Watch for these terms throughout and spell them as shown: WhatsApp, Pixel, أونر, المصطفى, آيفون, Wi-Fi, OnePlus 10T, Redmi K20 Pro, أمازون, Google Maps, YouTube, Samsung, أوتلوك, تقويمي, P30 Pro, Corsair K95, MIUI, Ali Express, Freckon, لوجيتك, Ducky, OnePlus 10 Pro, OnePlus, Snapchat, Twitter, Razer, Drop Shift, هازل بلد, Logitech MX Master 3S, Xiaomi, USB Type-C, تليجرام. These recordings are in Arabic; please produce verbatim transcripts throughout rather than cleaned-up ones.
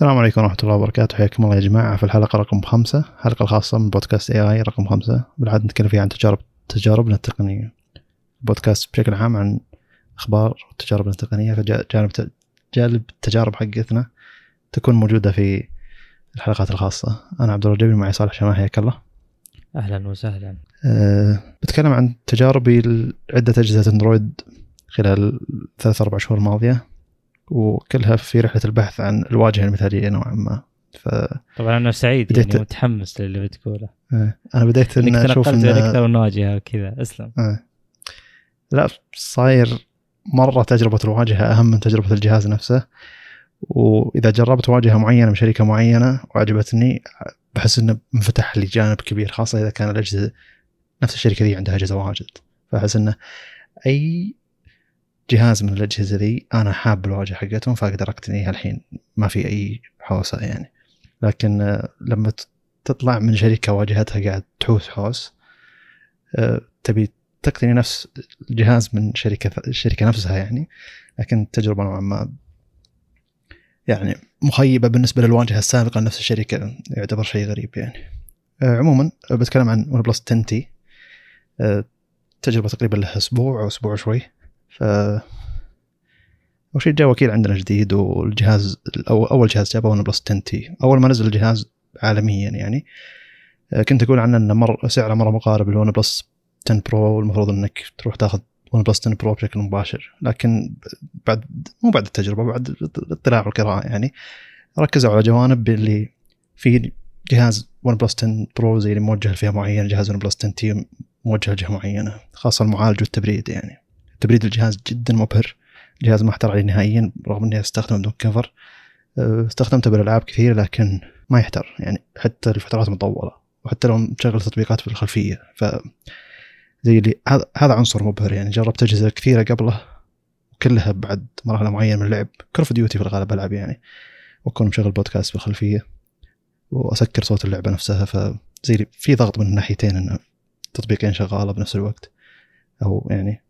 السلام عليكم ورحمة الله وبركاته، حياكم الله يا جماعة في الحلقة رقم خمسة، الحلقة الخاصة من بودكاست اي اي رقم خمسة، بالعادة نتكلم فيها عن تجارب تجاربنا التقنية، بودكاست بشكل عام عن اخبار تجاربنا التقنية، فجانب جانب التجارب حقتنا تكون موجودة في الحلقات الخاصة. انا عبد الرجبي معي صالح شمال، حياك الله. اهلا وسهلا. أه بتكلم عن تجاربي لعدة اجهزة اندرويد خلال ثلاثة أربعة شهور الماضية، وكلها في رحلة البحث عن الواجهة المثالية نوعا ما. ف... طبعا أنا سعيد بديت... يعني متحمس للي بتقوله. اه. أنا بديت إن أشوف إن أكثر الواجهة وكذا. أسلم. اه. لا صاير مرة تجربة الواجهة أهم من تجربة الجهاز نفسه، وإذا جربت واجهة معينة من شركة معينة وعجبتني بحس إنه منفتح لي جانب كبير، خاصة إذا كان الأجهزة نفس الشركة دي عندها أجهزة واجد، فأحس إنه أي جهاز من الأجهزة ذي أنا حاب الواجهة حقتهم فأقدر أقتنيها الحين، ما في أي حوسة يعني. لكن لما تطلع من شركة واجهتها قاعد تحوس حوس تبي تقتني نفس الجهاز من شركة الشركة نفسها يعني، لكن التجربة نوعا ما يعني مخيبة بالنسبة للواجهة السابقة نفس الشركة، يعتبر شيء غريب يعني. عموما بتكلم عن OnePlus عشرة تي، تجربة تقريبا لها أسبوع أو أسبوع شوي. ف وشي جاء وكيل عندنا جديد، والجهاز اول جهاز جابه OnePlus عشرة تي. اول ما نزل الجهاز عالميا يعني كنت اقول عنه انه مر سعره مره مقارب لOnePlus عشرة برو، والمفروض انك تروح تاخذ OnePlus عشرة برو بشكل مباشر، لكن بعد مو بعد التجربه، بعد الاطلاع والقراءه يعني ركزوا على جوانب اللي في جهاز OnePlus عشرة برو زي اللي موجه لفئه معينه، جهاز OnePlus عشرة تي موجه لجهه معينه، خاصه المعالج والتبريد. يعني تبريد الجهاز جدا مبهر، جهاز ما احتر عليه نهائيا، رغم اني استخدمه بدون كفر، استخدمته بالالعاب كثير لكن ما يحتر يعني، حتى الفترات مطوله، وحتى لو مشغل تطبيقات في الخلفيه. ف زي اللي هذا عنصر مبهر يعني. جربت اجهزه كثيره قبله وكلها بعد مرحله معينه من اللعب، كول اوف ديوتي في الغالب العب يعني، واكون مشغل بودكاست في الخلفيه واسكر صوت اللعبه نفسها، فزي في ضغط من الناحيتين انه تطبيقين شغاله بنفس الوقت، او يعني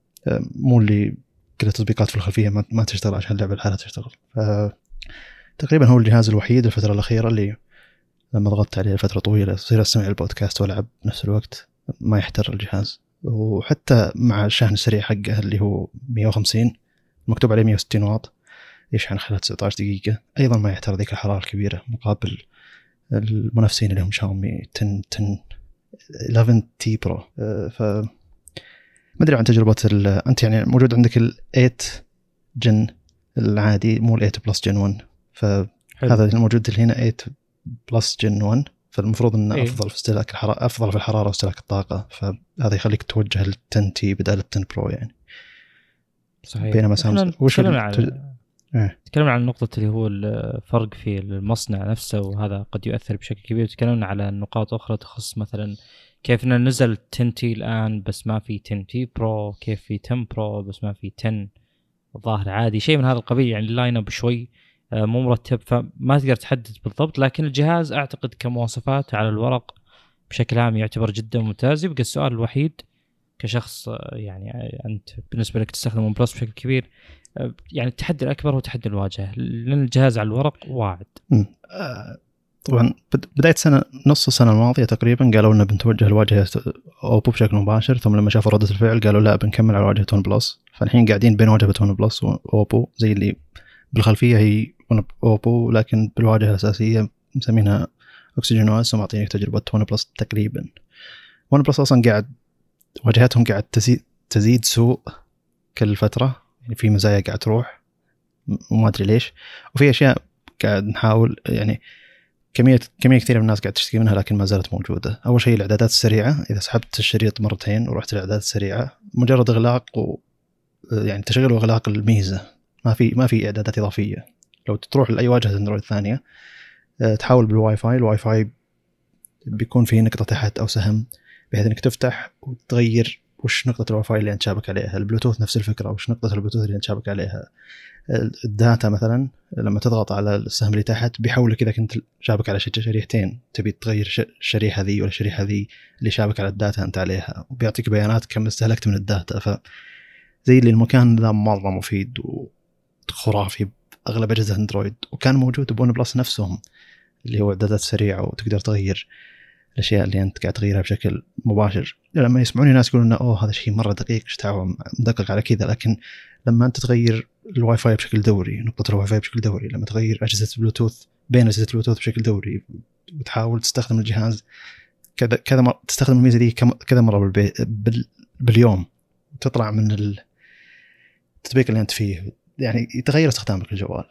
مو اللي كل التطبيقات في الخلفيه ما, ما تشتغل عشان اللعبه لحالها تشتغل. تقريبا هو الجهاز الوحيد الفتره الاخيره اللي لما ضغطت عليه فتره طويله صير اسمع البودكاست والعب بنفس الوقت، ما يحتر الجهاز. وحتى مع الشحن السريع حقه اللي هو مية وخمسين، مكتوب عليه مية وستين واط، يشحن خلال تسعة عشر دقيقه، ايضا ما يحتر ذيك الحراره الكبيره مقابل المنافسين اللي هم شاومي عشرة عشرة إحدى عشر تي برو. ف ما أدري عن تجربة ال أنت يعني، موجود عندك ال ثمانية جن العادي مو ال ثمانية بلس جن واحد، فهذا الموجود هنا ثمانية بلس جن واحد، فالمفروض إنه إيه؟ أفضل في استهلاك الحرارة، أفضل في الحرارة واستهلاك الطاقة، فهذا يخليك توجه لل عشرة تي بدل ال عشرة برو يعني. صحيح. بينما سامسونج تكلمنا التج... عن تكلمنا عن نقطة اللي هو الفرق في المصنع نفسه، وهذا قد يؤثر بشكل كبير. تكلمنا على نقاط أخرى تخص مثلاً كيف إنه نزل عشرة تي الآن بس ما في عشرة تي برو، كيف في عشرة برو بس ما في عشرة ظاهر عادي، شيء من هذا القبيل يعني. اللاين اب شوي مو مرتب، فما تقدر تحدد بالضبط، لكن الجهاز أعتقد كمواصفات على الورق بشكل عام يعتبر جدا ممتاز. يبقى السؤال الوحيد كشخص يعني أنت بالنسبة لك تستخدم ون بلس بشكل كبير، يعني التحدي الأكبر هو تحدي الواجهة، لأن الجهاز على الورق واعد. طبعا بداية سنة نص السنة الماضية تقريبا قالوا لنا بنتوجه الواجهة أوبو بشكل مباشر، ثم لما شافوا ردة الفعل قالوا لا بنكمل على واجهة ون بلس، فالحين قاعدين بين واجهة ون بلس وأوبو، زي اللي بالخلفية هي أوبو لكن بالواجهة الأساسية مسمينها OxygenOS، ومعطينك تجربة ون بلس تقريبا. ون بلس أصلا قاعد واجهتهم قاعد تزيد سوء كل فترة يعني، في مزايا قاعد تروح وما أدري ليش، وفي أشياء قاعد نحاول يعني كمية كمية كثير من الناس قاعد تشتكي منها لكن ما زالت موجودة. أول شيء الإعدادات السريعة، إذا سحبت الشريط مرتين ورحت الإعدادات السريعة مجرد إغلاق و... يعني تشغيل وإغلاق الميزة، ما في ما في إعدادات إضافية. لو تروح لأي واجهة أندرويد ثانية تحاول بالواي فاي، الواي فاي بيكون فيه نقطة تحت أو سهم بحيث إنك تفتح وتغير وش نقطة الواي فاي اللي أنت شابك عليها. البلوتوث نفس الفكرة، وش نقطة البلوتوث اللي أنت شابك عليها. الداتا مثلا لما تضغط على السهم اللي تحت بيحولك، إذا كنت شابك على شريحتين تبي تغير الشريحة ذي ولا الشريحة ذي اللي شابك على الداتا أنت عليها، وبيعطيك بيانات كم استهلكت من الداتا. فزي اللي المكان ذا مرة مفيد وخرافي اغلب اجهزه اندرويد، وكان موجود بون بلس نفسهم اللي هو اعدادات سريعه وتقدر تغير الاشياء اللي انت قاعد تغيرها بشكل مباشر. لما يسمعوني ناس يقولون اوه هذا شيء مره دقيق، ايش تعوى مدقق على كذا، لكن لما انت تغير الواي فاي بشكل دوري، نقطه الواي فاي بشكل دوري، لما تغير اجهزه البلوتوث بين اجهزه البلوتوث بشكل دوري، وتحاول تستخدم الجهاز كذا كذا مره، تستخدم الميزه دي كذا مره باليوم، تطلع من التطبيق اللي انت فيه، يعني يتغير استخدامك للجوال.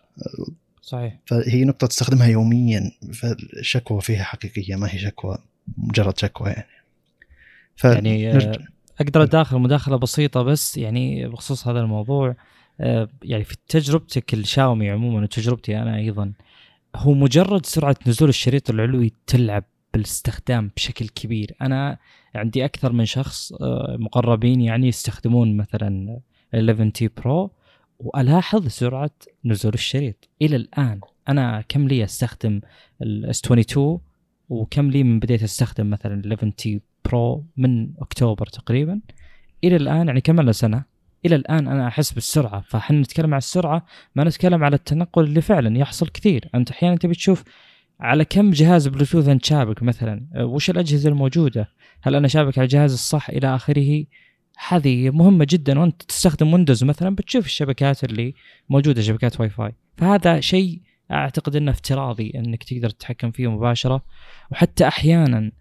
صحيح، فهي نقطه تستخدمها يوميا، فالشكوى فيها حقيقيه، ما هي شكوى مجرد شكوى يعني. ف... يعني نرجع. اقدر ادخل مداخله بسيطه بس يعني بخصوص هذا الموضوع، يعني في تجربتك الشاومي عموما وتجربتي انا ايضا، هو مجرد سرعه نزول الشريط العلوي تلعب بالاستخدام بشكل كبير. انا عندي اكثر من شخص مقربين يعني يستخدمون مثلا إحدى عشر تي برو، والاحظ سرعه نزول الشريط الى الان. انا كم لي استخدم الإس اثنين وعشرين وكم لي من بدايه استخدم مثلا إحدى عشر تي برو من اكتوبر تقريبا الى الان، يعني كم سنه الى الان انا احس بالسرعه. فاحنا نتكلم عن السرعه، ما نتكلم على التنقل اللي فعلا يحصل كثير. انت احيانا تبي تشوف على كم جهاز بلوتوث انت شابك مثلا، وش الاجهزه الموجوده، هل انا شابك على الجهاز الصح الى اخره. هذه مهمه جدا، وانت تستخدم ويندوز مثلا بتشوف الشبكات اللي موجوده، شبكات واي فاي. فهذا شيء اعتقد انه افتراضي انك تقدر تتحكم فيه مباشره. وحتى احيانا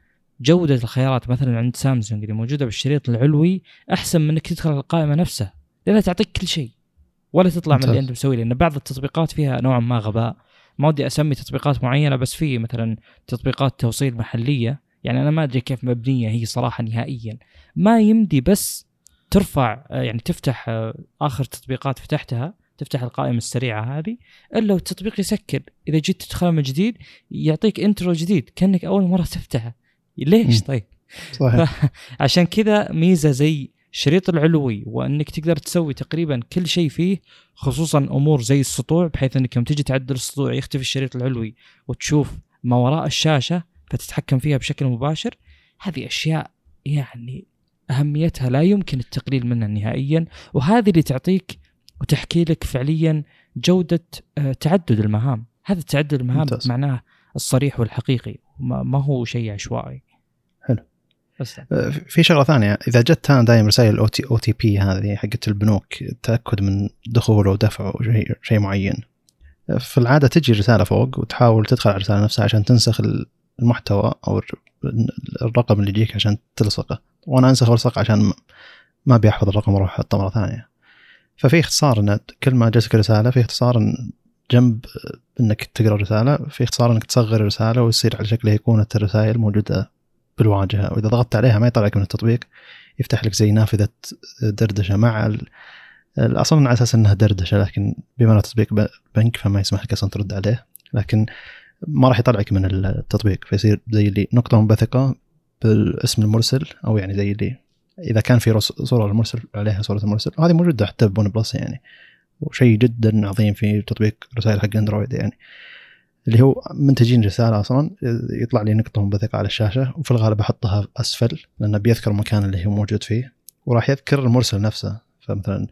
جوده الخيارات مثلا عند سامسونج اللي موجوده بالشريط العلوي احسن من انك تدخل القائمه نفسها، لانها تعطيك كل شيء ولا تطلع من اللي انت مسويه. لان بعض التطبيقات فيها نوعا ما غباء، ما ودي اسمي تطبيقات معينه، بس في مثلا تطبيقات توصيل محليه، يعني انا ما ادري كيف مبنيه هي صراحه نهائيا. ما يمدي بس ترفع يعني تفتح اخر تطبيقات فتحتها، تفتح القائمه السريعه هذه، الا والتطبيق يسكر. اذا جيت تدخل من جديد يعطيك انترو جديد كانك اول مره تفتحه. ليش؟ طيب صحيح. عشان كذا ميزه زي الشريط العلوي، وانك تقدر تسوي تقريبا كل شيء فيه، خصوصا امور زي السطوع، بحيث انك لما تيجي تعدل السطوع يختفي الشريط العلوي وتشوف ما وراء الشاشه فتتحكم فيها بشكل مباشر. هذه اشياء يعني اهميتها لا يمكن التقليل منها نهائيا، وهذه اللي تعطيك وتحكي لك فعليا جوده تعدد المهام. هذا تعدد المهام معناه الصريح والحقيقي، ما هو شيء عشوائي. حلو. بس في شغله ثانيه، اذا جت انا دائما رسائل او تي بي هذه حقت البنوك، تاكد من دخول ودفع شيء معين، في العاده تجي رساله فوق وتحاول تدخل على الرساله نفسها عشان تنسخ المحتوى او الرقم اللي يجيك عشان تلصقه. وانا انسخ ولصق عشان ما بيحفظ الرقم واروح احطه مره ثانيه. ففي اختصار، كل ما جاتك رساله في اختصار جنب انك تقرا الرساله، في اختصار انك تصغر الرساله ويصير على شكل ايقونه الرسائل موجوده بالواجهه، واذا ضغطت عليها ما يطلع لك من التطبيق، يفتح لك زي نافذه دردشه مع الاصل على اساس انها دردشه، لكن بما انه تطبيق بنك فما يسمح لك اصلا ترد عليه، لكن ما راح يطلعك من التطبيق، فيصير زي اللي نقطه منبثقه بالاسم المرسل، او يعني زي اللي اذا كان في صوره المرسل عليها صوره المرسل. وهذه موجوده حتى بون بلس يعني، وشيء جدا عظيم في تطبيق رسائل حق اندرويد يعني، اللي هو منتجين رسالة أصلاً يطلع لي نقطة منبثقة على الشاشة، وفي الغالب أحطها أسفل لأنه بيذكر المكان اللي هو موجود فيه، وراح يذكر المرسل نفسه. فمثلاً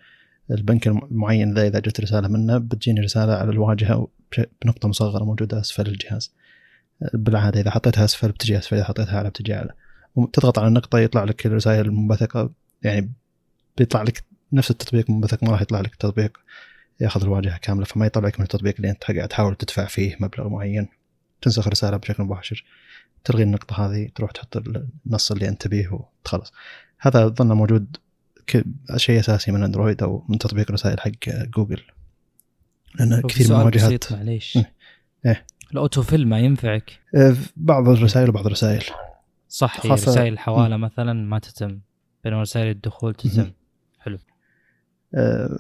البنك المعين ذا إذا جت رسالة منه بتجيني رسالة على الواجهة بنقطة مصغرة موجودة أسفل الجهاز، بالعادة إذا حطيتها أسفل بتجي أسفل، إذا حطيتها أعلى بتجي أعلى، وتضغط على النقطة يطلع لك الرسائل المنبثقة، يعني بيطلع لك نفس التطبيق منبثق، ما راح يطلع لك تطبيق ياخذ الواجهه كامله، فما يطلعك من التطبيق اللي انت قاعد تحاول تدفع فيه مبلغ معين. تنسخ رساله بشكل مباشر، تلغي النقطه هذه، تروح تحط النص اللي انت بيه وتخلص. هذا ظنه موجود كشيء اساسي من اندرويد او من تطبيق رسائل حق جوجل، لان كثير من الواجهات معليش ايه الاوتو فيل ما ينفعك بعض الرسائل وبعض الرسائل صح خاصة... رسائل الحواله مثلا ما تتم، بينما رسائل الدخول تتم. م- حلو.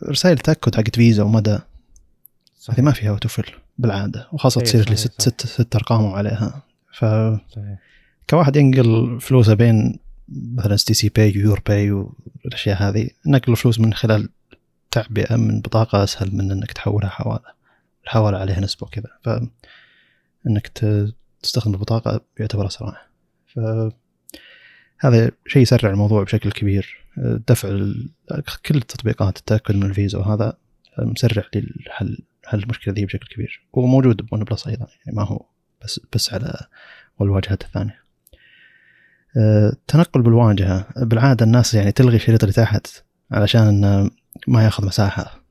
رسائل تأكد حقت فيزا ومدى هذه ما فيها وتفل بالعادة، وخاصة تصير لي ست ست ست أرقام عليها. فكواحد ينقل فلوسه بين مثلا اس تي سي باي ويور باي والأشياء هذه، نقل الفلوس من خلال تعبئة من بطاقة أسهل من أنك تحولها حوالة، الحوالة عليها نسبة كذا، فإنك تستخدم البطاقة يعتبر أسرع. فهذا شيء يسرع الموضوع بشكل كبير. دفع كل التطبيقات التأكد من الفيزا، وهذا مسرع للحل هالمشكله ذي بشكل كبير، وموجود بون بلس ايضا، يعني ما هو بس بس على الواجهات الثانيه. تنقل بالواجهه بالعاده الناس يعني تلغي الشريط اللي تحت علشان ما ياخذ مساحه،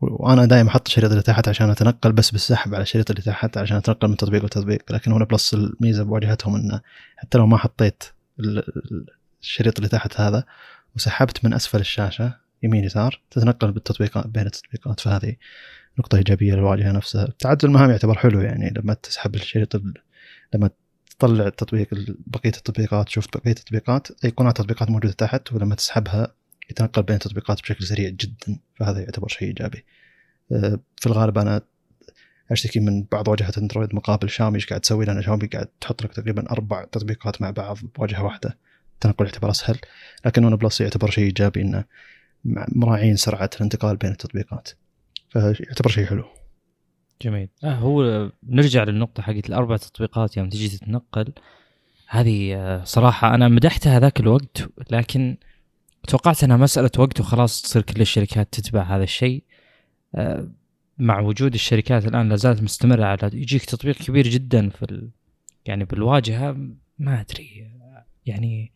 وانا دائما احط الشريط اللي تحت عشان اتنقل بس بالسحب على الشريط اللي تحت عشان اتنقل من تطبيق لتطبيق. لكن هنا بلس الميزه بواجهتهم انه حتى لو ما حطيت الشريط اللي تحت هذا وسحبت من اسفل الشاشه يمين يسار تتنقل بالتطبيقات بين التطبيقات، فهذه نقطه ايجابيه للواجهه نفسها. تعدل المهام يعتبر حلو، يعني لما تسحب الشريط لما تطلع التطبيق بقيه التطبيقات شفت بقيه التطبيقات ايقونات التطبيقات موجوده تحت، ولما تسحبها يتنقل بين التطبيقات بشكل سريع جدا، فهذا يعتبر شيء ايجابي. في الغالب انا اشتكي من بعض واجهات اندرويد مقابل شاومي ايش قاعد تسوي، لان شاومي قاعد تحط لك تقريبا اربع تطبيقات مع بعض بواجهه واحده، التنقل يعتبر اسهل. لكن ون بلس يعتبر شيء ايجابي انه مراعين سرعه الانتقال بين التطبيقات، فيعتبر شيء حلو جميل. اه هو نرجع للنقطه حقت الاربع تطبيقات يوم يعني تجي تتنقل، هذه صراحه انا مدحتها ذاك الوقت، لكن توقعت أنها مسألة وقت وخلاص تصير كل الشركات تتبع هذا الشيء. مع وجود الشركات الآن لازالت مستمرة على يجيك تطبيق كبير جدا في ال... يعني بالواجهة، ما أدري يعني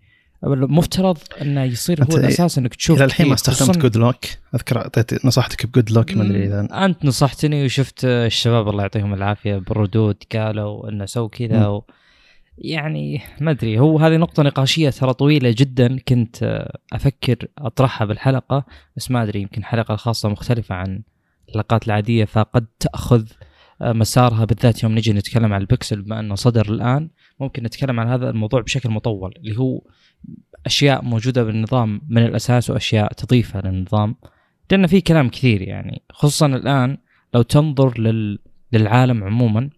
مفترض أنه يصير هو الأساس أنك تشوف. إلى الحين ما استخدمت جود لوك، أذكر أعطيت نصحتك بجود لوك، ما أدري إذا أنت نصحتني وشفت الشباب الله يعطيهم العافية بالردود قالوا أنه سو كذا و... يعني ما أدري. هو هذه نقطة نقاشية ترى طويلة جدا، كنت أفكر أطرحها بالحلقة بس ما أدري، يمكن حلقة خاصة مختلفة عن الحلقات العادية فقد تأخذ مسارها، بالذات يوم نجي نتكلم عن البكسل بما أنه صدر الآن ممكن نتكلم عن هذا الموضوع بشكل مطول، اللي هو أشياء موجودة بالنظام من الأساس وأشياء تضيفها للنظام، لأن في كلام كثير يعني خصوصا الآن لو تنظر لل... للعالم عموما.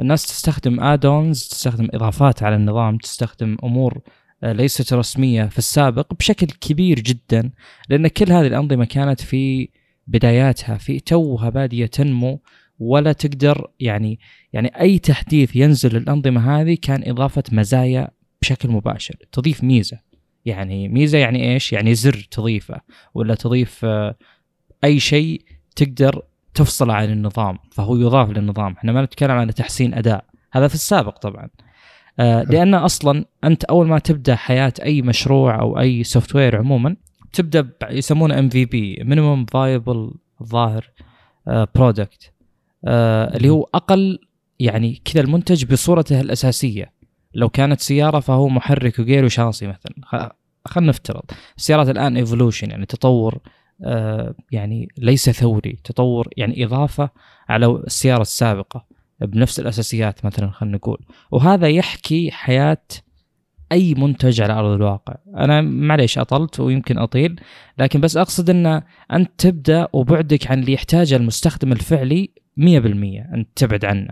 الناس تستخدم آدونز، تستخدم إضافات على النظام، تستخدم أمور ليست رسمية في السابق بشكل كبير جدا، لأن كل هذه الأنظمة كانت في بداياتها في توها بادية تنمو، ولا تقدر يعني يعني أي تحديث ينزل للأنظمة هذه كان إضافة مزايا بشكل مباشر، تضيف ميزة يعني ميزة يعني إيش يعني زر تضيفه ولا تضيف أي شيء تقدر تفصل عن النظام فهو يضاف للنظام. احنا ما نتكلم عن تحسين أداء، هذا في السابق طبعا، آه لأن أصلا أنت أول ما تبدأ حياة أي مشروع أو أي سوفتوير عموما تبدأ يسمونه إم في بي Minimum Viable ظاهر آه Product، آه اللي هو أقل يعني كذا المنتج بصورته الأساسية. لو كانت سيارة فهو محرك وغير وشاصي مثلا، خلنا نفترض السيارات الآن Evolution يعني تطور آه يعني ليس ثوري، تطور يعني إضافة على السيارة السابقة بنفس الأساسيات مثلا خلنا نقول، وهذا يحكي حياة أي منتج على أرض الواقع. أنا معليش أطلت ويمكن أطيل، لكن بس أقصد أن أنت تبدأ وبعدك عن اللي يحتاجه المستخدم الفعلي مية بالمية أنت تبعد عنه.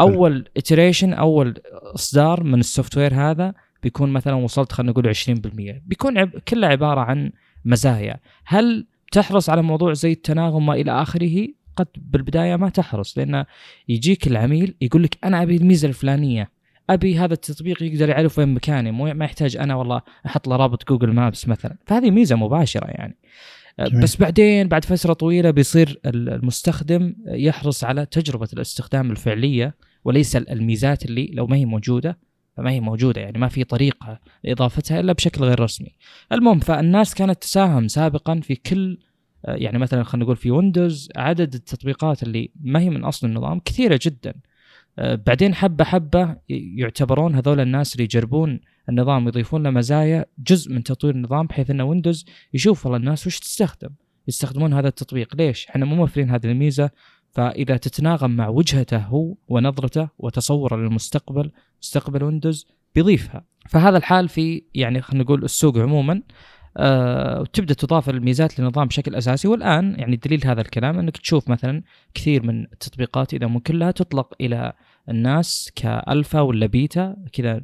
أول إتريشن أول إصدار من السوفتوير هذا بيكون مثلا وصلت خلنا نقول عشرين بالمية، بيكون عب... كله عبارة عن مزايا. هل تحرص على موضوع زي التناغم إلى آخره؟ قد بالبداية ما تحرص، لأن يجيك العميل يقول لك أنا أبي الميزة الفلانية، أبي هذا التطبيق يقدر يعرف وين مكاني، مو ما يحتاج أنا والله أحط له رابط جوجل مابس مثلا، فهذه ميزة مباشرة يعني. بس بعدين بعد فترة طويلة بيصير المستخدم يحرص على تجربة الاستخدام الفعلية وليس الميزات اللي لو ما هي موجودة فما هي موجودة، يعني ما في طريقة إضافتها إلا بشكل غير رسمي. المهم فالناس كانت تساهم سابقا في كل يعني مثلا خلينا نقول في ويندوز عدد التطبيقات اللي ما هي من أصل النظام كثيرة جدا، بعدين حبة حبة يعتبرون هذول الناس اللي يجربون النظام يضيفون له مزايا جزء من تطوير النظام، بحيث أن ويندوز يشوف والله الناس وش تستخدم يستخدمون هذا التطبيق، ليش إحنا مو موفرين هذه الميزة. فإذا تتناغم مع وجهته هو ونظرته وتصوره للمستقبل مستقبل ويندوز بيضيفها، فهذا الحال في يعني خلينا نقول السوق عموما، آه وتبدأ تضاف الميزات للنظام بشكل أساسي. والآن يعني دليل هذا الكلام أنك تشوف مثلا كثير من التطبيقات إذا مو كلها تطلق إلى الناس كألفا ولا بيتا كذا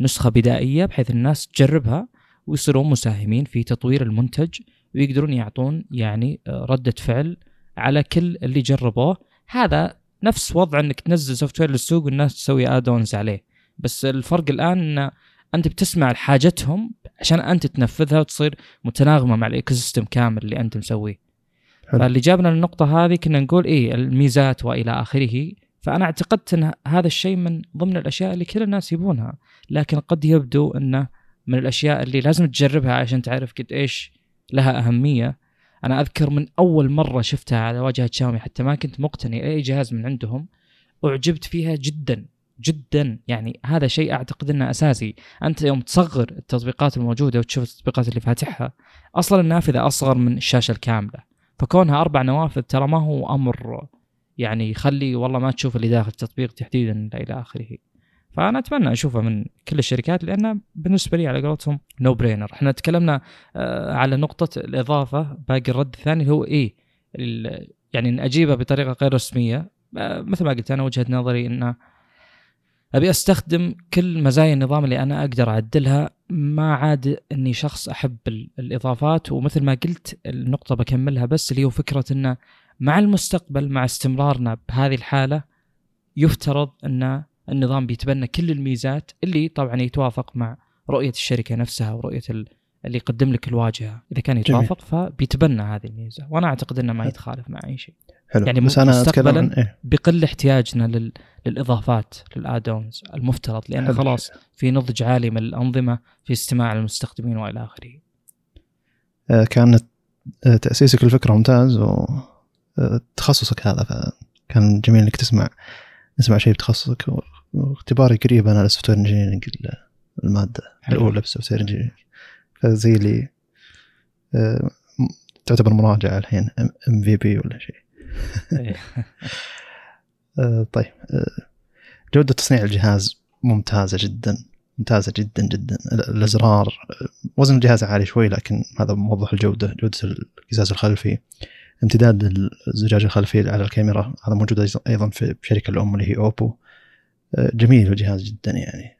نسخة بدائية، بحيث الناس تجربها ويصيرون مساهمين في تطوير المنتج ويقدرون يعطون يعني ردة فعل على كل اللي جربوه. هذا نفس وضع انك تنزل سوفتوير للسوق والناس تسوي ادونز عليه، بس الفرق الان ان انت بتسمع حاجتهم عشان انت تنفذها وتصير متناغمه مع الايكوسيستم كامل اللي انت مسويه. فاللي جابنا للنقطة هذه كنا نقول إيه الميزات وإلى آخره. فأنا اعتقدت أن هذا الشيء من ضمن الأشياء اللي كل الناس يبونها، لكن قد يبدو أنه من الأشياء اللي لازم تجربها عشان تعرف قد إيش لها أهمية. أنا أذكر من أول مرة شفتها على واجهة شاومي حتى ما كنت مقتني أي جهاز من عندهم، أعجبت فيها جدا جدا. يعني هذا شيء أعتقد أنه أساسي. أنت يوم تصغر التطبيقات الموجودة وتشوف التطبيقات اللي فاتحها، أصلا النافذة أصغر من الشاشة الكاملة، فكونها أربع نوافذ ترى ما هو أمر يعني يخلي والله ما تشوف اللي داخل التطبيق تحديدا إلى آخره. فأنا أتمنى أشوفها من كل الشركات، لأن بالنسبة لي على قولتهم نو برينر. إحنا تكلمنا على نقطة الإضافة، باقي الرد الثاني اللي هو إيه يعني أجيبها بطريقة غير رسمية. مثل ما قلت أنا وجهة نظري إن أبي أستخدم كل مزايا النظام اللي أنا أقدر أعدلها، ما عاد أني شخص أحب الإضافات. ومثل ما قلت النقطة بكملها بس اللي هو فكرة أنه مع المستقبل مع استمرارنا بهذه الحالة يفترض أن النظام بيتبنى كل الميزات اللي طبعا يتوافق مع رؤية الشركة نفسها ورؤية اللي يقدم لك الواجهة. إذا كان يتوافق فبيتبنى هذه الميزة، وأنا أعتقد أنه ما يتخالف مع أي شيء. حلو. يعني بس أنا أتكلم عن إيه؟ بقل احتياجنا لل... للإضافات للآدونز المفترض، لأن خلاص في نضج عالي من الأنظمة في استماع المستخدمين وإلى آخره. آه كانت آه تأسيسك الفكرة ممتاز، وتخصصك هذا فكان جميل إنك تسمع نسمع شيء بتخصصك. واختباري قريب أنا للسوفت وير إنجينيرنج المادة الأولى بالسوفت وير إنجينيرنج، فزي لي آه تعتبر مراجعة الحين إم في بي ولا شيء. طيب، جودة تصنيع الجهاز ممتازة جدا ممتازة جدا جدا. الأزرار، وزن الجهاز عالي شوي لكن هذا موضح الجودة. جودة القزاز الخلفي، امتداد الزجاج الخلفي على الكاميرا هذا موجود أيضا في شركة الأم اللي هي أوبو. جميل الجهاز جدا. يعني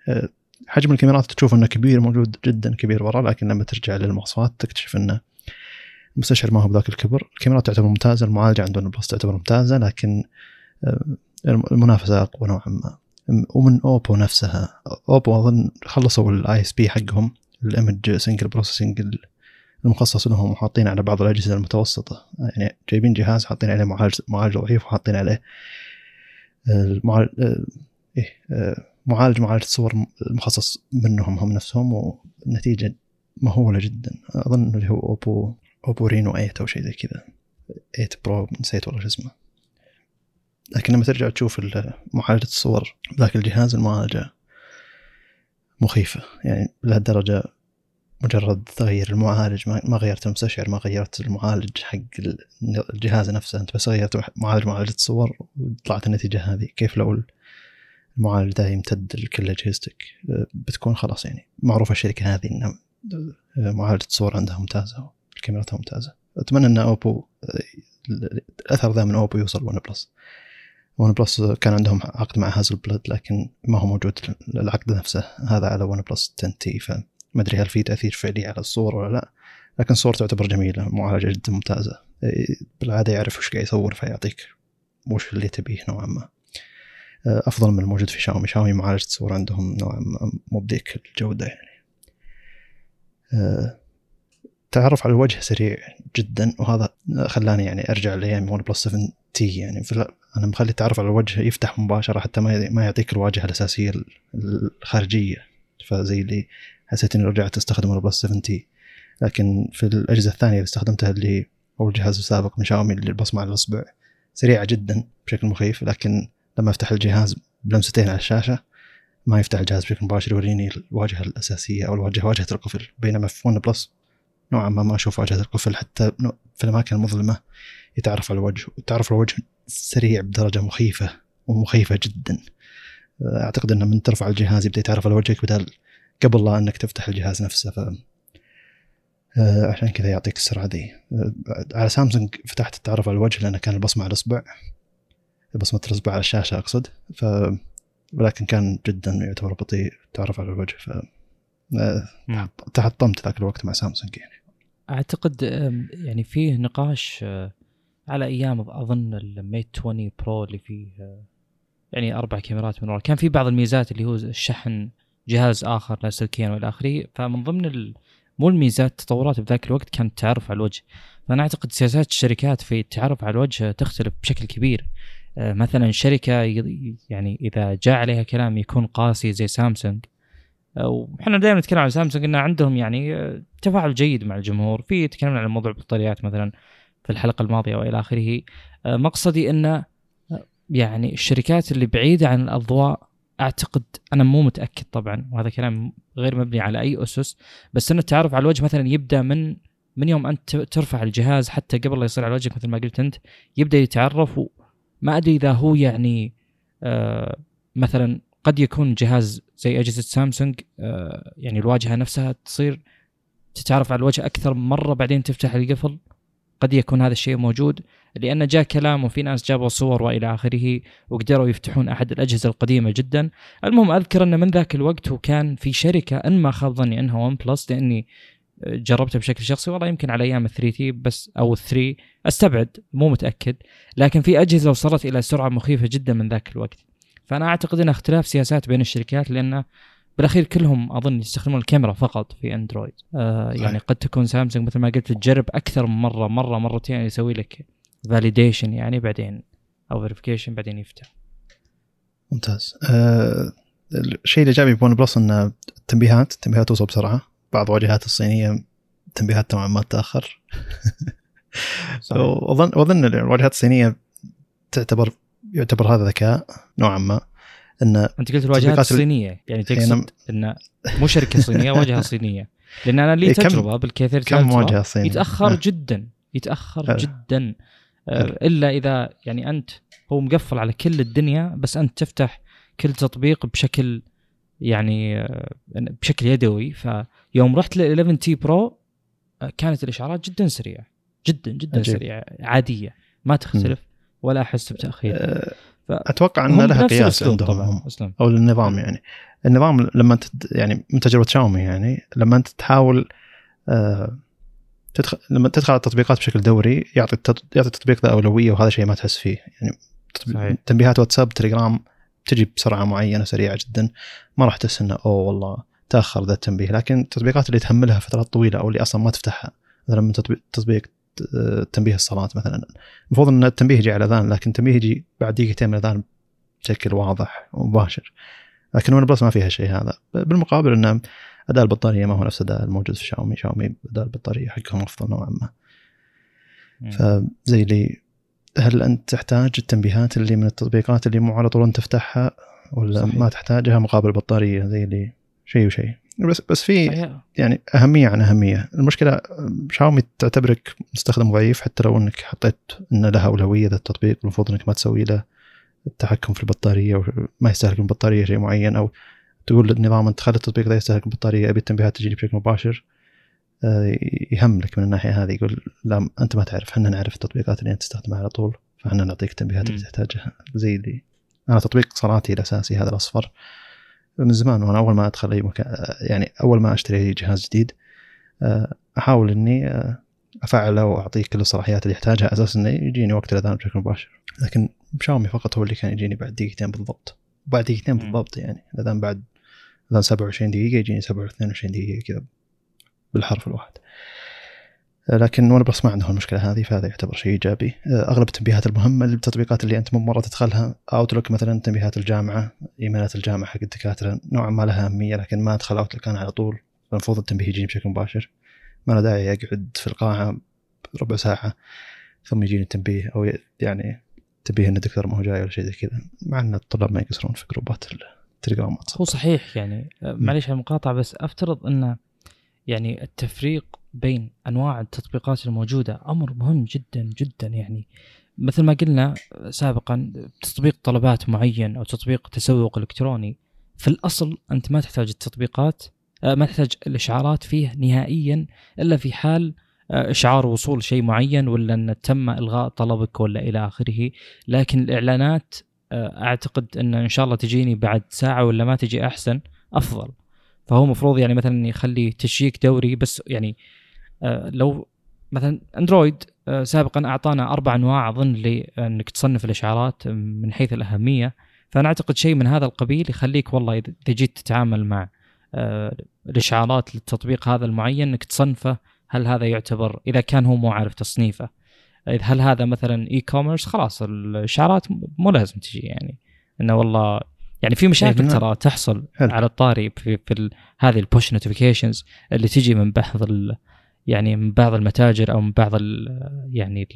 حجم الكاميرات تشوف أنه كبير، موجود جدا كبير برا، لكن لما ترجع للمواصفات تكتشف أنه مستشعر ما هو بذاك الكبر. الكاميرات تعتبر ممتازة، المعالجة عندهم بلس تعتبر ممتازة، لكن المنافسة أقوى نوعا ما. ومن أوبو نفسها، أوبو أظن خلصوا الآي إس بي حقهم، الإيمج سينجل بروسيسنج المخصص لهم، وحاطين على بعض الأجهزة المتوسطة. يعني جايبين جهاز حاطين عليه معالج معالج ضعيف، وحاطين عليه المعالج معالج معالج الصور المخصص منهم هم نفسهم، والنتيجة مهولة جدا. أظن اللي هو أوبو أوبو رينو ثمانية أو شيء زي كذا، ثمانية برو نسيت والله شو اسمه. لكن لما ترجع تشوف معالجة الصور ذاك الجهاز، المعالجة مخيفة. يعني لهالدرجة مجرد تغيير المعالج، ما غيرت المستشعر، ما غيرت المعالج حق الجهاز نفسه، أنت بس غيرت معالج معالجة الصور وطلعت النتيجة هذه. كيف لو المعالج ده يمتد لكل أجهزتك بتكون خلاص. يعني معروفة الشركة هذه إن معالجة الصور عندها ممتازة، كاميراتها ممتازة. أتمنى أن أوبو الأثر ذا من أوبو يوصل ون بلس. ون بلس كان عندهم عقد مع هازل بلد، لكن ما هو موجود العقد نفسه هذا على ون بلس عشرة تي، فما أدري هل في تأثير فعلي على الصور ولا لا، لكن الصور تعتبر جميلة، معالجة جدا ممتازة. بالعادة يعرف وش قاعد يصور فيعطيك وش اللي تبيه نوعا ما، أفضل من الموجود في شاومي. شاومي معالجة الصور عندهم نوعا ما مو بذيك الجودة. يعني تعرف على الوجه سريع جدا، وهذا خلاني يعني أرجع لأيام ون بلس سفن تي. يعني أنا مخلي التعرف على الوجه يفتح مباشرة، حتى ما ما يعطيك الواجهة الأساسية الخارجية، فزي اللي حسيت إني رجعت أستخدم ون بلس سفن تي. لكن في الأجهزة الثانية اللي استخدمتها اللي هو الجهاز السابق من شاومي اللي البصمة على الأصبع، سريعة جدا بشكل مخيف، لكن لما أفتح الجهاز بلمستين على الشاشة ما يفتح الجهاز بشكل مباشر يوريني الواجهة الأساسية أو الواجهة واجهة القفل. بينما في ون بلس نوعا ما ما أشوف واجهة القفل، حتى في الأماكن المظلمة يتعرف على الوجه، وتعرف على الوجه سريع بدرجة مخيفة ومخيفة جدا. أعتقد أنه من ترفع الجهاز يبدأ يتعرف على وجهك بدل قبل لا أنك تفتح الجهاز نفسه، ف... عشان كذا يعطيك السرعة دي. على سامسونج فتحت التعرف على الوجه لأنه كان البصمة على الأصبع، بصمة الأصبع على الشاشة أقصد، ف... ولكن كان جدا يعتبر بطيء التعرف على الوجه، ف... تحطمت ذاك الوقت مع سامسونج. يعني أعتقد يعني فيه نقاش على أيام أظن الميت عشرين برو اللي فيه يعني أربع كاميرات من ورا، كان في بعض الميزات اللي هو الشحن جهاز آخر لاسلكيا والآخري، فمن ضمن مو الميزات، التطورات بذاك الوقت كانت التعرف على الوجه. فأنا أعتقد سياسات الشركات في التعرف على الوجه تختلف بشكل كبير. مثلا شركة يعني إذا جاء عليها كلام يكون قاسي زي سامسونج، وحنا دائما نتكلم عن سامسونج إن عندهم يعني تفاعل جيد مع الجمهور، في تكلمنا عن الموضوع بالبطاريات مثلا في الحلقة الماضية وإلى آخره. مقصدي إن يعني الشركات اللي بعيدة عن الأضواء، أعتقد أنا مو متأكد طبعا وهذا كلام غير مبني على أي أسس، بس إن التعرف على الوجه مثلا يبدأ من من يوم أنت ترفع الجهاز حتى قبل لا يصير على وجهك مثل ما قلت أنت، يبدأ يتعرف. وما أدري إذا هو يعني آه مثلا قد يكون جهاز زي أجهزة سامسونج آه يعني الواجهة نفسها تصير تتعرف على الوجه أكثر مرة بعدين تفتح القفل، قد يكون هذا الشيء موجود، لأن جاء كلام وفي ناس جابوا صور وإلى آخره وقدروا يفتحون أحد الأجهزة القديمة جدا. المهم أذكر أن من ذاك الوقت وكان في شركة إن ما خاب ظني أنها ون بلس، لأني جربتها بشكل شخصي والله يمكن على أيام الثري تي بس أو الثري، أستبعد مو متأكد، لكن في أجهزة وصلت إلى سرعة مخيفة جدا من ذاك الوقت. فأنا أعتقد أن اختلاف سياسات بين الشركات، لأن بالأخير كلهم أظن يستخدمون الكاميرا فقط في أندرويد. آه يعني قد تكون سامسونج مثل ما قلت تجرب أكثر من مرة مرة مرتين يعني يسوي لك validation يعني بعدين أو verification بعدين يفتح. ممتاز. آه الشيء اللي جابي بون بلس إن التنبيهات التنبيهات توصل بسرعة، بعض واجهات الصينية تنبيهات طبعا ما تأخر. وأظن وأظن الواجهات الصينية تعتبر يعتبر هذا ذكاء نوعا ما. إن أنت قلت الواجهات الصينية يعني تقصد إن مو شركة صينية واجهة صينية، لأن أنا لي تجربة بالكثير جالس يتأخر أه. جدا يتأخر أه. جدا أه. إلا إذا يعني أنت هو مقفل على كل الدنيا، بس أنت تفتح كل تطبيق بشكل يعني بشكل يدوي. فيوم رحت ل إحدى عشر تي برو كانت الإشعارات جدا سريعة جدا جدا أجيب. سريعة عادية ما تختلف م. ولا أحس بتأخير. أه. اتوقع ان لها قياس عندهم او النظام، يعني النظام لما انت يعني من تجربه شاومي، يعني لما انت تحاول آه تدخل لما تدخل على التطبيقات بشكل دوري يعطي يعطي التطبيق ذا اولويه، وهذا شيء ما تحس فيه. يعني صحيح. تنبيهات واتساب تليجرام تجي بسرعه معينه سريعه جدا، ما راح تحس انه اوه والله تاخر ذا التنبيه. لكن التطبيقات اللي تحملها فترات طويله او اللي اصلا ما تفتحها، مثلا من تطبيق تنبيه الصلاة مثلا، المفروض ان التنبيه يجي على الاذان، لكن التنبيه يجي بعد دقيقتين من الاذان بشكل واضح ومباشر. لكن ون بلس ما فيها شيء هذا. بالمقابل ان اداء البطاريه ما هو نفس اداء الموجود في شاومي. شاومي اداء البطاريه حقهم افضل نوعا ما. فزي لي، هل انت تحتاج التنبيهات اللي من التطبيقات اللي مو على طول تفتحها ولا صحيح. ما تحتاجها مقابل البطاريه؟ زي لي شيء وشيء، بس بس في يعني أهمية عن أهمية. المشكلة شاومي تعتبرك مستخدم ضعيف، حتى لو إنك حطيت إن لها أولوية ذا التطبيق، المفروض إنك ما تسوي له التحكم في البطارية وما يستهلك من البطارية شيء معين، أو تقول للنظام أنت خلي التطبيق ذا يستهلك البطارية، أبي التنبيهات تجيني بشكل مباشر. يهملك من الناحية هذه، يقول لا أنت ما تعرف، حنا نعرف التطبيقات اللي أنت تستخدمها على طول، فحنا نعطيك التنبيهات اللي تحتاجها. زي اللي أنا تطبيق صلاتي الأساسي هذا الأصفر من زمان، وأنا أول ما أدخل أي مكان، يعني أول ما أشتري جهاز جديد أحاول إني أفعله وأعطيه كل الصلاحيات اللي يحتاجها، أساس إنه يجيني وقت الأذان بشكل مباشر. لكن شاومي فقط هو اللي كان يجيني بعد دقيقتين بالضبط، بعد دقيقتين بالضبط يعني الأذان بعد الأذان سبعة وعشرين دقيقة يجيني سبعة واثنين وعشرين دقيقة كذا بالحرف الواحد. لكن وأنا بس ما عندهم المشكلة هذه، فهذا يعتبر شيء إيجابي. أغلب التنبيهات المهمة اللي بالتطبيقات اللي أنت مو مرة تدخلها، أوتلوك مثلا، تنبيهات الجامعة، إيميلات الجامعة حق الدكاترة نوعا ما لها أهمية، لكن ما أدخل أوتلوك أنا على طول، فالمفروض التنبيه يجيني بشكل مباشر، ما له داعي أقعد في القاعة ربع ساعة ثم يجيني التنبيه، أو يعني تنبيه إن الدكتور ما هو جاي ولا شيء زي كذا. مع أن الطلاب ما يقصرون في جروبات التليجرامات. هو صحيح يعني معليش على المقاطعة، بس أفترض أن يعني التفريق بين أنواع التطبيقات الموجودة أمر مهم جدا جدا. يعني مثل ما قلنا سابقا، تطبيق طلبات معين أو تطبيق تسوق إلكتروني في الأصل أنت ما تحتاج التطبيقات، ما تحتاج الإشعارات فيه نهائيا، إلا في حال إشعار وصول شيء معين، ولا أن تم إلغاء طلبك ولا إلى آخره. لكن الإعلانات أعتقد أن إن شاء الله تجيني بعد ساعة ولا ما تجي أحسن أفضل. فهو مفروض يعني مثلا يخلي تشيك دوري، بس يعني لو مثلا اندرويد سابقا اعطانا اربع انواع اظن لانك تصنف الاشعارات من حيث الاهميه، فانا اعتقد شيء من هذا القبيل يخليك والله اذا جيت تتعامل مع الاشعارات للتطبيق هذا المعين انك تصنفه. هل هذا يعتبر اذا كان هو مو عارف تصنيفه، هل هذا مثلا اي كوميرس؟ خلاص الاشعارات مو لازم تجي، يعني انه والله يعني في مشاكل ترى تحصل حل. على الطاري في, في هذه البوش نوتيفيكيشنز اللي تجي من بعض يعني من بعض المتاجر او من بعض ال يعني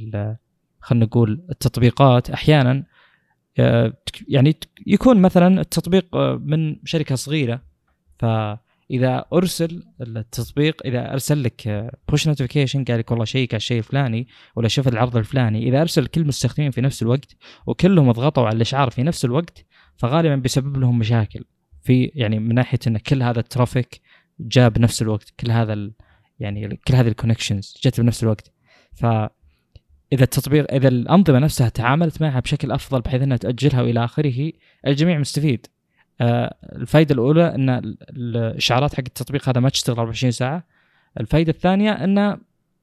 خلينا نقول التطبيقات احيانا، يعني يكون مثلا التطبيق من شركه صغيره، فاذا ارسل التطبيق اذا ارسل لك بوش نوتيفيكيشن قال لك والله شيك على الشيء الفلاني ولا شوف العرض الفلاني، اذا ارسل كل المستخدمين في نفس الوقت وكلهم اضغطوا على الاشعار في نفس الوقت فغالبا بيسبب لهم مشاكل في يعني من ناحيه ان كل هذا الترافيك جاء بنفس الوقت، كل هذا ال يعني كل هذه الكونكشنز جت بنفس الوقت. ف اذا التطبيق اذا الانظمه نفسها تعاملت معها بشكل افضل بحيث انها تاجلها والى اخره الجميع مستفيد. آه الفائده الاولى ان الاشعارات حق التطبيق هذا ما تشتغل أربعة وعشرين ساعه، الفائده الثانيه ان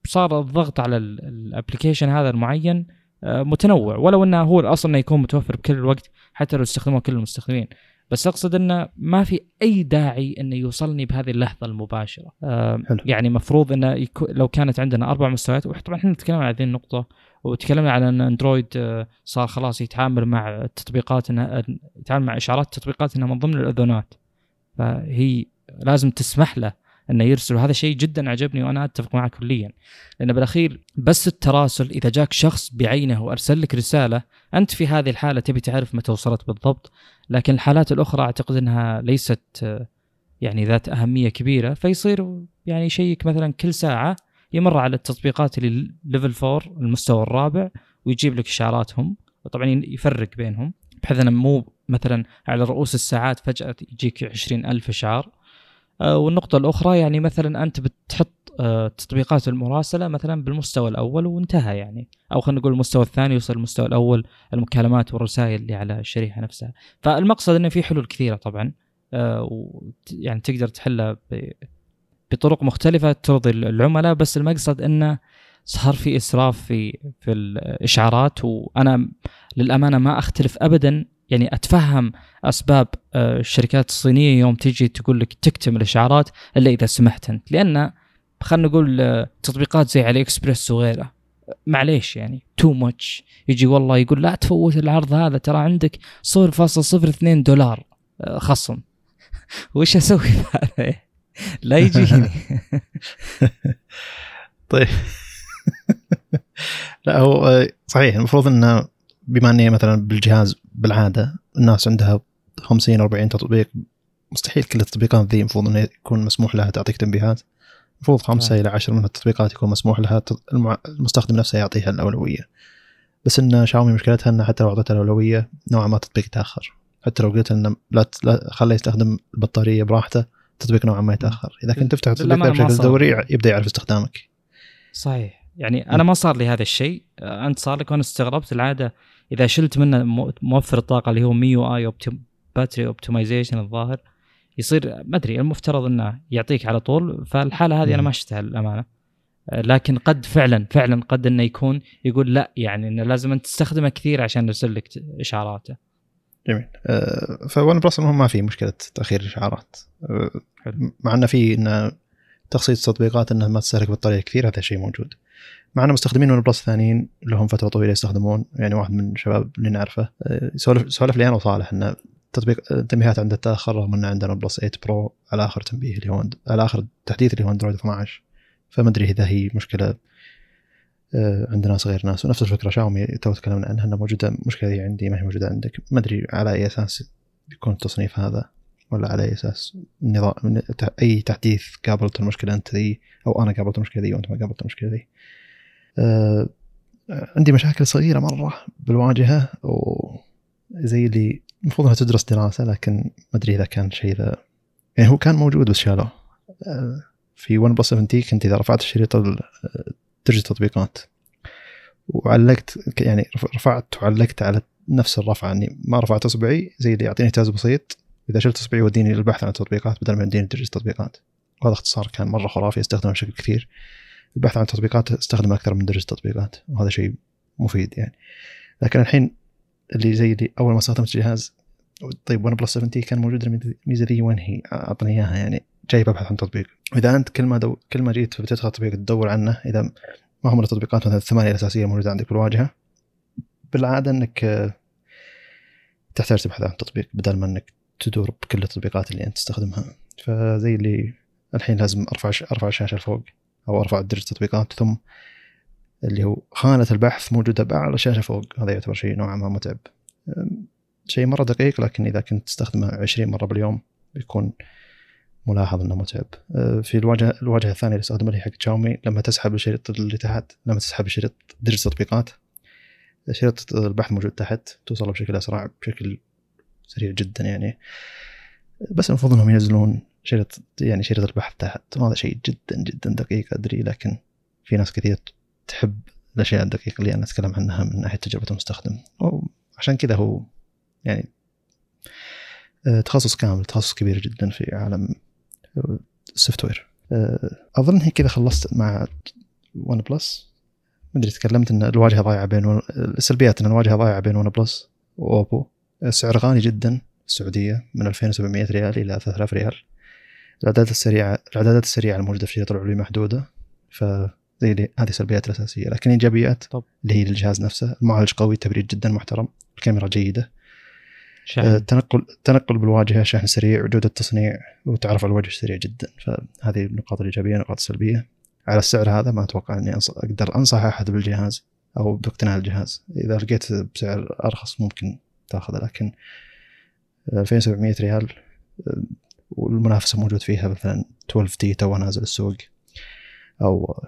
صار الضغط على الابلكيشن هذا المعين آه متنوع، ولو انه هو الاصل انه يكون متوفر بكل الوقت حتى لو استخدموه كل المستخدمين، بس أقصد أنه ما في أي داعي أنه يوصلني بهذه اللحظة المباشرة. يعني مفروض أنه يكو لو كانت عندنا أربع مستويات، وطبعا إحنا نتكلم عن هذه النقطة وتكلمنا على أن أندرويد صار خلاص يتعامل مع التطبيقات إنها يتعامل مع إشعارات التطبيقات إنها من ضمن الأذونات، فهي لازم تسمح له أنه يرسل. هذا شيء جدا عجبني وأنا أتفق معك كليا، لأن بالأخير بس التراسل إذا جاك شخص بعينه وأرسل لك رسالة أنت في هذه الحالة تبي تعرف متى وصلت بالضبط، لكن الحالات الأخرى أعتقد أنها ليست يعني ذات أهمية كبيرة، فيصير يعني شيك مثلا كل ساعة يمر على التطبيقات اللي ليفل أربعة المستوى الرابع ويجيب لك إشعاراتهم، وطبعا يفرق بينهم بحيث أنه مو مثلا على رؤوس الساعات فجأة يجيك عشرين ألف إشعار. والنقطة الأخرى يعني مثلا أنت بتحط تطبيقات المراسلة مثلا بالمستوى الأول وانتهى، يعني أو خلينا نقول المستوى الثاني يوصل المستوى الأول المكالمات والرسائل اللي على الشريحة نفسها. فالمقصد أنه في حلول كثيرة طبعا يعني تقدر تحلها بطرق مختلفة ترضي العملاء، بس المقصد أنه صار في إسراف في في الإشعارات. وأنا للأمانة ما أختلف أبدا، يعني أتفهم أسباب الشركات الصينية يوم تيجي تقول لك تكتم الإشعارات إلا إذا سمحتن، لأن خلنا نقول تطبيقات زي علي إكسبرس وغيره معليش يعني تو ماتش، يجي والله يقول لا تفوت العرض هذا ترى عندك صفر فاصلة صفر اثنين دولار خصم وش أسوي هذا؟ لا يجيني. طيب لا هو صحيح المفروض أنه بما أني مثلا بالجهاز بالعادة الناس عندها خمسين أربعين تطبيق، مستحيل كل التطبيقات ذي مفروض أن يكون مسموح لها تعطيك تنبيهات، مفروض خمسة آه. إلى عشر من التطبيقات يكون مسموح لها المستخدم نفسه يعطيها الأولوية. بس إن شاومي مشكلتها إن حتى لو أعطيتها الأولوية نوعا ما التطبيق يتأخر، حتى لو قلت إن لا خليه يستخدم البطارية براحته التطبيق نوعا ما يتأخر. إذا كنت تفتح التطبيق بشكل دوري يبدأ يعرف استخدامك. صحيح يعني أنا ما صار لي هذا الشيء، أنت صار لك وأنا استغربت. العادة إذا شلت منه موفر الطاقة اللي هو ميو آي باتري أوبتمايزيشن الظاهر يصير ما أدري المفترض إنه يعطيك على طول، فالحالة هذه أنا ما شفتها الأمانة، لكن قد فعلا فعلا قد إنه يكون يقول لا يعني إنه لازم أنت تستخدمه كثير عشان يرسل لك إشعاراته. جميل. أه فوان بلس هم ما في مشكلة تأخير الإشعارات، أه مع إنه في إنه تخصيص التطبيقات إنها ما تستهلك بطارية كثير، هذا شيء موجود. معنا مستخدمين ون بلس ثانيين لهم فترة طويلة يستخدمون، يعني واحد من الشباب اللي نعرفه سولف سولف لي أنا وصالح إن تطبيق التنبيهات عنده تأخر، من عندنا ون بلس ثمانية برو على آخر تنبيه اللي هو على آخر تحديث اللي هو أندرويد اثنا عشر، فما أدري إذا هي مشكلة عند ناس غير ناس. ونفس الفكرة شاومي تو تكلمنا عنها إنها موجودة، مشكلة هي عندي ما هي موجودة عندك، ما أدري على أي أساس يكون التصنيف هذا، ولا على أساس نظام أي تحديث قابلت المشكلة أنت ذي أو أنا قابلت المشكلة ذي وأنت ما قابلت المشكلة ذي. آه، عندي مشاكل صغيرة مرة بالواجهة وزي اللي المفروض أنها تدرس دراسة، لكن ما أدري إذا كان شيء ذا يعني هو كان موجود بس شالوه. آه، في ون بلس سفنتي كنت إذا رفعت الشريط درج التطبيقات وعلقت يعني رفعت وعلقت على نفس الرفعة، يعني ما رفعت أصبعي زي اللي يعطيني اهتزاز بسيط، إذا شلت أصبعي وديني للبحث عن التطبيقات بدل ما يديني درج التطبيقات. وهذا اختصار كان مرة خرافي، استخدمه بشكل كثير البحث عن التطبيقات، استخدم أكثر من درجة تطبيقات وهذا شيء مفيد يعني. لكن الحين اللي زي اللي أول ما استخدمت الجهاز طيب ون بلس سبعين كان موجود الميزه دي وين هي؟ اعطني اياها يعني، جاي ببحث عن تطبيق. واذا انت كل ما دو... كل ما جيت بتدخل تطبيق تدور عنه، اذا ما هم التطبيقات مثلا الثمانيه الاساسيه موجوده عندك بالواجهه، بالعاده انك تحتاج تبحث عن تطبيق بدل ما انك تدور بكل التطبيقات اللي انت تستخدمها. فزي اللي الحين لازم ارفع ارفع الشاشه لفوق او ارفع درجه التطبيقات، ثم اللي هو خانه البحث موجوده باعلى شاشه فوق. هذا يعتبر شيء نوعا ما متعب، شيء مرة دقيق، لكن إذا كنت تستخدمه عشرين مرة باليوم بيكون ملاحظ إنه متعب. في الواجهة الواجهة الثانية اللي استخدمها اللي حق شاومي، لما تسحب الشريط اللي تحت، لما تسحب الشريط درج التطبيقات، شريط البحث موجود تحت، توصله بشكل أسرع، بشكل سريع جدا يعني. بس المفروض إنهم ينزلون شريط يعني شريط البحث تحت، وهذا شيء جدا جدا دقيق أدري، لكن في ناس كثير تحب الأشياء الدقيقة اللي أنا أتكلم عنها من ناحية تجربة المستخدم. وعشان كذا هو يعني تخصص كامل، تخصص كبير جدا في عالم السوفت وير. اظن هيك كذا خلصت مع ون بلس. ما ادري تكلمت ان الواجهه ضايعه بين و... السلبيات ان الواجهه ضايعه بين ون بلس واوبو. السعر غالي جدا السعوديه، من ألفين وسبعمية ريال الى ثلاثة آلاف ريال. الاعدادات السريعه الاعدادات السريعه الموجوده في شريط العلوي محدوده، فزي هذه السلبيات الاساسيه. لكن ايجابيات طب. اللي هي للجهاز نفسه، المعالج قوي، تبريد جدا محترم، الكاميرا جيده، التنقل التنقل بالواجهه، شحن سريع، وجودة التصنيع، وتعرف على الوجه سريع جدا. فهذه النقاط الايجابيه. نقاط سلبيه على السعر هذا، ما اتوقع اني أنص... اقدر انصح احد بالجهاز او باقتناء الجهاز. اذا لقيت بسعر ارخص ممكن تاخذه، لكن ألفين وسبعمية ريال والمنافسه موجود فيها مثلا اثنا عشر تي تو نازل السوق، او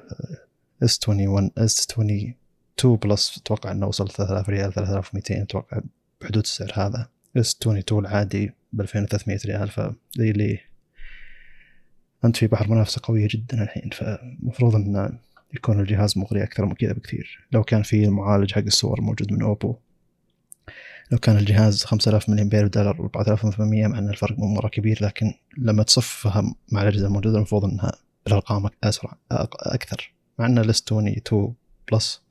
إس واحد وعشرين إس اثنين وعشرين بلس اتوقع انه وصل ثلاثة آلاف ريال، ثلاثة آلاف ومئتين اتوقع بحدود السعر هذا. إس اثنين وعشرين العادي ب ألفين وثلاثمية ريال. فذي اللي أنت في بحر منافسة قوية جدا الحين، فمفروض أن يكون الجهاز مغري أكثر من كذا بكثير. لو كان فيه المعالج حق الصور موجود من أوبو، لو كان الجهاز خمسة آلاف ملي أمبير بدل أربعة آلاف وثمانمية، مع أن الفرق مو مرة كبير، لكن لما تصفها مع الأجهزة الموجودة المفروض أنها بالأرقام أسرع أكثر، مع أن إس اثنين وعشرين بلس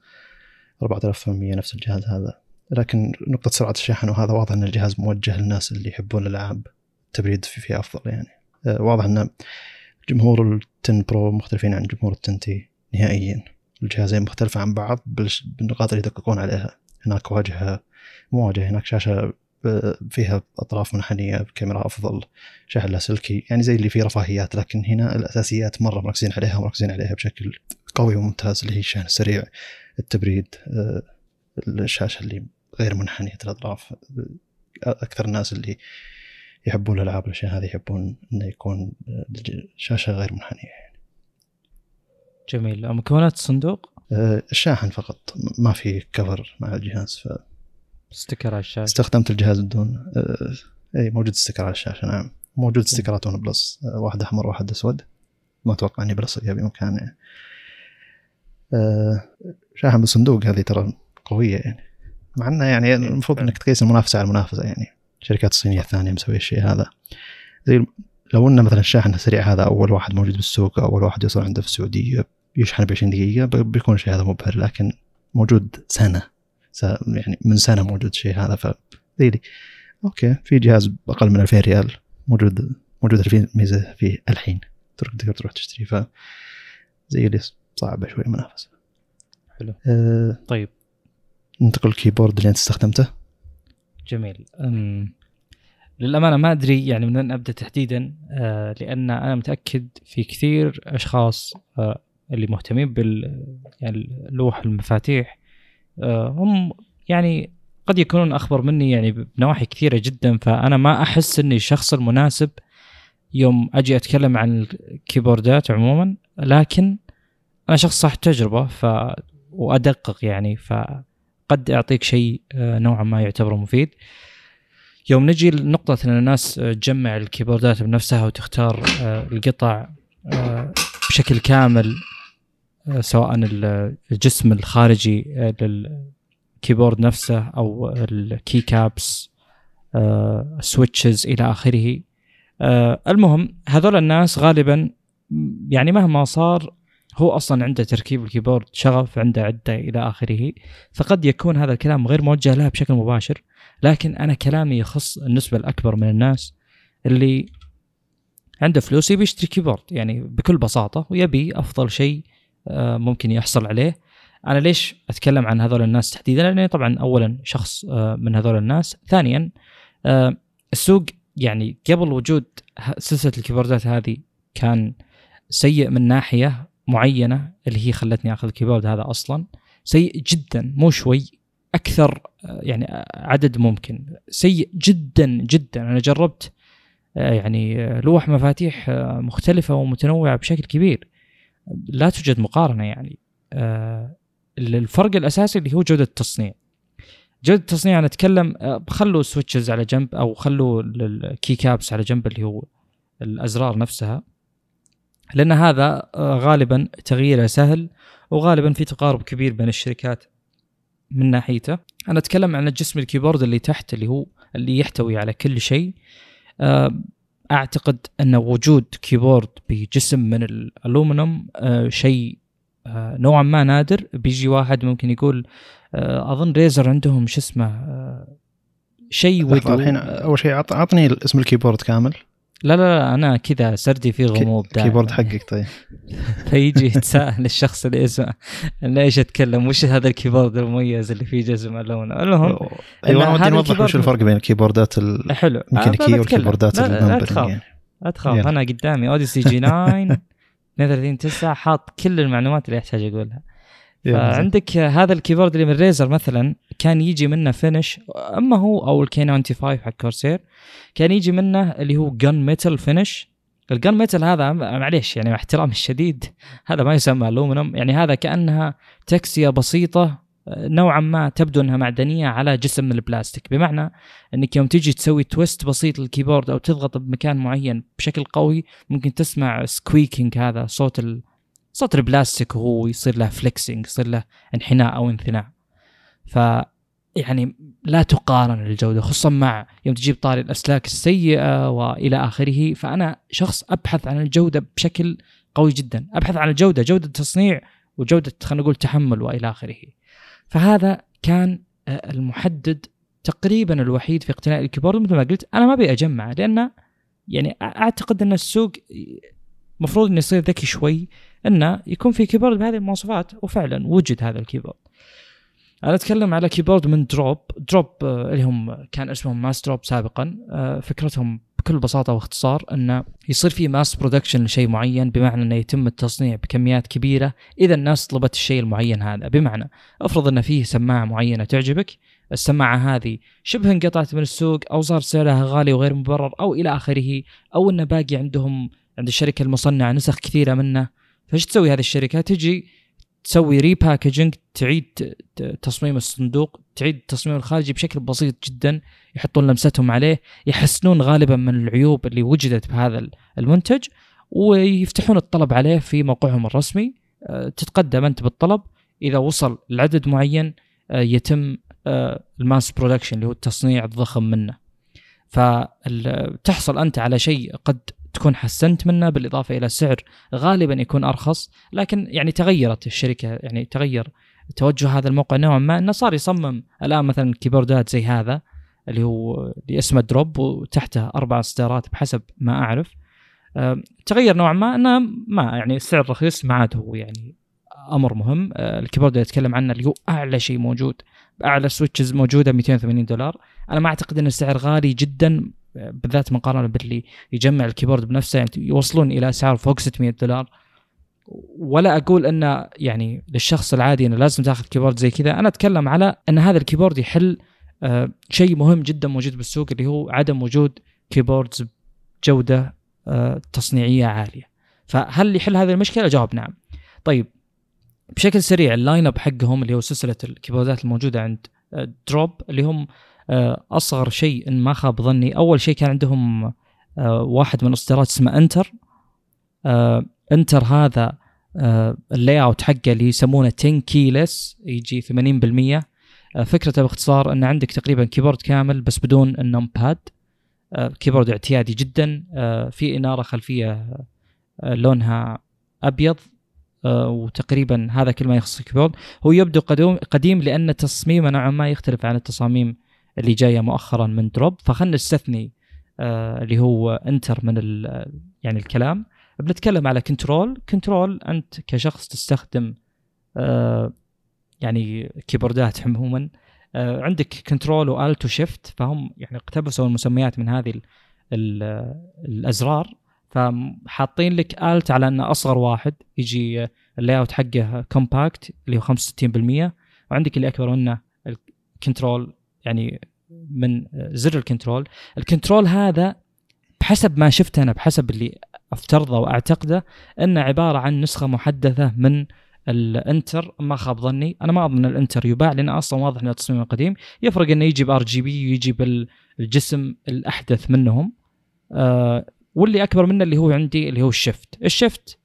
أربعة آلاف وثمانمية نفس الجهاز هذا. لكن نقطة سرعة الشحن، وهذا واضح أن الجهاز موجه للناس اللي يحبون الألعاب، تبريد فيه في أفضل يعني. واضح أن جمهور التن برو مختلفين عن جمهور التن تي نهائيا، الجهازين مختلفة عن بعض بالنقاط اللي يدققون عليها. هناك واجهة مواجهة، هناك شاشة فيها أطراف منحنية بكاميرا أفضل، شاحن لاسلكي، يعني زي اللي فيه رفاهيات. لكن هنا الأساسيات مرة مركزين عليها مركزين عليها بشكل قوي وممتاز، اللي هي الشحن السريع، التبريد، الشاشة اللي غير منحنية الأطراف. أكثر الناس اللي يحبون الألعاب الشيء هذه يحبون إنه يكون شاشة غير منحنية يعني. جميل. مكونات الصندوق؟ الشاحن فقط، ما في كفر مع الجهاز. ف... استكر على الشاشة. استخدمت الجهاز بدون أي موجود استكر على الشاشة. نعم موجود استكرات ون بلس، واحد أحمر واحد أسود، ما أتوقع إني بلصق يا بإمكانه. شاحن بالصندوق هذه ترى قوية يعني، مع أنه يعني المفروض إنك تقيس المنافسة على المنافسة يعني. شركات الصينية الثانية مسوية الشيء هذا، زي لو إنه مثلا الشاحن السريع هذا أول واحد موجود بالسوق، أول واحد يوصل عنده في السعودية يشحن بعشرين دقيقة، بيكون الشيء هذا مبهر. لكن موجود سنة يعني، من سنة موجود الشيء هذا. فذيلي أوكي، في جهاز أقل من ألفين ريال موجود موجود ألفين ميزة فيه الحين، تقدر تروح تشتري. فزي اللي صعبة شوي منافسة. حلو. أه طيب ننتقل الكيبورد اللي أنت استخدمته. جميل. أم... للأمانة ما أدري يعني من وين أبدأ تحديدا، آه لأن أنا متأكد في كثير أشخاص آه اللي مهتمين بال يعني لوح المفاتيح، آه هم يعني قد يكونون أخبر مني يعني بنواحي كثيرة جدا. فأنا ما أحس إني الشخص المناسب يوم أجي أتكلم عن الكيبوردات عموما، لكن أنا شخص صاحب تجربة ف وأدقق يعني، ف قد أعطيك شيء نوعا ما يعتبره مفيد. يوم نجي لنقطة أن الناس تجمع الكيبوردات بنفسها وتختار القطع بشكل كامل، سواء الجسم الخارجي للكيبورد نفسه أو الكي كابس، سويتشز إلى آخره. المهم هذول الناس غالبا يعني مهما صار هو أصلاً عنده تركيب الكيبورد شغف، عنده عدة إلى آخره، فقد يكون هذا الكلام غير موجه لها بشكل مباشر، لكن أنا كلامي يخص النسبة الأكبر من الناس اللي عنده فلوس يبي يشتري كيبورد يعني بكل بساطة، ويبي أفضل شيء ممكن يحصل عليه. أنا ليش أتكلم عن هذول الناس تحديدا؟ لأنني طبعا أولا شخص من هذول الناس، ثانيا السوق يعني قبل وجود سلسلة الكيبوردات هذه كان سيء من ناحية معينة اللي هي خلتني أخذ الكيبورد هذا أصلا، سيء جدا مو شوي، أكثر يعني عدد ممكن، سيء جدا جدا. أنا جربت يعني لوح مفاتيح مختلفة ومتنوعة بشكل كبير، لا توجد مقارنة. يعني الفرق الأساسي اللي هو جودة التصنيع. جودة التصنيع أنا أتكلم خلوا سويتشز على جنب أو خلوا الكي كابس على جنب اللي هو الأزرار نفسها، لأن هذا غالبا تغييره سهل وغالبا في تقارب كبير بين الشركات من ناحيته. أنا أتكلم عن جسم الكيبورد اللي تحت اللي هو اللي يحتوي على كل شيء. أعتقد أن وجود كيبورد بجسم من الألومنيوم شيء نوعا ما نادر. بيجي واحد ممكن يقول أظن ريزر عندهم شو اسمه شيء ودو. الحين أول شيء عطني اسم الكيبورد كامل. لا لا أنا كذا سردي فيه غموض. كيبورد حقك طيب. فيجي يتساءل الشخص اللي اسمه ليش أتكلم وش هذا الكيبورد المميز اللي فيه جسم اللون؟ أقول لهم أيوة ودي نوضح وش الفرق بين الكيبوردات الميكانيكية والكيبوردات الممبرنية. أتخاف أنا قدامي أوديسي جي ناين اثنين وثلاثين تسعة حاط كل المعلومات اللي أحتاج أقولها. عندك هذا الكيبورد اللي من ريزر مثلا كان يجي منه فينش، اما هو او الكي خمسة وتسعين حق كورسير كان يجي منه اللي هو جن ميتال فينش. الجن ميتال هذا معليش يعني مع احترامي الشديد هذا ما يسمى الومنيوم، يعني هذا كانها تكسيه بسيطه نوعا ما تبدو انها معدنيه على جسم البلاستيك، بمعنى انك يوم تيجي تسوي تويست بسيط للكيبورد او تضغط بمكان معين بشكل قوي ممكن تسمع سكويكينج، هذا صوت ال صوت البلاستيك وهو يصير له فليكسينج، يصير له انحناء أو انثناء. ف يعني لا تقارن الجودة، خصوصا مع يوم تجيب طاري الأسلاك السيئة وإلى آخره. فأنا شخص أبحث عن الجودة بشكل قوي جدا، أبحث عن الجودة، جودة تصنيع وجودة خلينا نقول تحمل وإلى آخره. فهذا كان المحدد تقريبا الوحيد في اقتناء الكيبورد. مثل ما قلت أنا ما أبي أجمع، لأن يعني أعتقد أن السوق مفروض أن يصير ذكي شوي أنه يكون في كيبورد بهذه المواصفات، وفعلا وجد هذا الكيبورد. أنا أتكلم على كيبورد من دروب دروب اللي هم كان اسمهم ماس دروب سابقا. فكرتهم بكل بساطة واختصار أنه يصير في ماس برودكشن لشيء معين، بمعنى أنه يتم التصنيع بكميات كبيرة إذا الناس طلبت الشيء المعين هذا. بمعنى أفرض أن فيه سماعة معينة تعجبك، السماعة هذه شبه انقطعت من السوق أو صار سعرها غالي وغير مبرر أو إلى آخره، أو أن باقي عندهم عند الشركة المصنعة نسخ كثيرة منه. فايش تسوي هذه الشركة؟ تجي تسوي ريباكجينج، تعيد تصميم الصندوق، تعيد التصميم الخارجي بشكل بسيط جدا، يحطون لمستهم عليه، يحسنون غالبا من العيوب اللي وجدت بهذا المنتج، ويفتحون الطلب عليه في موقعهم الرسمي. تتقدم أنت بالطلب، إذا وصل لعدد معين يتم الماس برودكشن اللي هو التصنيع الضخم منه، فتحصل أنت على شيء قد تكون حسنت منه، بالإضافة إلى سعر غالبا يكون أرخص. لكن يعني تغيرت الشركة، يعني تغير توجه هذا الموقع نوعا ما، أنه صار يصمم الآن مثلا كيبوردات زي هذا اللي هو اسمه دروب وتحته أربع إصدارات بحسب ما أعرف. تغير نوعا ما أنه ما يعني السعر رخيص ما عاد هو يعني أمر مهم. الكيبورد اللي أتكلم عنه اللي هو أعلى شيء موجود، أعلى سويتشز موجودة مئتين وثمانين دولار، أنا ما أعتقد أن السعر غالي جدا، بالذات مقارنة باللي يجمع الكيبورد بنفسه، يعني يوصلون إلى سعر فوق ستمئة دولار. ولا أقول أنه يعني للشخص العادي أنه لازم تأخذ كيبورد زي كذا، أنا أتكلم على أن هذا الكيبورد يحل آه شيء مهم جدا موجود بالسوق، اللي هو عدم وجود كيبوردز بجودة آه تصنيعية عالية. فهل يحل هذه المشكلة؟ جواب نعم. طيب بشكل سريع اللاين أب حقهم اللي هو سلسلة الكيبوردات الموجودة عند آه دروب، اللي هم أصغر شيء إن ما خاب ظني، أول شيء كان عندهم واحد من إصدارات اسمه انتر انتر هذا اللي أوت حقه اللي يسمونه تن كيلس، يجي ثمانين بالمئة. فكرته باختصار أن عندك تقريبا كيبورد كامل بس بدون النمباد، كيبورد اعتيادي جدا، في إنارة خلفية لونها أبيض، وتقريبا هذا كل ما يخص الكيبورد. هو يبدو قديم قديم لأن تصميمه نوعا ما يختلف عن التصاميم اللي جايه مؤخرا من دروب. فخلنا نستثني آه اللي هو انتر من يعني الكلام. بنتكلم على كنترول. كنترول انت كشخص تستخدم آه يعني كيبوردات عموما، آه عندك كنترول والت وشيفت، فهم يعني اقتبسوا المسميات من هذه ال ال الازرار. فحاطين لك الت على انه اصغر واحد يجي اللاي اوت حقه كومباكت اللي هو خمسة وستين بالمية، وعندك اللي اكبر منه الكنترول يعني من زر الكنترول. الكنترول هذا بحسب ما شفت انا، بحسب اللي افترضه واعتقده، انه عباره عن نسخه محدثه من الانتر. ما خاب ظني، انا ما اظن الانتر يباع لانه اصلا واضح ان التصميم القديم يفرق انه يجي بار جي بي ويجي بالجسم الاحدث منهم. أه واللي اكبر منه اللي هو عندي اللي هو الشيفت. الشيفت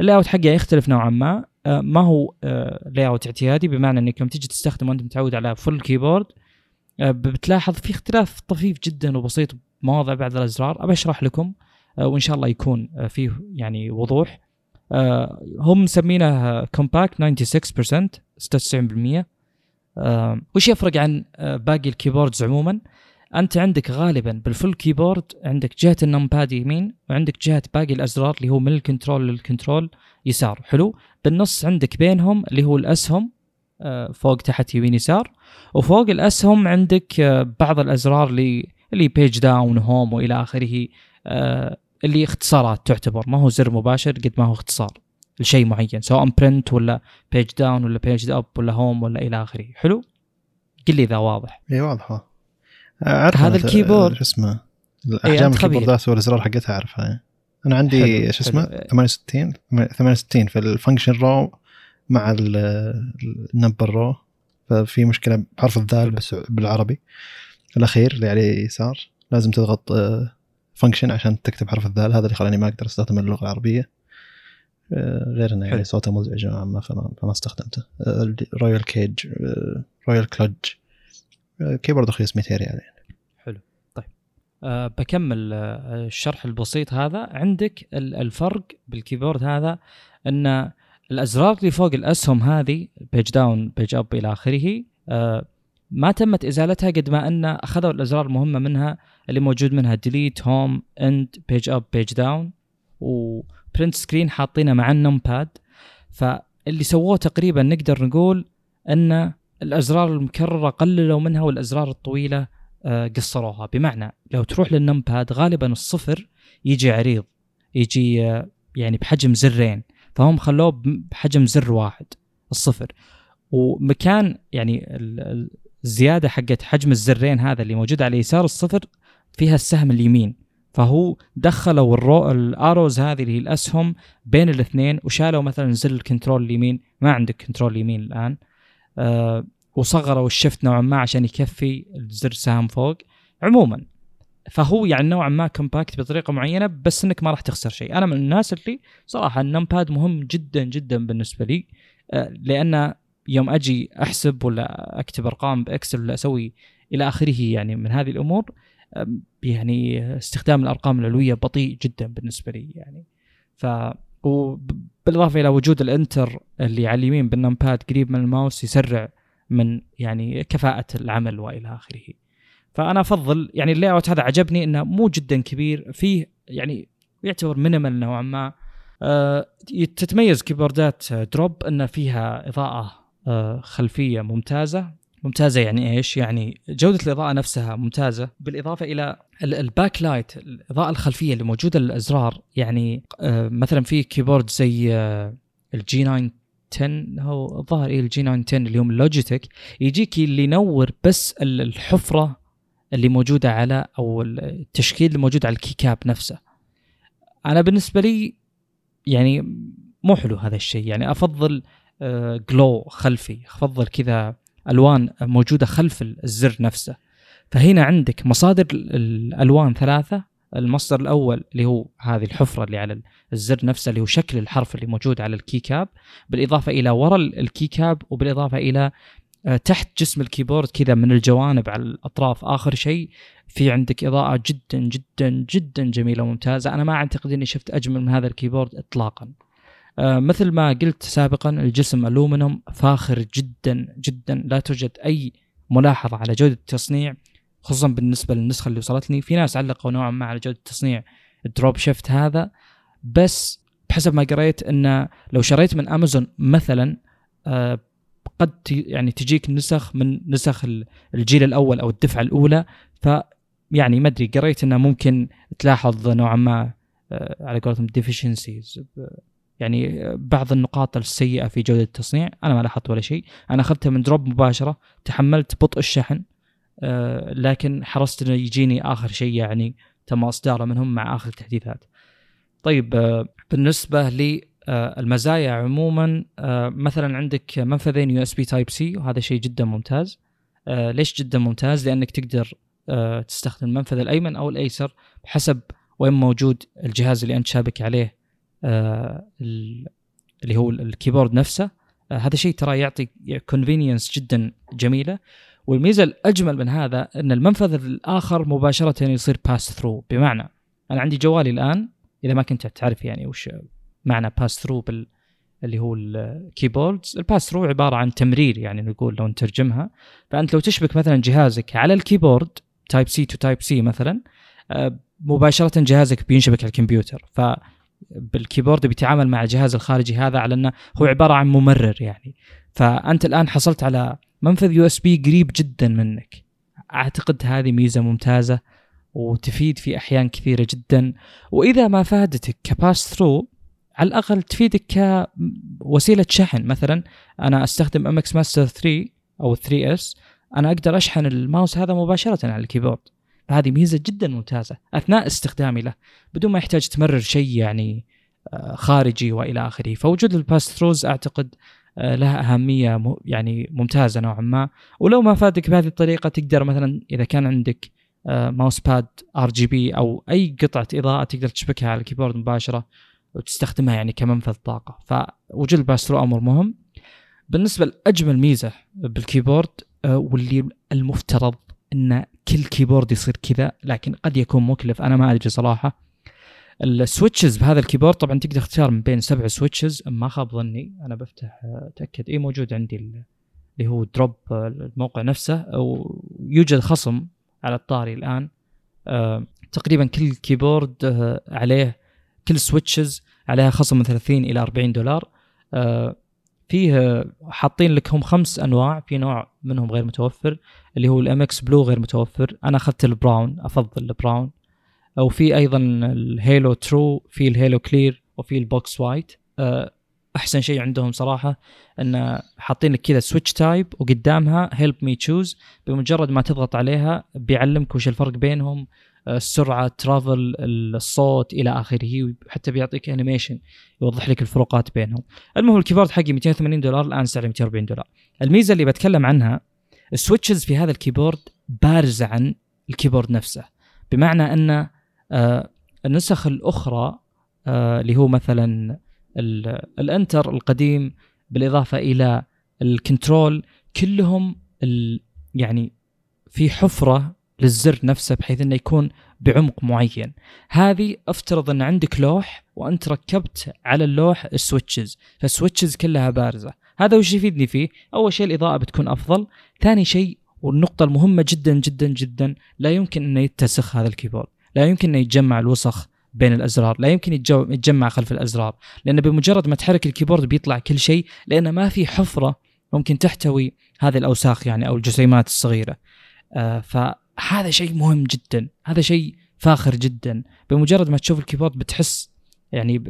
اللاي اوت حقه يختلف نوعا ما، أه ما هو أه لاي اوت اعتيادي، بمعنى انك لما تيجي تستخدم وانت متعود على فل كيبورد أه بتلاحظ في اختلاف طفيف جدا وبسيط بمواضع بعض الازرار. ابشرح لكم أه وان شاء الله يكون أه فيه يعني وضوح. أه هم مسمينه كومباكت ستة وتسعين بالمية. أه وش يفرق عن أه باقي الكيبوردز عموما؟ انت عندك غالبا بالفل كيبورد عندك جهه النمباد يمين، وعندك جهه باقي الازرار اللي هو من الكنترول للكنترول يسار. حلو، بالنص عندك بينهم اللي هو الاسهم أه فوق تحت يمين يسار، وفوق الاسهم عندك أه بعض الازرار اللي اللي بيج داون هوم والى اخره، أه اللي اختصارات تعتبر، ما هو زر مباشر قد ما هو اختصار لشيء معين، سواء برنت ولا بيج داون ولا بيج اب ولا هوم ولا الى اخره. حلو، قل لي اذا واضح. اي واضح. اعرف هذا الكيبورد شو اسمه، الاحجام الكيبوردات والازرار حقتها اعرفها يعني. انا عندي شو اسمه ثمانية وستين ثمانية وستين في الفانكشن رو مع النمبر رو، ففي مشكله بحرف الذال بس بالعربي الاخير اللي عليه يسار لازم تضغط فانكشن عشان تكتب حرف الذال، هذا اللي خلاني ما اقدر استخدم اللغه العربيه، غير انه يعني صوته مزعج نوعا ما فما استخدمته. رويال كيج رويال كلج كيبورد رخيص مئتين ريال يعني. حلو، طيب أه بكمل الشرح البسيط هذا. عندك الفرق بالكيبورد هذا ان الازرار اللي فوق الاسهم هذه بيج داون بيج اب الى اخره أه ما تمت ازالتها قد ما ان اخذوا الازرار المهمه منها اللي موجود منها ديليت هوم اند بيج اب بيج داون وبرنت سكرين، حاطينها مع النمباد. فاللي سووه تقريبا نقدر نقول ان الازرار المكرره قللوا منها والازرار الطويله قصروها. بمعنى لو تروح للنمباد غالبا الصفر يجي عريض، يجي يعني بحجم زرين، فهم خلوه بحجم زر واحد الصفر. ومكان يعني الزياده حقت حجم الزرين هذا اللي موجود على يسار الصفر فيها السهم اليمين، فهو دخلوا الرو الاروز هذه اللي هي الاسهم بين الاثنين، وشالوا مثلا زر الكنترول اليمين، ما عندك كنترول يمين الان، أه وصغروا الشفت نوعا ما عشان يكفي الزر سهم فوق. عموما فهو يعني نوعا ما كومباكت بطريقه معينه، بس انك ما راح تخسر شيء. انا من الناس اللي صراحه النمباد مهم جدا جدا بالنسبه لي، أه لان يوم اجي احسب ولا اكتب ارقام باكسل ولا اسوي الى اخره يعني من هذه الامور، يعني استخدام الارقام العلويه بطيء جدا بالنسبه لي يعني. ف وبالاضافه الى وجود الانتر اللي على اليمين بالنمباد قريب من الماوس يسرع من يعني كفاءه العمل والى اخره. فانا افضل يعني اللاي اوت هذا، عجبني انه مو جدا كبير، فيه يعني يعتبر مينيمال نوعا ما. أه تتميز كيبوردات دروب ان فيها اضاءه خلفية ممتازة. ممتازة يعني إيش؟ يعني جودة الإضاءة نفسها ممتازة، بالإضافة إلى الباك لايت، الإضاءة الخلفية اللي موجودة للأزرار. يعني مثلا في كيبورد زي الجي ناين تن، هو الظاهر إيه الجي ناين تن اللي هم اللوجيتك، يجيك اللي ينور بس الحفرة اللي موجودة على أو التشكيل اللي موجود على الكيكاب نفسه. أنا بالنسبة لي يعني مو حلو هذا الشيء، يعني أفضل جلو خلفي، أفضل كذا ألوان موجودة خلف الزر نفسه. فهنا عندك مصادر الألوان ثلاثة. المصدر الأول اللي هو هذه الحفرة اللي على الزر نفسه اللي هو شكل الحرف اللي موجود على الكيكاب، بالإضافة إلى وراء الكيكاب، وبالإضافة إلى تحت جسم الكيبورد كذا من الجوانب على الأطراف. آخر شيء في عندك إضاءة جدا جدا جدا جميلة وممتازة. أنا ما أعتقد أني شفت أجمل من هذا الكيبورد إطلاقا. مثل ما قلت سابقا الجسم ألومنيوم فاخر جدا جدا، لا توجد أي ملاحظة على جودة التصنيع خصوصا بالنسبة للنسخة اللي وصلتني. في ناس علقوا نوعا ما على جودة التصنيع الدروب شيفت هذا، بس بحسب ما قريت إنه لو شريت من أمازون مثلا آه قد يعني تجيك نسخ من نسخ الجيل الأول أو الدفعة الأولى، فيعني ما أدري قريت إنه ممكن تلاحظ نوعا ما آه على قولتهم deficiencies، يعني بعض النقاط السيئة في جودة التصنيع. أنا ما لاحظت ولا شيء، أنا أخذتها من دروب مباشرة، تحملت بطء الشحن آه لكن حرصت إنه يجيني آخر شيء يعني تم إصداره منهم مع آخر التحديثات. طيب آه بالنسبة لي آه المزايا عموما آه مثلا عندك منفذين يو إس بي Type-C، وهذا شيء جدا ممتاز. آه ليش جدا ممتاز؟ لأنك تقدر آه تستخدم المنفذ الأيمن أو الأيسر بحسب وين موجود الجهاز اللي أنت شابك عليه آه اللي هو الكيبورد نفسه. آه هذا شيء ترى يعطي convenience جدا جميلة. والميزة الأجمل من هذا أن المنفذ الآخر مباشرة يصير pass through، بمعنى أنا عندي جوالي الآن، إذا ما كنت تعرف يعني وش معنى pass through بال... اللي هو الكيبوردز، الباس ثرو عبارة عن تمرير يعني نقول لو نترجمها. فأنت لو تشبك مثلا جهازك على الكيبورد تايب سي تو تايب سي مثلا آه مباشرة جهازك بينشبك على الكمبيوتر، ف بالكيبورد بيتعامل مع الجهاز الخارجي هذا على أنه هو عبارة عن ممرر يعني. فأنت الآن حصلت على منفذ يو اس بي قريب جدا منك. أعتقد هذه ميزة ممتازة وتفيد في أحيان كثيرة جدا، وإذا ما فادتك كباس ثرو على الأقل تفيدك كوسيلة شحن. مثلا أنا أستخدم إم إكس Master ثري أو ثري إس، أنا أقدر أشحن الماوس هذا مباشرة على الكيبورد، فهذه ميزة جدا ممتازة أثناء استخدامي له بدون ما يحتاج تمرر شيء يعني خارجي وإلى آخره. فوجود الباس ثروز أعتقد لها أهمية يعني ممتازة نوعا ما. ولو ما فادك بهذه الطريقة تقدر مثلا إذا كان عندك ماوس باد آر جي بي أو أي قطعة إضاءة تقدر تشبكها على الكيبورد مباشرة وتستخدمها يعني كمنفذ طاقة. فوجود الباسترو أمر مهم. بالنسبة لأجمل ميزة بالكيبورد واللي المفترض أن كل كيبورد يصير كذا لكن قد يكون مكلف، أنا ما أدري صراحة، السويتشز بهذا الكيبورد. طبعا تقدر اختيار من بين سبع سويتشز ما خاب ظني، أنا بفتح أتأكد. إيه موجود عندي اللي هو دروب الموقع نفسه، ويوجد خصم على الطاري الآن تقريبا كل كيبورد عليه كل سويتشز عليها خصم من ثلاثين إلى أربعين دولار. آه فيه حاطين لكم خمس أنواع، في نوع منهم غير متوفر اللي هو الام اكس بلو غير متوفر، أنا أخذت البراون، أفضل البراون. أو في أيضا الهيلو ترو، في الهيلو كلير، وفي البوكس وايت. آه أحسن شيء عندهم صراحة أن حاطين لك كذا سويتش تايب وقدامها هيلب مي تشوز، بمجرد ما تضغط عليها بيعلمك وش الفرق بينهم، السرعة، ترافل، الصوت إلى آخره، حتى بيعطيك أنيميشن يوضح لك الفروقات بينهم. المهم الكيبورد حقي مئتين وثمانين دولار، الآن سعره مئتين وأربعين دولار. الميزة اللي بتكلم عنها السويتشز في هذا الكيبورد بارزة عن الكيبورد نفسه، بمعنى أن آه النسخ الأخرى آه اللي هو مثلا الانتر القديم بالإضافة إلى الكنترول كلهم يعني في حفرة للزر نفسه بحيث انه يكون بعمق معين. هذه افترض ان عندك لوح وانت ركبت على اللوح السويتشز، فالسويتشز كلها بارزة. هذا وش يفيدني فيه؟ اول شيء الاضاءة بتكون افضل، ثاني شيء والنقطة المهمة جدا جدا جدا لا يمكن انه يتسخ هذا الكيبورد، لا يمكن انه يتجمع الوسخ بين الازرار، لا يمكن يتجمع خلف الازرار، لان بمجرد ما تحرك الكيبورد بيطلع كل شيء، لان ما في حفرة ممكن تحتوي هذه الاوساخ يعني او الجسيمات الصغيرة. آه ف هذا شيء مهم جدا، هذا شيء فاخر جدا. بمجرد ما تشوف الكيبورد بتحس يعني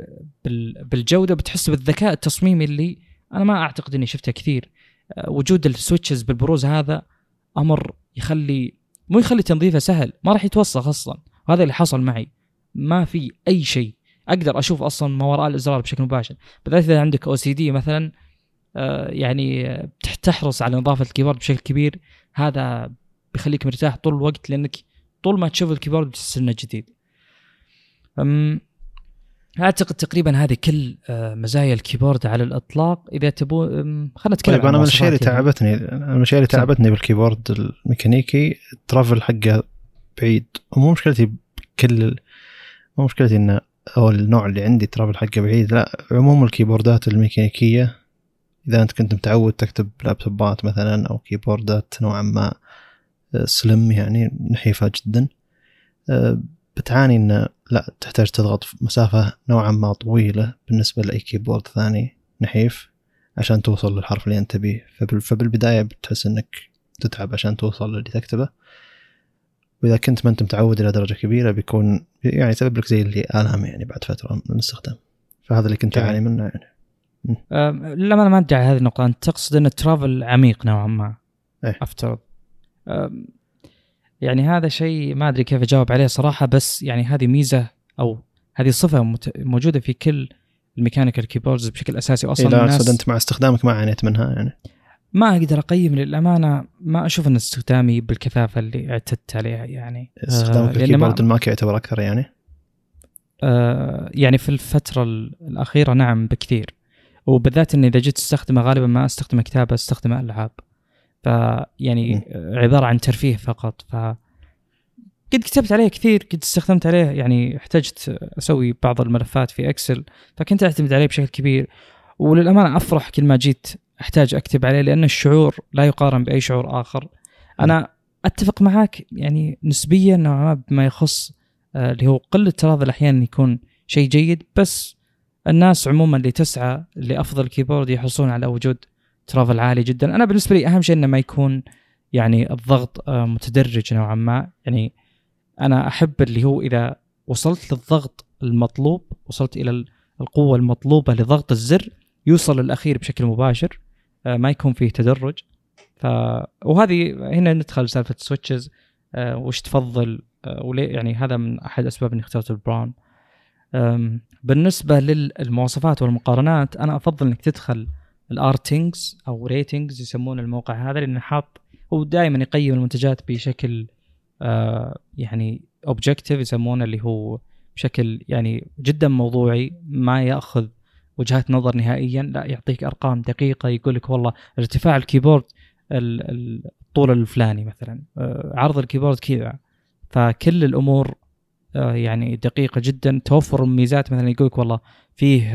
بالجودة، بتحس بالذكاء التصميمي اللي أنا ما أعتقد أني شفته كثير. وجود السويتشز بالبروز هذا أمر يخلي مو يخلي تنظيفه سهل، ما راح يتوسخ أصلا، وهذا اللي حصل معي. ما في أي شيء أقدر أشوف أصلا ما وراء الأزرار بشكل مباشر، بالذات إذا عندك أو سي دي مثلا يعني تحرص على نظافة الكيبورد بشكل كبير، هذا بيخليك مرتاح طول الوقت لأنك طول ما تشوف الكيبورد بتستنى جديد. أعتقد تقريبا هذه كل مزايا الكيبورد على الإطلاق. إذا تبو خلنا نتكلم. طيب أنا من الشيء اللي تعبتني أنا من الشيء اللي تعبتني بالكيبورد الميكانيكي الترافل حقه بعيد، ومو مشكلتي بكل مو مشكلتي إن أو النوع اللي عندي ترافل حقه بعيد، لا عموم الكيبوردات الميكانيكية إذا أنت كنت متعود تكتب لابتوبات مثلا أو كيبوردات نوعا ما سلم يعني نحيفة جدا، بتعاني إن لا تحتاج تضغط مسافة نوعا ما طويلة بالنسبة لأي كيبورد ثاني نحيف عشان توصل للحرف اللي أنت بيه. فبالبداية بتحس إنك تتعب عشان توصل للي تكتبه، وإذا كنت ما أنت متعود إلى درجة كبيرة بيكون يعني سبب لك زي اللي ألم يعني بعد فترة من الاستخدام. فهذا اللي كنت أعاني منه يعني. أه لما أنا ما أرجع هذه النقطة، أنت تقصد أن الترافل عميق نوعا ما إيه؟ أفترض أه يعني هذا شيء ما أدري كيف أجاوب عليه صراحة، بس يعني هذه ميزة أو هذه صفة موجودة في كل الميكانيكال كيبوردز بشكل أساسي. أصلاً إيه الناس أنت مع استخدامك ما عانيت منها يعني؟ ما أقدر أقيم للأمانة، ما أشوف أن استخدامي بالكثافة اللي اعتدت عليها يعني. استخدامك آه الكيبورد ما يعتبر أكثر يعني؟ آه يعني في الفترة الأخيرة نعم بكثير، وبالذات أني إذا جيت استخدمه غالباً ما استخدم كتابة، استخدم ألعاب، فيعني عبارة عن ترفيه فقط. فقد كتبت عليه كثير، قد استخدمت عليه يعني، احتجت أسوي بعض الملفات في إكسل فكنت أعتمد عليه بشكل كبير، وللأمانة أفرح كل ما جيت أحتاج أكتب عليه، لأن الشعور لا يقارن بأي شعور آخر. أنا أتفق معك يعني نسبياً نوعاً ما يخص اللي هو قلة ترافل، أحياناً يكون شيء جيد، بس الناس عموماً اللي تسعى لأفضل كيبورد يحصلون على وجود ترافل عالي جداً. أنا بالنسبة لي أهم شيء إنه ما يكون يعني الضغط متدرج نوعاً ما يعني. أنا أحب اللي هو إذا وصلت للضغط المطلوب، وصلت إلى القوة المطلوبة لضغط الزر، يوصل الأخير بشكل مباشر، ما يكون فيه تدرج. ف... وهذه هنا ندخل سالفة سويتشز أه وش تفضل أه وليه يعني. هذا من أحد أسباب أني اخترت البراون. بالنسبة للمواصفات والمقارنات، أنا أفضل أنك تدخل الارتينجز أو ريتينجز يسمون الموقع هذا، لأنه حاط هو دائما يقيم المنتجات بشكل أه يعني أوبجكتيف يسمونه، اللي هو بشكل يعني جدا موضوعي، ما يأخذ وجهات نظر نهائيا، لا يعطيك أرقام دقيقة، يقول لك والله ارتفاع الكيبورد الطول الفلاني مثلا، عرض الكيبورد كذا. فكل الأمور يعني دقيقة جدا، توفر ميزات مثلا يقول لك والله فيه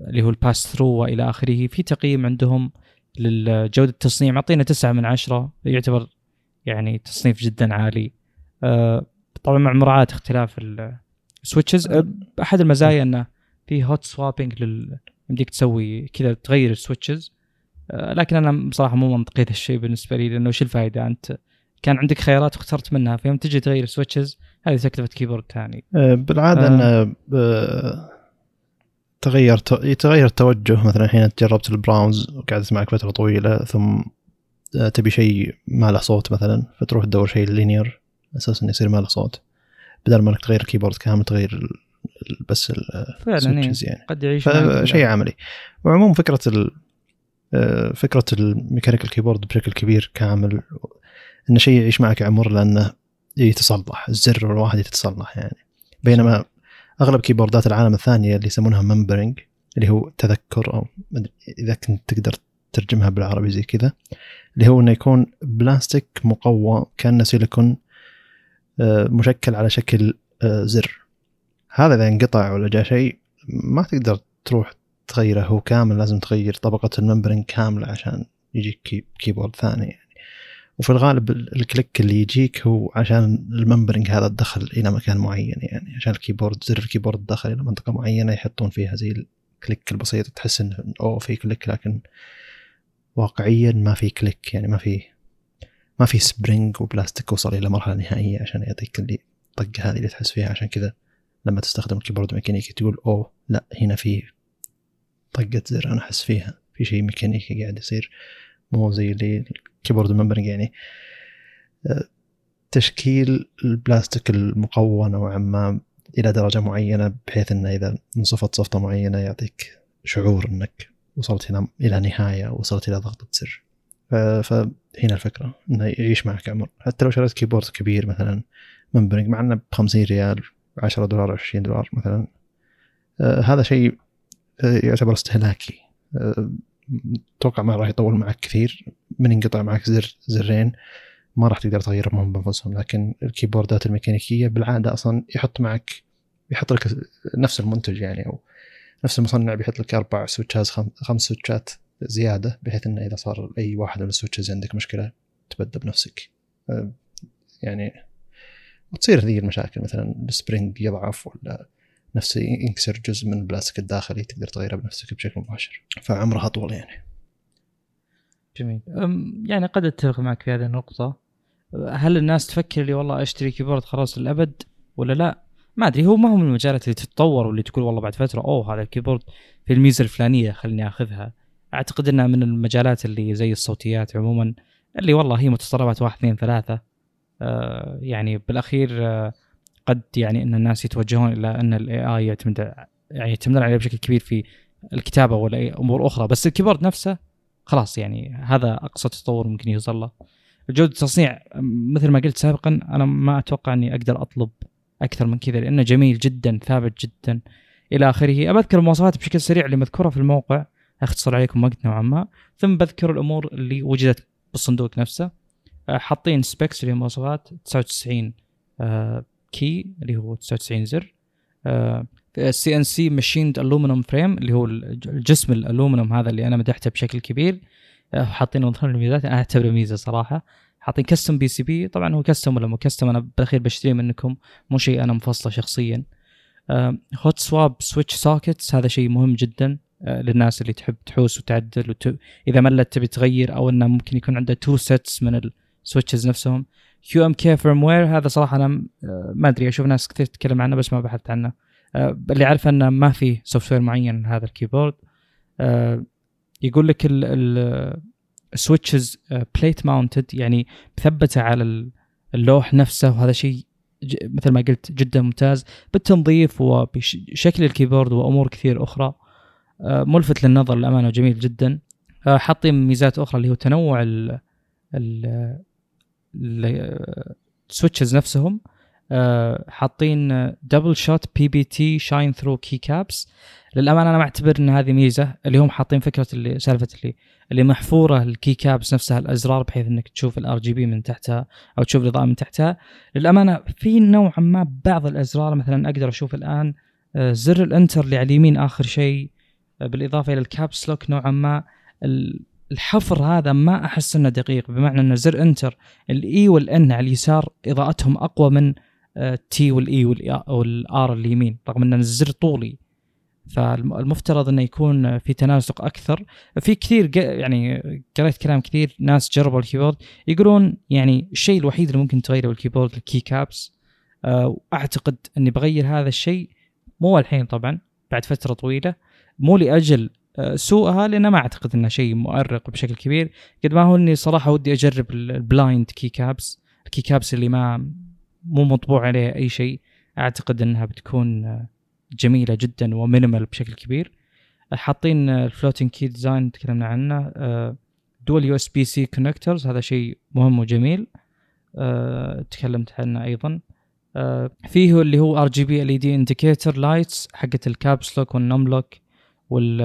اللي هو الباس ثرو وإلى آخره. في تقييم عندهم لجودة التصنيع، معطينا تسعة من عشرة، يعتبر يعني تصنيف جدا عالي، طبعا مع مراعاة اختلاف السويتشز. أحد المزايا أنه في هوت سوابينج لل يمديك تسوي كذا تغير السويتشز، أه لكن انا بصراحه مو منطقي هذا الشيء بالنسبه لي، لانه وش الفائده؟ انت كان عندك خيارات واخترت منها، فيوم تجي تغير السويتشز هذه تكلفه كيبورد ثاني. بالعاده آه. ان تغير يتغير التوجه. مثلا حين جربت البراونز وقعدت معك فتره طويله، ثم تبي شيء ما له صوت مثلا، فتروح تدور شيء لينير اساس انه يصير ما له صوت، بدل ما انك تغير الكيبورد كامل تغير بس السويتشز يعني. قد يعيش شيء عملي. وعموم فكرة ال فكرة الميكانيكال كيبورد بشكل كبير كامل إنه شيء يعيش معك عمر، لأنه يتصلح الزر والواحد يتصلح يعني. بينما أغلب كيبوردات العالم الثانية اللي يسمونها ممبرينج، اللي هو تذكر، أو إذا كنت تقدر ترجمها بالعربي زي كذا، اللي هو إنه يكون بلاستيك مقوى كأنه سيليكون مشكل على شكل زر. هذا إذا انقطع ولا جاء شيء ما تقدر تروح تغيره هو كامل، لازم تغير طبقة الممبرين كاملة عشان يجيك كيبورد ثاني يعني. وفي الغالب الكليك اللي يجيك هو عشان الممبرين هذا دخل إلى مكان معين يعني، عشان الكيبورد زر الكيبورد دخل إلى منطقة معينة يحطون فيها زي الكليك البسيط، تحس إن أو في كليك، لكن واقعيا ما في كليك يعني، ما في ما في سبرينج وبلاستيك وصل إلى مرحلة نهائية عشان يعطيك اللي طق هذه اللي تحس فيها. عشان كذا لما تستخدم الكيبورد ميكانيكي تقول أوه لا هنا في طقة زر أنا أحس فيها في شيء ميكانيكي قاعد يصير، مو زي اللي الكيبورد الممبرين يعني. تشكيل البلاستيك المقوى نوعا ما إلى درجة معينة، بحيث أنه إذا انصفت صفطة معينة يعطيك شعور أنك وصلت هنا إلى نهاية، وصلت إلى ضغطة زر. فهنا الفكرة أنه يعيش معك عمر. حتى لو شريت كيبورد كبير مثلا ممبرين معنا بخمسين ريال، عشرة دولار، عشرين دولار مثلا، آه هذا شيء يعتبر استهلاكي. آه توقع ما راح يطول معك كثير، من انقطع معك زر زرين ما راح تقدر تغيرهم بنفسهم. لكن الكيبوردات الميكانيكية بالعادة أصلا يحط معك يحط لك نفس المنتج يعني، أو نفس المصنع بيحط لك أربع سويتشات خمس سويتشات زياده، بحيث انه اذا صار اي واحد من السويتشز عندك مشكله تبدأ بنفسك. يعني تصير هذه المشاكل، مثلا السبرينج يضعف ولا نفسه ينكسر جزء من البلاستيك الداخلي، تقدر تغيره بنفسك بشكل مباشر، فعمرها طول يعني. جميل. يعني قد اتفق معك في هذه النقطه. هل الناس تفكر لي والله اشتري كيبورد خلاص للابد ولا لا؟ ما ادري، هو ما هو من المجالات اللي تتطور واللي تقول والله بعد فتره اوه هذا الكيبورد في الميزه الفلانيه خليني اخذها. اعتقد انها من المجالات اللي زي الصوتيات عموما، اللي والله هي متطلبات واحد اثنين ثلاثة. آه يعني بالاخير آه قد يعني ان الناس يتوجهون الى ان الاي اي يعتمد يعني يعتمدون عليه بشكل كبير في الكتابه ولا امور اخرى، بس الكيبورد نفسه خلاص يعني هذا اقصى تطور ممكن يوصل له. جودة التصنيع مثل ما قلت سابقا، انا ما اتوقع اني اقدر اطلب اكثر من كذا، لانه جميل جدا، ثابت جدا، الى اخره. بذكر المواصفات بشكل سريع اللي مذكوره في الموقع، اختصر عليكم وقت نوعا ما، ثم بذكر الامور اللي وجدت بالصندوق نفسه. حاطين سبيكس اللي مواصفات تسعة وتسعين آه كي اللي هو تسعة وتسعين زر، سي ان سي ماشيند الومنيوم فريم اللي هو الجسم الالومنيوم هذا اللي انا مدحته بشكل كبير. آه حاطين ونظر الميزات، انا اعتبره ميزه صراحه. حاطين كاستم بي سي بي، طبعا هو كاستم ولا مو كاستم انا بالاخير بشتري منكم، مو شيء انا مفصله شخصيا. آه هوت سواب سويتش سوكيتس، هذا شيء مهم جدا للناس اللي تحب تحوس وتعدل وت... إذا ملت تبي تغير، أو إنه ممكن يكون عنده تو sets من السويتشز نفسهم. كيو إم كي firmware هذا صراحة أنا ما أدري، أشوف ناس كثير تتكلم عنه بس ما بحثت عنه. اللي عارف إنه ما في software معين هذا الكيبورد. يقول لك ال switches plate mounted يعني مثبتة على اللوح نفسه، وهذا شيء مثل ما قلت جدا ممتاز بالتنظيف وبشكل الكيبورد وأمور كثير أخرى. ملفت للنظر للأمانة وجميل جدا. حاطين ميزات أخرى اللي هو تنوع ال ال switches نفسهم. حاطين double shot بي بي تي shine through keycaps. للأمانة أنا ما أعتبر إن هذه ميزة، اللي هم حاطين فكرة اللي سالفة اللي اللي محفورة الكيكابس نفسها الأزرار، بحيث إنك تشوف ال آر جي بي من تحتها أو تشوف الإضاءة من تحتها. للأمانة في نوعا ما بعض الأزرار، مثلا أقدر أشوف الآن زر الانتر اللي على اليمين آخر شيء، بالإضافة إلى الكابس لوك. نوعا ما الحفر هذا ما أحس أنه دقيق، بمعنى أن زر انتر الإي والإن على اليسار إضاءتهم أقوى من التي والإي والآر اليمين، رغم أن الزر طولي، فالمفترض أنه يكون في تناسق أكثر. في كثير يعني قريت كلام كثير ناس جربوا الكيبورد يقولون يعني الشيء الوحيد اللي ممكن تغيره بالكيبورد الكي كابس، وأعتقد أني بغير هذا الشيء مو الحين طبعا، بعد فترة طويلة، مو لأجل سوءها لأن ما أعتقد أنه شيء مؤرق بشكل كبير، قد ما هو أني صراحة ودي أجرب البلايند كي كابس، الكي كابس اللي ما مو مطبوع عليه أي شيء. أعتقد أنها بتكون جميلة جدا ومينيمال بشكل كبير. حاطين الفلوتين كي ديزاين تكلمنا عنه، دول يو اس بي سي كونكتورز، هذا شيء مهم وجميل تكلمت عنه أيضا. فيه اللي هو آر جي بي إل إي دي indicator lights حقة الكابس لوك والنوم لوك وال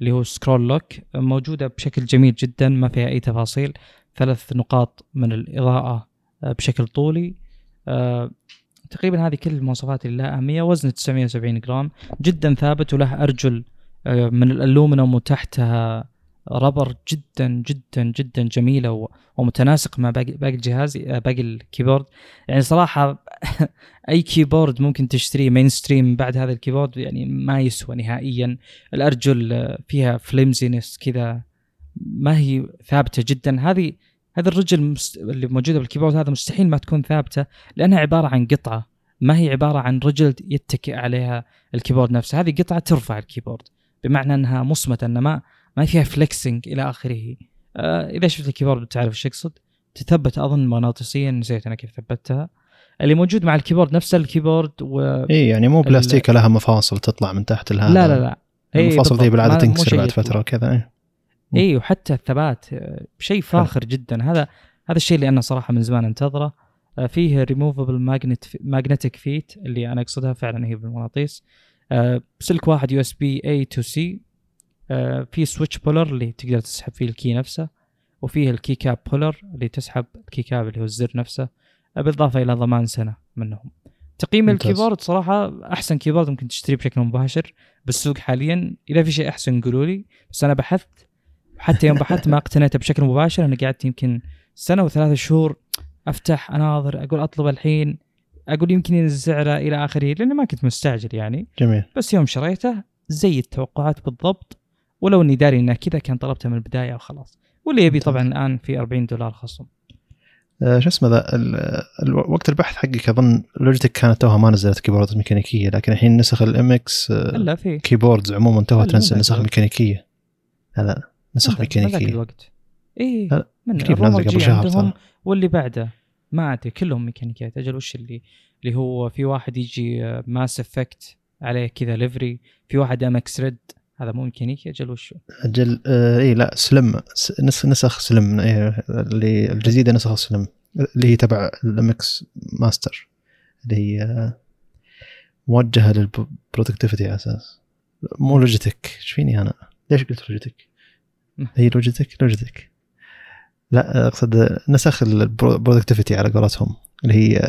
اللي هو سكرول لوك، موجودة بشكل جميل جدا ما فيها أي تفاصيل. ثلاث نقاط من الإضاءة بشكل طولي. أه تقريبا هذه كل المواصفات اللي لها أهمية. وزن تسعمية وسبعين جرام، جدا ثابت، وله أرجل من الألومنيوم وتحتها ربر، جدا جدا جدا جميلة ومتناسق مع باقي باقي الجهاز باقي الكيبورد. يعني صراحة أي كيبورد ممكن تشتريه مينستريم بعد هذا الكيبورد يعني ما يسوى نهائيا. الأرجل فيها فليمزينس كذا، ما هي ثابتة جدا. هذه هذا الرجل اللي موجودة بالكيبورد هذا مستحيل ما تكون ثابتة، لأنها عبارة عن قطعة، ما هي عبارة عن رجل يتكئ عليها الكيبورد نفسه. هذه قطعة ترفع الكيبورد، بمعنى أنها مصمة، إنما ما فيها فليكسينج إلى آخره. آه إذا شفت الكيبورد بتعرف إيش أقصد. تثبت أظن مغناطيسيا، نسيت أنا كيف ثبتها، اللي موجود مع الكيبورد نفس الكيبورد و... إيه يعني مو بلاستيك لها مفاصل تطلع من تحت الهذا. لا لا لا المفاصل ذي بالعادة تنكسر بعد فترة وكذا. إيه إيه وحتى الثبات شيء فاخر جدا. هذا هذا الشيء اللي أنا صراحة من زمان انتظره. آه فيه removable magnetic feet اللي أنا أقصدها فعلا هي بالمغناطيس. آه سلك واحد يو إس بي إيه تو سي. آه في سويتش بولر اللي تقدر تسحب فيه الكي نفسه، وفيه الكي كاب بولر اللي تسحب الكي كاب اللي هو الزر نفسه، بالإضافة إلى ضمان سنة منهم. تقييم الكيبورد صراحة أحسن كيبورد ممكن تشتري بشكل مباشر بالسوق حاليا. إذا في شيء أحسن قولوا لي، بس أنا بحثت حتى يوم بحثت ما اقتنعت بشكل مباشر. أنا قعدت يمكن سنة وثلاثة شهور أفتح أناظر أقول أطلب الحين، أقول يمكن ينزعره إلى آخره، لأنه ما كنت مستعجل يعني. جميل. بس يوم شريته زي التوقعات بالضبط، ولو إني داري إنه كذا كان طلبته من البداية وخلاص. واللي يبي طبعا الآن في أربعين دولار خصم. شو اسمه ذا الوقت البحث حقك أظن لوجيتك كانت توها ما نزلت كيبوردات ميكانيكية، لكن الحين نسخ الام اكس كيبوردز عموما توها تنزل نسخ ميكانيكية. لا نسخ ميكانيكية إيه من قبل شهر، واللي بعده ما أدري كلهم ميكانيكيات. أجل وش اللي اللي هو في واحد يجي ماس افكت عليه كذا ليفري، في واحد ام اكس ريد هذا مو ميكانيكي. أجل وش أجل آه إيه لا سلم نسخ نسخ سلم إيه اللي الجديدة نسخ سلم اللي هي تبع الامكس ماستر اللي هي موجهة للبروتكتيفيتي على أساس مو لوجيتك. شفيني أنا ليش قلت لوجيتك؟ هي لوجيتك لوجيتك لا أقصد نسخ البرودكتيفيتي على قولتهم اللي هي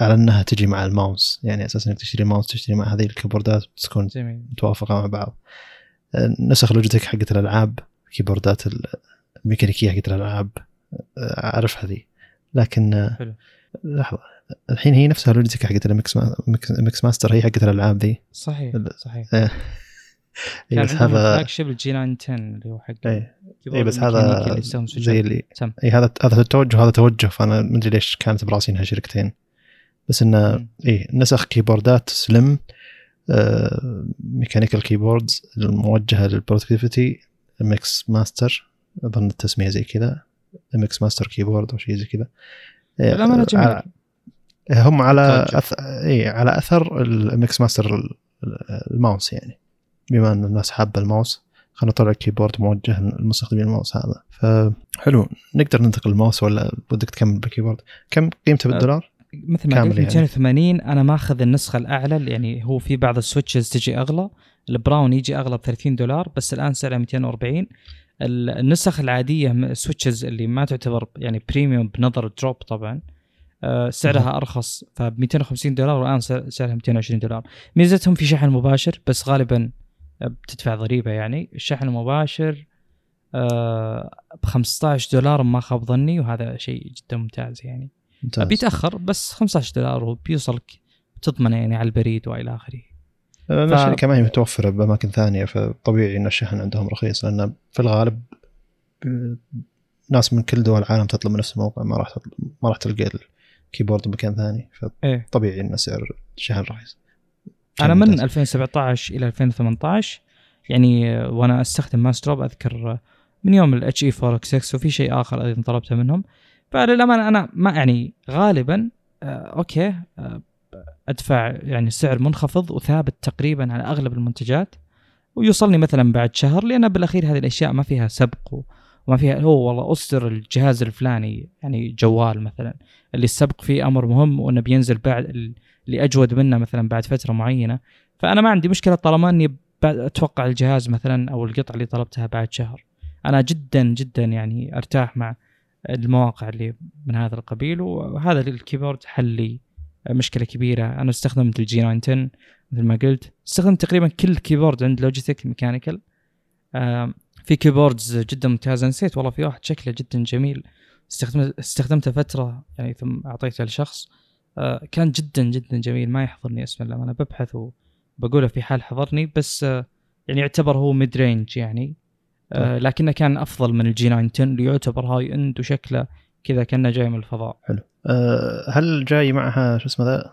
على أنها تجي مع الماوس، يعني أساساً إنك تشتري ماوس تشتري مع هذه الكيبوردات تكون متوافقة مع بعض. نسخ لوجيتك حقت الألعاب، كيبوردات الميكانيكية حقت الألعاب أعرف هذه، لكن حلو. لحظة الحين هي نفسها لوجيتك حقت المكس ما... مكس ماستر هي حقت الألعاب دي صحيح صحيح. إيه بس هذا فلاجشيب الجي تسعة عشرة اللي هو حق إيه إيه بس هذا زي اللي إيه هذا هذا التوجه هذا توجه فأنا ما أدري ليش كانت براسينها شركتين بس إنه إيه نسخ كيبوردات سلم آه ميكانيكال كيبوردز الموجهة للبرودكتيفيتي ميكس ماستر أظن التسمية زي كذا ميكس ماستر كيبورد أو شيء زي كذا. إيه هم على أث... إيه على أثر الميكس ماستر الماوس، يعني بما أن الناس حابة الماوس خلنا نطلع كيبورد موجه للمستخدمين الماوس هذا. فحلو نقدر ننتقل الماوس ولا بدك تكمل بالكيبورد؟ كم قيمته بالدولار؟ مثل ما قلت مئتين وثمانين. أنا ما أخذ النسخة الأعلى، يعني هو في بعض السويتشز تجي أغلى، البراون يجي أغلى بثلاثين دولار بس الآن سعره مئتين وأربعين. النسخ العادية السويتشز اللي ما تعتبر يعني بريميوم بنظر دروب طبعا سعرها أرخص، فب مئتين وخمسين دولار والآن سعرها مئتين وعشرين دولار. ميزتهم في شحن مباشر بس غالبا بتدفع ضريبة، يعني الشحن المباشر ب خمسة عشر دولار ما خاب ظني، وهذا شيء جدا ممتاز يعني ممتاز. بيتأخر بس خمسة عشر دولار وبيوصلك تضمن يعني على البريد وإلى آخره. الشركة ما هي متوفرة بأماكن ثانية فطبيعي إن الشحن عندهم رخيص، لأن في الغالب ناس من كل دول العالم تطلب من نفس الموقع، ما راح تطلب ما راح تلقى الكيبورد بمكان ثاني، فطبيعي إن سعر الشحن رخيص. أنا من ألفين وسبعة عشر إلى ألفين وثمانية عشر يعني وأنا أستخدم ماستروب أذكر من يوم ال إتش إي فور إكس إكس وفي شيء آخر أيضا طلبته منهم، فللأمانة أنا ما يعني غالبا أوكي أدفع يعني سعر منخفض وثابت تقريبا على أغلب المنتجات ويوصلني مثلا بعد شهر، لأن بالأخير هذه الأشياء ما فيها سبق وما فيها هو والله أصدر الجهاز الفلاني يعني جوال مثلا اللي السبق فيه أمر مهم وأنه بينزل بعد ال اللي أجود منه مثلا بعد فترة معينة. فأنا ما عندي مشكلة طالما أني أتوقع الجهاز مثلا أو القطعة اللي طلبتها بعد شهر. أنا جدا جدا يعني أرتاح مع المواقع اللي من هذا القبيل، وهذا الكيبورد حلي مشكلة كبيرة. أنا استخدمت الجي تسعة عشرة مثل ما قلت، استخدمت تقريبا كل كيبورد عند لوجيتك ميكانيكال. في كيبوردز جدا ممتازة نسيت والله، في واحد شكله جدا جميل استخدمت استخدمته فترة يعني ثم أعطيته لشخص كان جدا جدا جميل، ما يحضرني اسمه لما أنا ببحث وبقوله في حال حضرني، بس يعني يعتبر هو ميد رينج يعني طيب. لكنه كان أفضل من الجي تسعة عشرة اللي يعتبر هاي اند وشكله كذا كأنه جاي من الفضاء. حلو. أه هل جاي معها شو اسمه ذا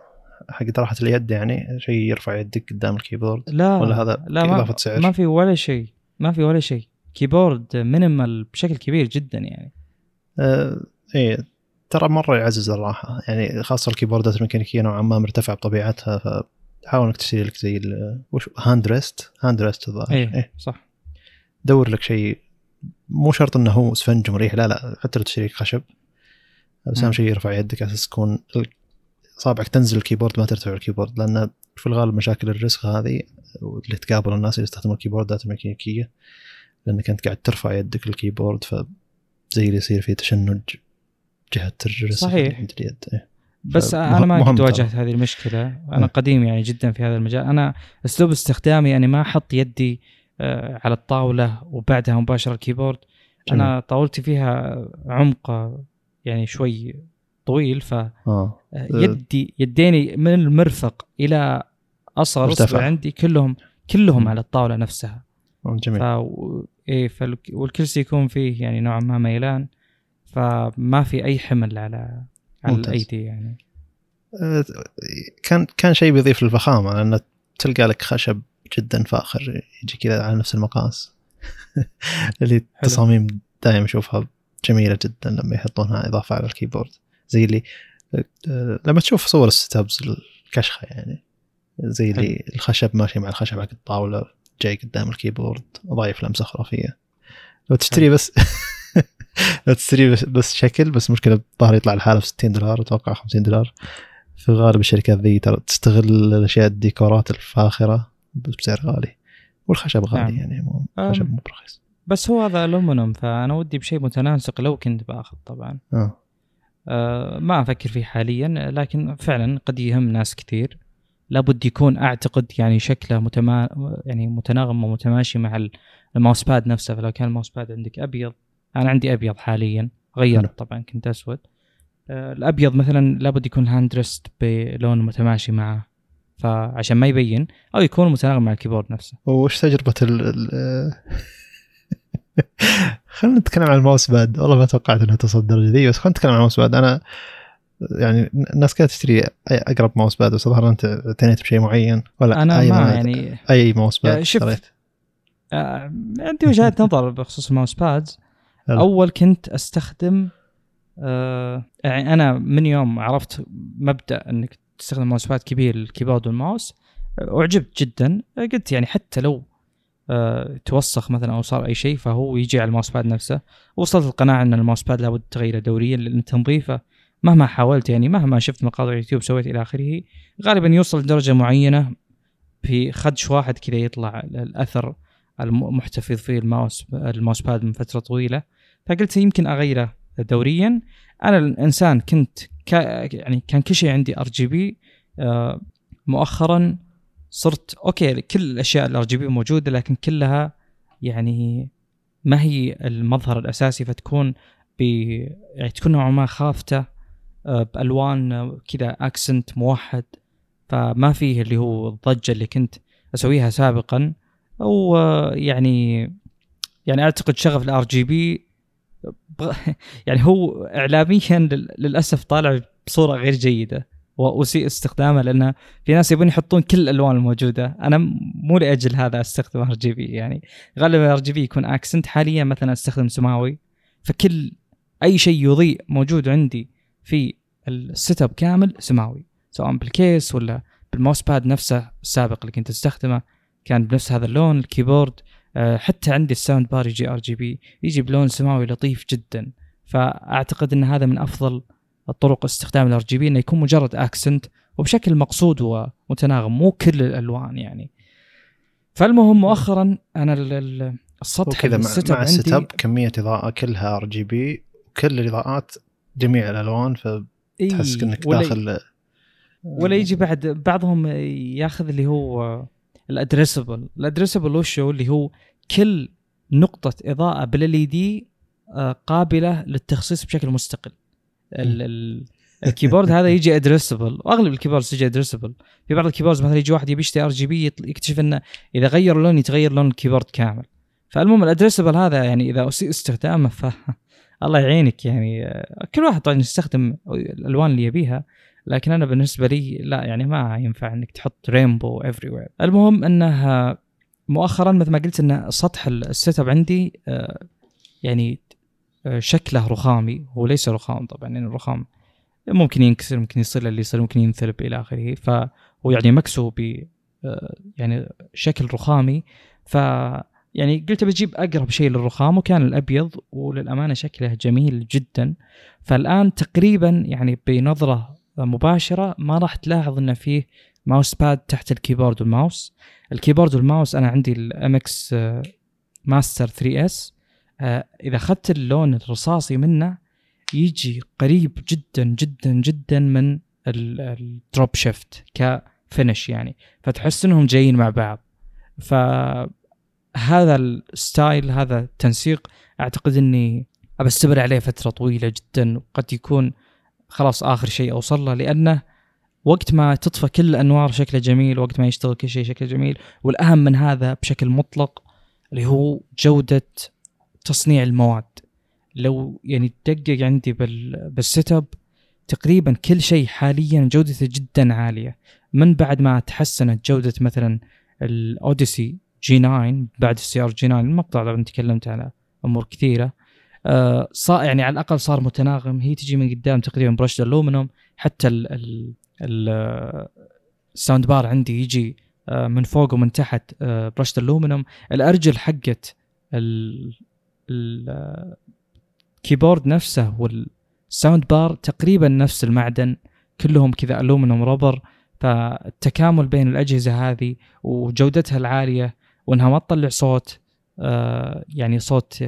حق راحة اليد يعني شيء يرفع يدك قدام الكيبورد؟ لا ولا هذا لا إضافة سعر؟ ما في ولا شيء ما في ولا شيء كيبورد مينيمال بشكل كبير جدا يعني أه إيه ترى مرة يعزز الراحة، يعني خاصة الكيبوردات الميكانيكية نوعا ما مرتفعة بطبيعتها، فحاول انك تشتري لك زي وش هاند ريست هاند ريست الظاهر ايه, إيه صح. دور لك شيء مو شرط انه هو اسفنج مريح، لا لا حتى لو تشتري خشب بس اهم شيء يرفع يدك اساس تكون صابعك تنزل الكيبورد ما ترتفع الكيبورد، لان في الغالب مشاكل الرسخ هذه اللي تقابل الناس اللي يستخدمون الكيبوردات الميكانيكية لانك انت قاعد ترفع يدك الكيبورد فزي اللي يصير فيه تشنج جهة الرسم صحيح. بس انا ما قد واجهت هذه المشكله. انا قديم يعني جدا في هذا المجال. انا اسلوب استخدامي انا ما احط يدي على الطاوله وبعدها مباشره الكيبورد. جميل. انا طاولتي فيها عمق يعني شوي طويل، ف آه. يدي يديني من المرفق الى اصغر اصبع عندي كلهم كلهم على الطاوله نفسها. جميل. ف ايه فال... والكرسي يكون فيه يعني نوع ما ميلان، فما في اي حمل على على الايدي يعني. كان كان شيء بيضيف للفخامه، لان تلقى لك خشب جدا فاخر يجي كذا على نفس المقاس. اللي تصاميم دائما اشوفها جميله جدا لما يحطونها اضافه على الكيبورد، زي اللي لما تشوف صور الستابز الكشخه يعني، زي اللي الخشب ماشي مع الخشب على الطاوله جاي قدام الكيبورد، ضايف لمسه خرافيه. لو تشتري بس لو تشتري بس شكل بس، مشكله الظاهر يطلع الحاله ب ستين دولار اتوقع خمسين دولار. في غالب الشركات ذي ترى تستغل الاشياء الديكورات الفاخره بسعر غالي، والخشب غالي يعني، مو خشب مو رخيص. بس هو هذا الومنيوم، فانا ودي بشيء متناسق لو كنت باخذ طبعا. آه. آه ما افكر فيه حاليا، لكن فعلا قد يهم ناس كثير. لابد يكون اعتقد يعني شكله متما... يعني متناغم ومتماشي مع الماوس باد نفسه. فلو كان الماوس باد عندك ابيض، انا عندي ابيض حاليا غيرت طبعا، كنت اسود. آه الابيض مثلا لابد يكون الهاند ريست بلون متماشي معه، فعشان ما يبين، او يكون متناغم مع الكيبورد نفسه. وش تجربه ال خلينا نتكلم عن الماوس باد. والله ما توقعت انها تصل الدرجه دي، بس خلينا نتكلم عن الماوس باد. انا يعني الناس كانت تشتري اقرب ماوس باد، بس ظهر انت اعتنيت بشيء معين ولا انا؟ أي ما يعني اي ماوس باد اشتريت عندي وجهات نظر بخصوص الماوس باد. اول كنت استخدم آه يعني انا من يوم عرفت مبدا انك تستخدم ماوس باد كبير الكيبورد والماوس، اعجبت جدا. قلت يعني حتى لو أه توسخ مثلا او صار اي شيء فهو يجي على الماوس باد نفسه. وصلت القناعه ان الماوس باد لابد تغيره دوريا، لان تنظيفه مهما حاولت يعني، مهما شفت مقاطع يوتيوب سويت الى اخره، غالبا يوصل لدرجه معينه في خدش واحد كذا يطلع الاثر المحتفظ فيه الماوس الماوس باد من فتره طويله. فقلت يمكن اغيره دوريا. انا الانسان كنت كا يعني كان كل شيء عندي ار جي بي. أه مؤخرا صرت اوكي كل الاشياء الار جي بي موجوده، لكن كلها يعني ما هي المظهر الاساسي، فتكون ب يعني تكون نوعا ما خافته بالوان كذا اكسنت موحد، فما فيه اللي هو الضجه اللي كنت اسويها سابقا. او يعني يعني اعتقد شغف الار جي بي يعني هو اعلاميا للاسف طالع بصوره غير جيده، وأسيء استخدامه، لأن في ناس يبون يحطون كل الألوان الموجودة. أنا مو لأجل هذا أستخدم آر جي بي، يعني غالبا آر جي بي يكون أكسنت. حاليا مثلا أستخدم سماوي، فكل أي شيء يضيء موجود عندي في السيت أب كامل سماوي، سواء بالكيس ولا بالماوس باد نفسه السابق اللي كنت أستخدمه كان بنفس هذا اللون. الكيبورد حتى عندي الساوند بار يجي آر جي بي، يجي بلون سماوي لطيف جدا. فأعتقد أن هذا من أفضل الطرق استخدام الار جي بي، انه يكون مجرد اكسنت وبشكل مقصود ومتناغم، مو كل الالوان يعني. فالمهم مؤخرا انا السطح السيت اب عندي السيت اب كميه اضاءه كلها ار جي بي، وكل الاضاءات جميع الالوان، فتحس إيه انك ولا داخل. ولا يجي بعد بعضهم ياخذ اللي هو الادريسبل. الادريسبل وش هو؟ اللي هو كل نقطه اضاءه بال اي دي قابله للتخصيص بشكل مستقل. الكيبورد هذا يجي ادريسبل، واغلب الكيبورد يجي ادريسبل. في بعض الكيبورد مثلا يجي واحد يبي يشتري ار جي بي، يكتشف انه اذا غير لون يتغير لون الكيبورد كامل. فالمهم الادريسبل هذا يعني اذا اسيء استخدامه ف الله يعينك يعني. كل واحد طبعا يستخدم الالوان اللي يبيها، لكن انا بالنسبه لي لا، يعني ما ينفع انك تحط رينبو افري وير. المهم انها مؤخرا مثل ما قلت ان سطح السيت اب عندي يعني شكله رخامي. هو ليس رخام طبعا، لأن يعني الرخام ممكن ينكسر، ممكن يصير اللي يصير، ممكن ينثلب إلى آخره. فهو يعني مكسو ب يعني شكل رخامي. ف يعني قلت بجيب أقرب شيء للرخام، وكان الأبيض، وللأمانة شكله جميل جدا. فالآن تقريبا يعني بنظرة مباشرة ما راح تلاحظ إن فيه ماوس باد تحت الكيبورد والماوس. الكيبورد والماوس أنا عندي ال إم إكس Master ثري إس، إذا أخذت اللون الرصاصي منه يجي قريب جدا جدا جدا من الدروب شيفت كفينش يعني، فتحس انهم جايين مع بعض. فهذا الستايل هذا التنسيق اعتقد اني أستمر عليه فترة طويلة جدا، وقد يكون خلاص آخر شيء أوصل له، لأنه وقت ما تطفى كل الأنوار شكله جميل، وقت ما يشتغل كل شيء شكله جميل. والأهم من هذا بشكل مطلق اللي هو جودة تصنيع المواد. لو يعني تدقق عندي بالست اب تقريبا كل شيء حاليا جودته جدا عالية، من بعد ما تحسنت جودة مثلا الأوديسي جي ناين بعد السي ار جي ناين، المقطع طبعا تكلمت على أمور كثيرة، أه صار يعني على الأقل صار متناغم، هي تجي من قدام تقريبا برشد الألومنيوم، حتى ال الساوند بار عندي يجي من فوق ومن تحت برشد الألومنيوم. الأرجل حقت الكيبورد نفسه والساوند بار تقريبا نفس المعدن، كلهم كذا ألومنيوم ربر. فالتكامل بين الأجهزة هذه وجودتها العالية وأنها ما تطلع صوت آه يعني صوت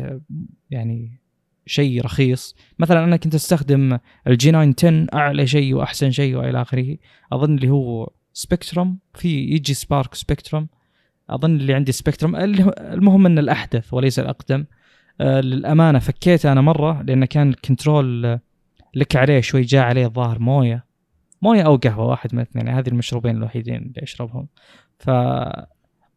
يعني شيء رخيص. مثلا أنا كنت أستخدم الجي ناين تن أعلى شيء وأحسن شيء وإلى آخره، أظن اللي هو سبكترم، في يجي سبارك سبكترم، أظن اللي عندي سبكترم، المهم أن الأحدث وليس الأقدم. آه للأمانة فكيت أنا مرة، لأن كان الكنترول لك عليه شوي، جاء عليه الظاهر موية موية أو قهوة، واحد من الاثنين، هذه المشروبين الوحيدين اللي أشربهم. ف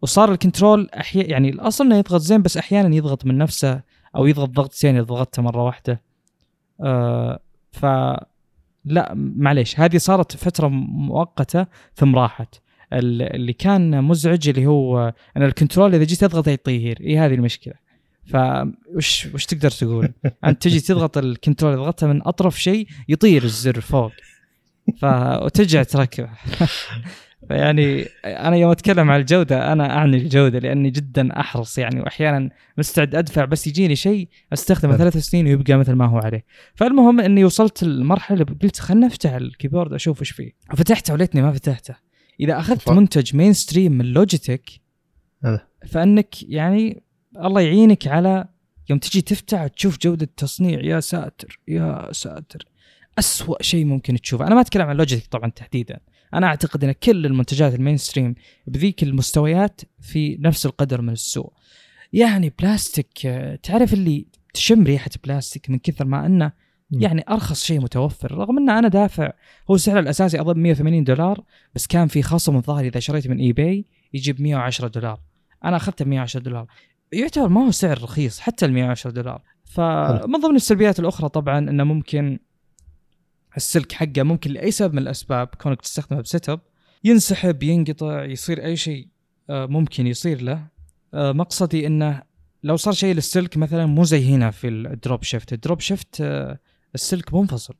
وصار الكنترول أحيانا يعني الأصل إنه يضغط زين، بس أحيانا يضغط من نفسه أو يضغط ضغطتين، ضغطته مرة واحدة. أه فلا معليش، هذه صارت فترة مؤقتة ثم راحت. اللي كان مزعج اللي هو أن الكنترول إذا جيت تضغط يطير، إيه هذه المشكلة. فوش وش تقدر تقول أنت تجي تضغط الكنترول يضغطها من أطرف شيء يطير الزر فوق، فترجع تركبه. يعني أنا يوم أتكلم عن الجودة أنا أعني الجودة، لأني جدا أحرص يعني، وأحيانا مستعد أدفع بس يجيني شيء أستخدمه ثلاث سنين ويبقى مثل ما هو عليه. فالمهم أني وصلت المرحلة قلت خلنا أفتح الكيبورد أشوف إيش فيه، وفتحته وليتني ما فتحته. إذا أخذت منتج مينستريم من لوجيتك فأنك يعني الله يعينك على يوم تجي تفتح تشوف جودة تصنيع، يا ساتر يا ساتر، أسوأ شيء ممكن تشوفه. أنا ما أتكلم عن لوجيتك طبعا تحديدا، أنا أعتقد أن كل المنتجات المينستريم بذيك المستويات في نفس القدر من السوء. يعني بلاستيك، تعرف اللي تشم ريحة بلاستيك من كثر ما أنه يعني أرخص شيء متوفر، رغم أنه أنا دافع هو سعره الأساسي أظن مية وثمانين دولار، بس كان في خصم الظاهر إذا شريت من إي باي يجيب مية وعشرة دولار، أنا أخذته مية وعشرة دولار، يعتبر ما هو سعر رخيص حتى المية وعشرة دولار. فمن ضمن السلبيات الأخرى طبعا أنه ممكن السلك حقه ممكن لأي سبب من الأسباب كونك تستخدمه بسيت اب ينسحب، ينقطع، يصير أي شيء ممكن يصير له. مقصدي إنه لو صار شيء للسلك مثلا مو زي هنا في الدروب شيفت، الدروب شيفت السلك منفصل.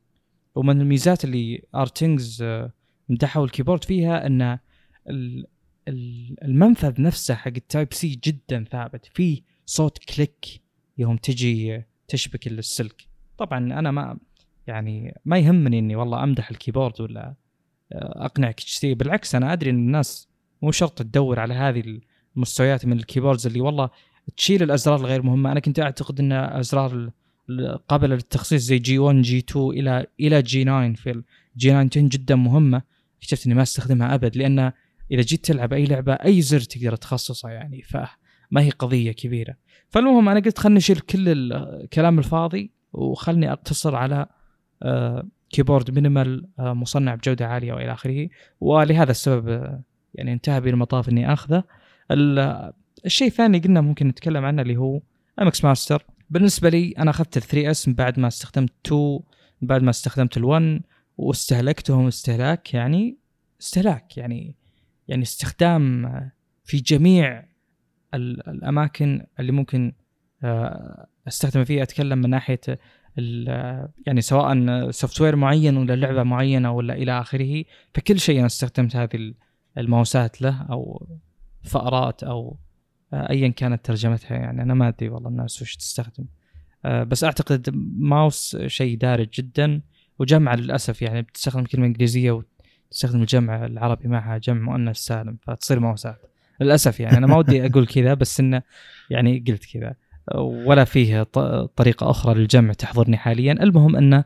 ومن الميزات اللي ارتينجز مدحوا الكيبورد فيها أن المنفذ نفسه حق التايب سي جدا ثابت، فيه صوت كليك يوم تجي تشبك السلك. طبعا أنا ما يعني ما يهمني اني والله امدح الكيبورد ولا اقنعك تشتري، بالعكس انا ادري ان الناس مو شرط تدور على هذه المستويات من الكيبوردز اللي والله تشيل الازرار الغير مهمه. انا كنت اعتقد ان ازرار قابله للتخصيص زي جي واحد جي اثنين الى الى جي تسعة في الجي تسعة جدا مهمه، اكتشفت اني ما استخدمها ابد، لان اذا جيت تلعب اي لعبه اي زر تقدر تخصصه يعني، فما هي قضيه كبيره. فالمهم انا قلت خلني اشيل كل الكلام الفاضي وخلني اقتصر على آه كيبورد مينيمال آه مصنع بجودة عالية وإلى آخره، ولهذا السبب آه يعني انتهى بي المطاف إني أخذه. الشيء الثاني قلنا ممكن نتكلم عنه اللي هو إم إكس Master. بالنسبة لي أنا أخذت ثري إس من بعد ما استخدمت تو، من بعد ما استخدمت الون، واستهلكتهم استهلاك يعني استهلاك يعني يعني استخدام في جميع الأماكن اللي ممكن آه استخدم فيها. أتكلم من ناحية يعني سواء سوفت وير معين ولا لعبة معينة ولا إلى آخره، فكل شيء أنا استخدمت هذه الماوسات له، أو فأرات أو أيا كانت ترجمتها يعني، أنا ما أدري والله الناس وش تستخدم، بس أعتقد ماوس شيء دارج جدا. وجمع للأسف يعني بتستخدم كلمة إنجليزية وتستخدم الجمع العربي معها، جمع مؤنث سالم، فتصير ماوسات للأسف يعني. أنا ما ودي أقول كذا بس إنه يعني قلت كذا، ولا فيه طريقة أخرى للجمع تحضرني حاليا. المهم أن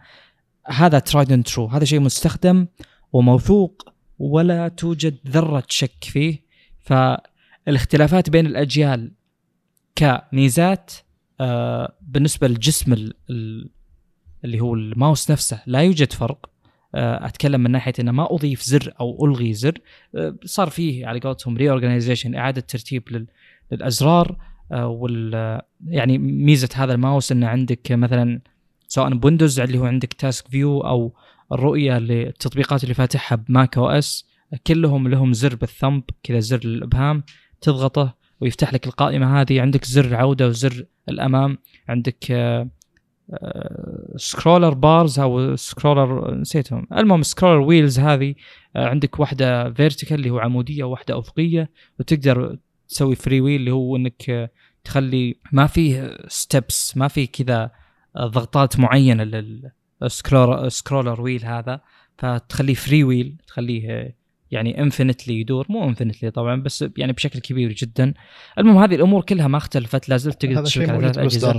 هذا ترايد اند ترو، هذا شيء مستخدم وموثوق ولا توجد ذرة شك فيه. فالاختلافات بين الأجيال كميزات آه بالنسبة للجسم اللي هو الماوس نفسه لا يوجد فرق. آه أتكلم من ناحية أنه ما أضيف زر أو ألغي زر، آه صار فيه على قولتهم reorganization، إعادة ترتيب للأزرار. آه وال يعني ميزة هذا الماوس أنه عندك مثلا سواء بويندوز اللي هو عندك تاسك فيو أو الرؤية للتطبيقات اللي فاتحها بماك أو أس، كلهم لهم زر بالثمب كذا، زر الإبهام تضغطه ويفتح لك القائمة هذه. عندك زر عودة وزر الأمام، عندك آه آه سكرولر بارز أو سكرولر نسيتهم، المهم سكرولر ويلز هذه. آه عندك واحدة فيرتيكال اللي هو عمودية وواحدة أفقية، وتقدر تسوي فري ويل اللي هو إنك آه تخلي ما فيه ستيبس، ما فيه كذا آه ضغطات معينة لل سكرولر ويل هذا، فتخليه فري ويل، تخليه يعني انفينيتلي يدور، مو انفينيتلي طبعا بس يعني بشكل كبير جدا. المهم هذه الامور كلها ما اختلفت، لازلت تقدر تشتغل على ثلاث اجزاء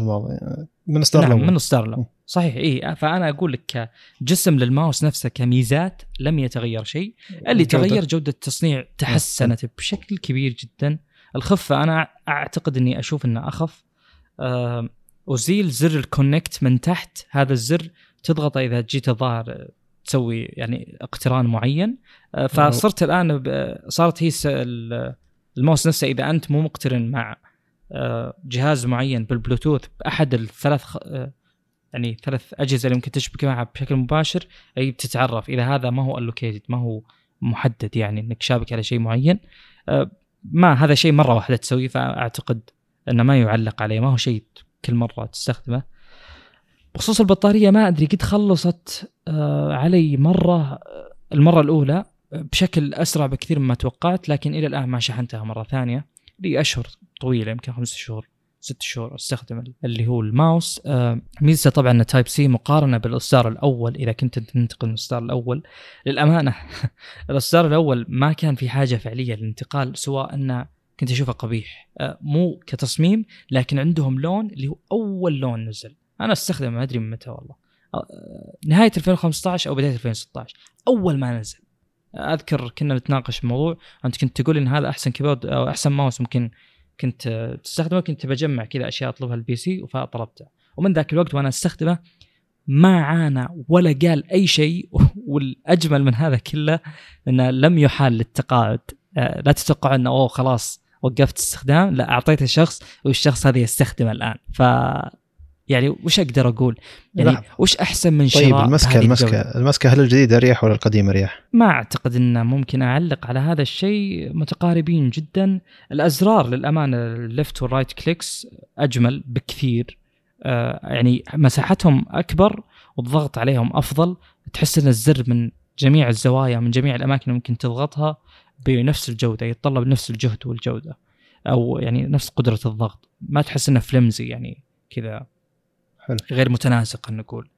من ستار لهم من ستار لهم صحيح. اي فانا اقول لك جسم للماوس نفسه كميزات لم يتغير شيء، اللي جودة. تغير جوده التصنيع تحسنت بشكل كبير جدا. الخفه انا اعتقد اني اشوف انه اخف. أه وزيل زر الكونكت من تحت، هذا الزر تضغطه إذا جيت الظاهر تسوي يعني اقتران معين. فصرت الآن صارت هي الماوس نفسه إذا أنت مو مقترن مع جهاز معين بالبلوتوث بأحد الثلاث يعني ثلاث أجهزة اللي ممكن تشبك معها بشكل مباشر، أي بتتعرف إذا هذا ما هو allocated، ما هو محدد يعني إنك شابك على شيء معين. ما هذا شيء مرة واحدة تسويه، فأعتقد إنه ما يعلق عليه، ما هو شيء كل مرة تستخدمه. بخصوص البطارية ما أدري، قد خلصت علي مرة المرة الأولى بشكل أسرع بكثير مما توقعت، لكن إلى الآن ما شحنتها مرة ثانية لي أشهر طويلة، يمكن خمسة شهور ست شهور أستخدم اللي هو الماوس. ميزة طبعا أن تايب سي مقارنة بالإصدار الأول، إذا كنت تنتقل من الإصدار الأول للأمانة الإصدار الأول ما كان في حاجة فعلية للانتقال، سواء أن كنت أشوفه قبيح مو كتصميم، لكن عندهم لون اللي هو أول لون نزل، أنا استخدم ما أدري من متى والله، نهاية ألفين وخمسة عشر أو بداية ألفين وستة عشر أول ما نزل. أذكر كنا نتناقش في موضوع، أنت كنت تقول إن هذا أحسن كيبورد أو أحسن ماوس ممكن كنت تستخدمه، كنت بجمع كذا أشياء أطلبها البي سي فطلبته، ومن ذاك الوقت وأنا استخدمه ما عانى ولا قال أي شيء. والأجمل من هذا كله إنه لم يحال للتقاعد، لا تتوقع إنه أوه خلاص وقفت استخدام، لا أعطيته شخص والشخص هذا يستخدمه الآن. ف يعني وش أقدر أقول يعني لا. وش أحسن من شراء؟ طيب المسكة المسكة المسكة هل الجديدة ريح ولا القديمة ريح؟ ما أعتقد إنه ممكن أعلق على هذا الشيء، متقاربين جدا. الأزرار للأمانة الليفت والرايت كليكس أجمل بكثير، آه يعني مساحتهم أكبر والضغط عليهم أفضل، تحس إن الزر من جميع الزوايا من جميع الأماكن ممكن تضغطها بنفس الجودة، يتطلب نفس الجهد والجودة أو يعني نفس قدرة الضغط، ما تحس إنه فلمزي يعني كذا حلو. غير متناسق نقول،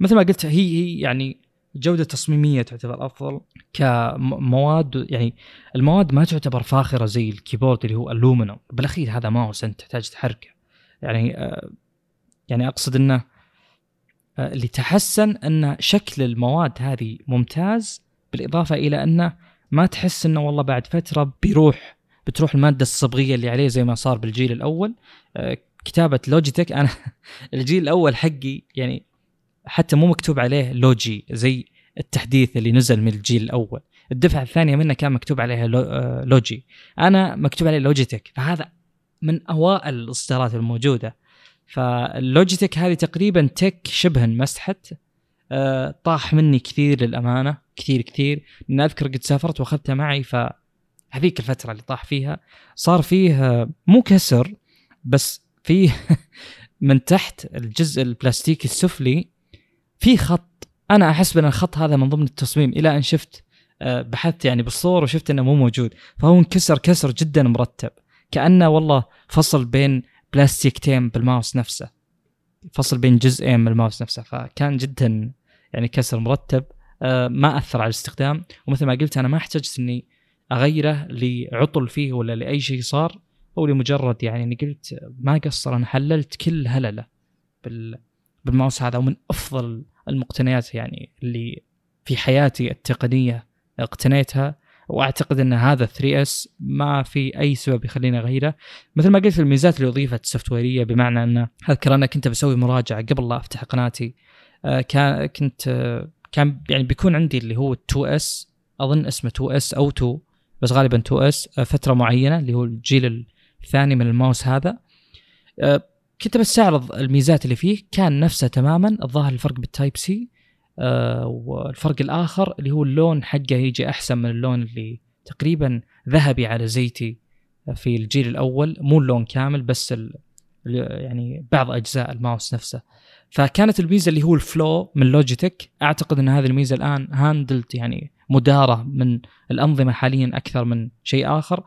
مثل ما قلت هي هي يعني جودة تصميمية تعتبر أفضل كمواد، يعني المواد ما تعتبر فاخرة زي الكيبورد اللي هو ألومنيوم، بالأخير هذا ماوس أنت تحتاج تحركه يعني. آه يعني أقصد أنه آه اللي تحسن أن شكل المواد هذه ممتاز، بالإضافة إلى أنه ما تحس أنه والله بعد فترة بيروح بتروح المادة الصبغية اللي عليه زي ما صار بالجيل الأول. آه كتابة لوجيتك، أنا الجيل الأول حقي يعني حتى مو مكتوب عليه لوجي زي التحديث اللي نزل من الجيل الأول، الدفعة الثانية منه كان مكتوب عليها لوجي، أنا مكتوب عليه لوجيتك، فهذا من أوائل الإصدارات الموجودة. فاللوجيتك هذه تقريبا تك شبه مسحت، طاح مني كثير للأمانة، كثير كثير من أذكر قد سافرت وأخذتها معي، فهذيك الفترة اللي طاح فيها صار فيه مو كسر بس في من تحت الجزء البلاستيكي السفلي في خط، أنا أحسب أن الخط هذا من ضمن التصميم، إلى أن شفت بحثت يعني بالصور وشفت أنه مو موجود، فهو انكسر كسر جدا مرتب، كأنه والله فصل بين بلاستيكتين بالماوس نفسه، فصل بين جزئين من الماوس نفسه، فكان جدا يعني كسر مرتب. ما أثر على الاستخدام، ومثل ما قلت أنا ما احتجت أني أغيره لعطل فيه ولا لأي شيء صار، أو لمجرد يعني أني قلت ما قصر، أنا حللت كل هللة بالماوس هذا، ومن أفضل المقتنيات يعني اللي في حياتي التقنية اقتنيتها، وأعتقد أن هذا ثري إس ما في أي سبب يخليني أغيره. مثل ما قلت الميزات اللي أضيفت السوفتويرية، بمعنى أن أذكر أنا كنت بسوي مراجعة قبل لا أفتح قناتي، كان كنت كان يعني بيكون عندي اللي هو تو إس، أظن اسمه تو إس أو تو، بس غالبا تو إس، فترة معينة اللي هو الجيل الثاني من الماوس هذا. كنت بس أعرض الميزات اللي فيه، كان نفسه تماما. الظاهر الفرق بالتايب سي، والفرق الآخر اللي هو اللون حقه يجي أحسن من اللون اللي تقريبا ذهبي على زيتي في الجيل الأول، مو اللون كامل بس يعني بعض أجزاء الماوس نفسه. فكانت الميزة اللي هو الفلو من لوجيتك، أعتقد أن هذه الميزة الآن هاندلت يعني مدارة من الأنظمة حاليا أكثر من شيء آخر،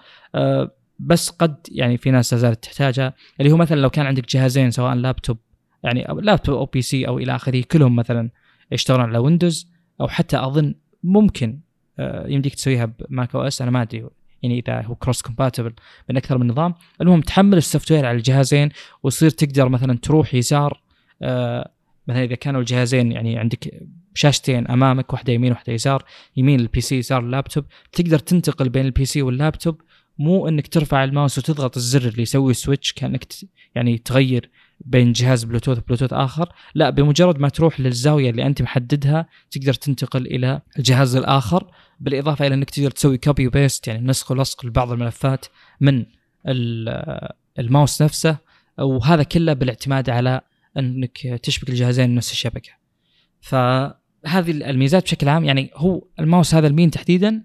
بس قد يعني في ناس لازالت تحتاجها، اللي هو مثلا لو كان عندك جهازين سواء لابتوب يعني أو لابتوب أو بي سي أو إلى آخره، كلهم مثلا يشتغلون على ويندوز، أو حتى أظن ممكن يمديك تسويها بماك أو إس، أنا ما أدري يعني إذا هو كروس كومباتبل من أكثر من نظام. المهم تحمل السوفتوير على الجهازين، وصير تقدر مثلا تروح يسار، مثلا إذا كانوا الجهازين يعني عندك شاشتين أمامك، واحدة يمين واحدة يسار، يمين البي سي يسار اللابتوب، تقدر تنتقل بين البي سي واللابتوب، مو انك ترفع الماوس وتضغط الزر اللي يسوي سويتش كانك يعني تغير بين جهاز بلوتوث بلوتوث اخر، لا بمجرد ما تروح للزاويه اللي انت محددها تقدر تنتقل الى الجهاز الاخر، بالاضافه الى انك تقدر تسوي كوبي وبيست يعني نسخ ولصق لبعض الملفات من الماوس نفسه، وهذا كله بالاعتماد على انك تشبك الجهازين نفس الشبكه. فهذه الميزات بشكل عام، يعني هو الماوس هذا المين تحديدا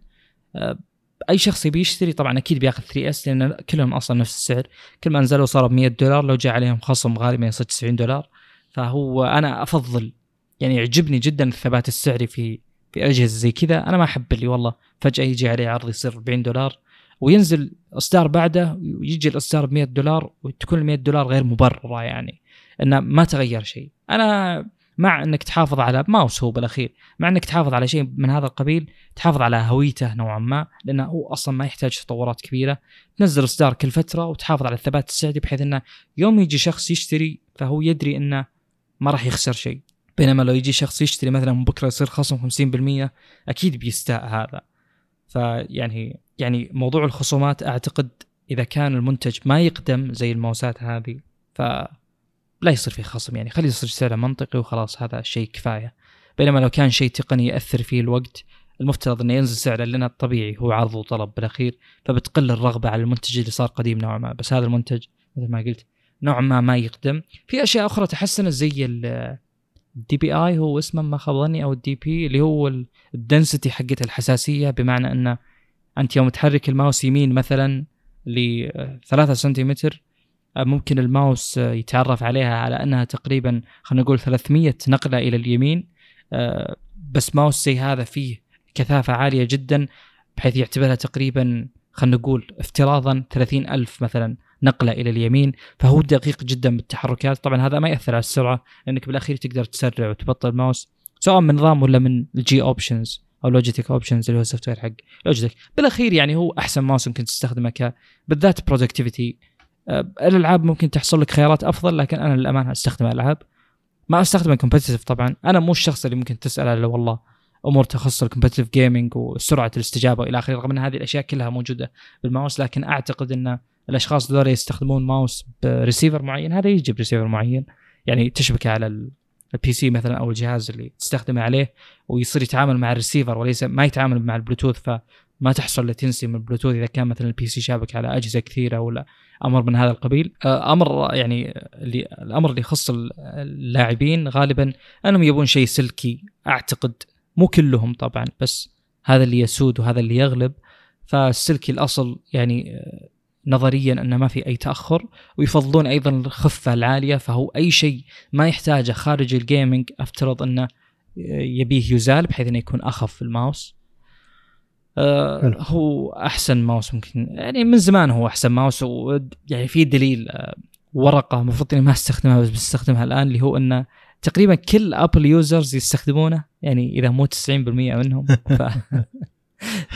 اي شخص بيشتري طبعا اكيد بياخذ ثري إس لان كلهم اصلا نفس السعر، كل ما نزلوا صاروا ب مية دولار، لو جاء عليهم خصم غالبا يصير تسعين دولار. فهو انا افضل يعني يعجبني جدا الثبات السعري في في اجهزه زي كذا. انا ما احب اللي والله فجاه يجي عليه عرض يصير أربعين دولار وينزل اصدار بعده ويجي الاصدار ب مية دولار وتكون ال مية دولار غير مبرره، يعني انه ما تغير شيء. انا مع انك تحافظ على ماوس، هو بالاخير مع انك تحافظ على شيء من هذا القبيل، تحافظ على هويته نوعا ما، لانه هو اصلا ما يحتاج تطورات كبيره، تنزل اصدار كل فتره وتحافظ على الثبات السعري، بحيث انه يوم يجي شخص يشتري فهو يدري انه ما راح يخسر شيء. بينما لو يجي شخص يشتري مثلا من بكره يصير خصم خمسين بالمية، اكيد بيستاء هذا. فيعني يعني موضوع الخصومات اعتقد اذا كان المنتج ما يقدم زي الماوسات هذه ف لا يصير فيه خصم، يعني خليه يصير سعره منطقي وخلاص، هذا شيء كفاية. بينما لو كان شيء تقني يأثر فيه الوقت، المفترض أنه ينزل سعره، لأنه الطبيعي هو عرض وطلب بالأخير، فبتقل الرغبة على المنتج اللي صار قديم نوعا ما. بس هذا المنتج مثل ما قلت نوعا ما ما يقدم. في أشياء أخرى تحسنت زي ال دي بي آي، هو اسمه ما خبرني، أو الدي بي اللي هو الدنسيتي حقة الحساسية، بمعنى أنه أنت يوم تحرك الماوس يمين مثلا لثلاثة سنتيمتر ممكن الماوس يتعرف عليها على أنها تقريبا خلينا نقول ثلاثمية نقلة إلى اليمين، بس ماوس زي هذا فيه كثافة عالية جدا بحيث يعتبرها تقريبا خلينا نقول افتراضا ثلاثين ألف مثلا نقلة إلى اليمين، فهو دقيق جدا بالتحركات. طبعا هذا ما يأثر على السرعة، لأنك بالأخير تقدر تسرع وتبطئ الماوس سواء من نظام ولا من الجي أوبشنز أو لوجيتك أوبشنز اللي هو السوفت وير حق لوجيتك. بالأخير يعني هو أحسن ماوس ممكن تستخدمه ك بالذات برودكتيفيتي. الألعاب ممكن تحصل لك خيارات أفضل، لكن أنا للأمانة أستخدم الألعاب، ما أستخدم الكمبيتيتيف. طبعا أنا مو الشخص اللي ممكن تسأله لو والله أمور تخص الكمبيتيتيف جيمينج وسرعة الاستجابة إلى آخره، رغم أن هذه الأشياء كلها موجودة بالماوس. لكن أعتقد أن الأشخاص دول يستخدمون ماوس بريسيفر معين، هذا يجيب ريسيفر معين يعني تشبكه على البي سي مثلا أو الجهاز اللي تستخدمه عليه، ويصير يتعامل مع الريسيفر وليس ما يتعامل مع البلوتوث، ف ما تحصل لتنسي من البلوتوث إذا كان مثلا البي سي شابك على أجهزة كثيرة ولا أمر من هذا القبيل. أمر يعني اللي الأمر اللي يخص اللاعبين غالبا أنهم يبون شيء سلكي، أعتقد مو كلهم طبعا، بس هذا اللي يسود وهذا اللي يغلب. فالسلكي الأصل يعني نظريا أنه ما في أي تأخر، ويفضلون أيضا الخفة العالية، فهو أي شيء ما يحتاجه خارج الجيمينج أفترض أنه يبيه يزال بحيث أنه يكون أخف الماوس. أه هو أحسن ماوس ممكن، يعني من زمان هو أحسن ماوس، ويعني في دليل أه ورقة مفروض إني ما استخدمها بس بستخدمها الآن، اللي هو إنه تقريبا كل أبل يوزرز يستخدمونه، يعني إذا مو تسعين بالمية منهم ف...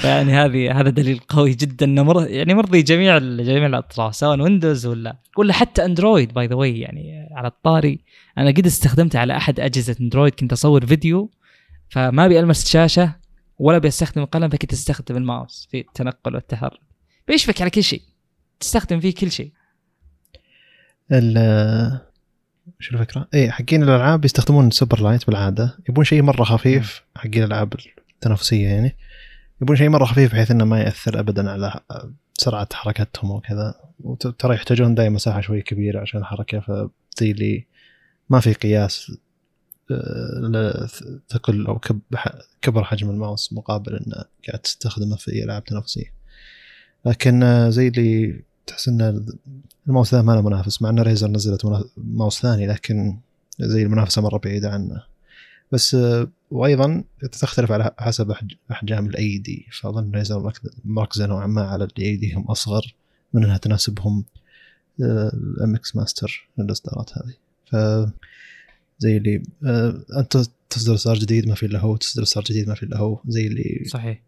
يعني هذه هذا دليل قوي جدا إنه مر... يعني مرضي جميع جميع الأطراف سواء ويندوز ولا ولا حتى أندرويد. باي ذا واي يعني على الطاري، أنا قد استخدمت على أحد أجهزة أندرويد، كنت أصور فيديو فما بيلمس الشاشه ولا بيستخدم القلم، فكنت تستخدم الماوس في التنقل والتحرك. بيشبك على كل شيء، تستخدم فيه كل شيء. ال شو الفكره؟ اي حقين الالعاب يستخدمون سوبر لايت بالعاده، يبون شيء مره خفيف حقين الالعاب التنافسيه، يعني يبون شيء مره خفيف بحيث انه ما ياثر ابدا على سرعه حركتهم وكذا، وترى يحتاجون دايما مساحه شوي كبيره عشان الحركه، فبتيلي ما في قياس ثقل او كبر حجم الماوس مقابل انه قاعد تستخدمه في العاب تنافسيه. لكن زي اللي تحس ان الماوس ذا ما له منافس، مع ان ريزر نزلت ماوس ثاني لكن زي المنافسه مره بعيده عنه. بس وايضا تختلف على حسب احجام الايدي، فاظن ريزر مركزه نوعا ما على ايديهم اصغر من انها تناسبهم الام اكس ماستر الاصدارات هذه. ف زي اللي انت تصدر صار جديد ما في الا هو، تصدر صار جديد ما في الا هو، زي اللي صحيح.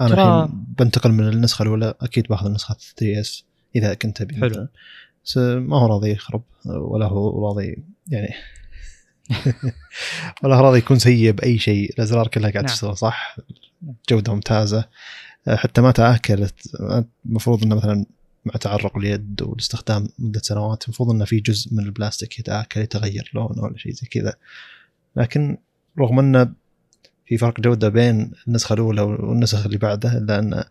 انا الحين بنتقل من النسخه الاولى، اكيد باخذ النسخه ثري إس اذا كنت ابي، بس ما هو راضي يخرب ولا هو راضي يعني ولا راضي يكون سيء باي شيء. الازرار كلها قاعده تشتغل نعم. صح، جوده ممتازه، حتى ما تاكلت. المفروض انه مثلا مع تعرق اليد والاستخدام مده سنوات المفروض انه في جزء من البلاستيك يتاكل يتغير لونه ولا شيء زي كذا، لكن رغم انه في فرق جودة بين النسخة الأولى والنسخة اللي بعدها، إلا أن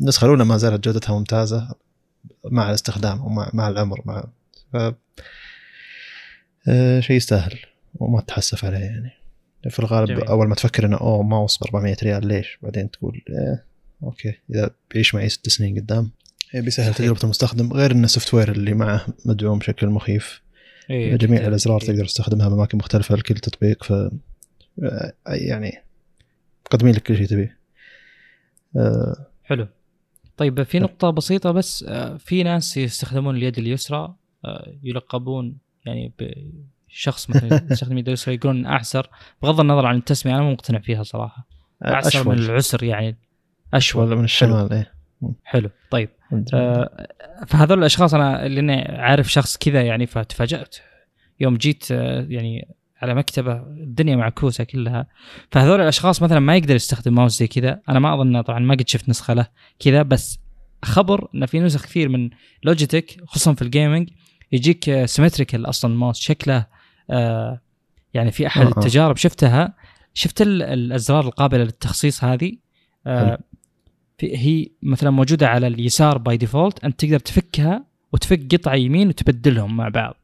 النسخة الأولى ما زالت جودتها ممتازة مع الاستخدام ومع مع العمر، مع ف... آه شيء يستاهل وما تحسف عليه يعني. في الغالب جميل. أول ما تفكر إنه أوه ماوس أربعمية ريال ليش، بعدين تقول آه أوكي إذا بيعيش معي ست سنين قدام بيسهل تجربة المستخدم، غير إن السوفت وير اللي معه مدعوم بشكل مخيف. إيه جميع الأزرار تقدر تستخدمها بأماكن مختلفة لكل تطبيق، ف يعني مقدمين لك كل شيء تبيه. أه حلو. طيب في نقطة بسيطة بس، في ناس يستخدمون اليد اليسرى يلقبون يعني بشخص مثلا يستخدم اليد اليسرى يقولون أعسر، بغض النظر عن التسمية أنا مو مقتنع فيها صراحة. أعسر أشول. من العسر يعني أشول ولا من الشمال. إيه حلو. طيب أه فهذول الأشخاص أنا اللي أنا عارف شخص كذا يعني، فتفاجأت يوم جيت يعني على مكتبه الدنيا معكوسه كلها، فهذول الاشخاص مثلا ما يقدر يستخدم ماوس زي كذا. انا ما اظن، طبعا ما قد شفت نسخه له كذا، بس خبر ان في نسخ كثير من لوجيتك خصوصا في الجيمنج يجيك سيمتريكال اصلا ماوس شكله. آه يعني في احد آه. التجارب شفتها، شفت الازرار القابله للتخصيص هذه، آه هي مثلا موجوده على اليسار باي ديفولت، انت تقدر تفكها وتفك قطعه يمين وتبدلهم مع بعض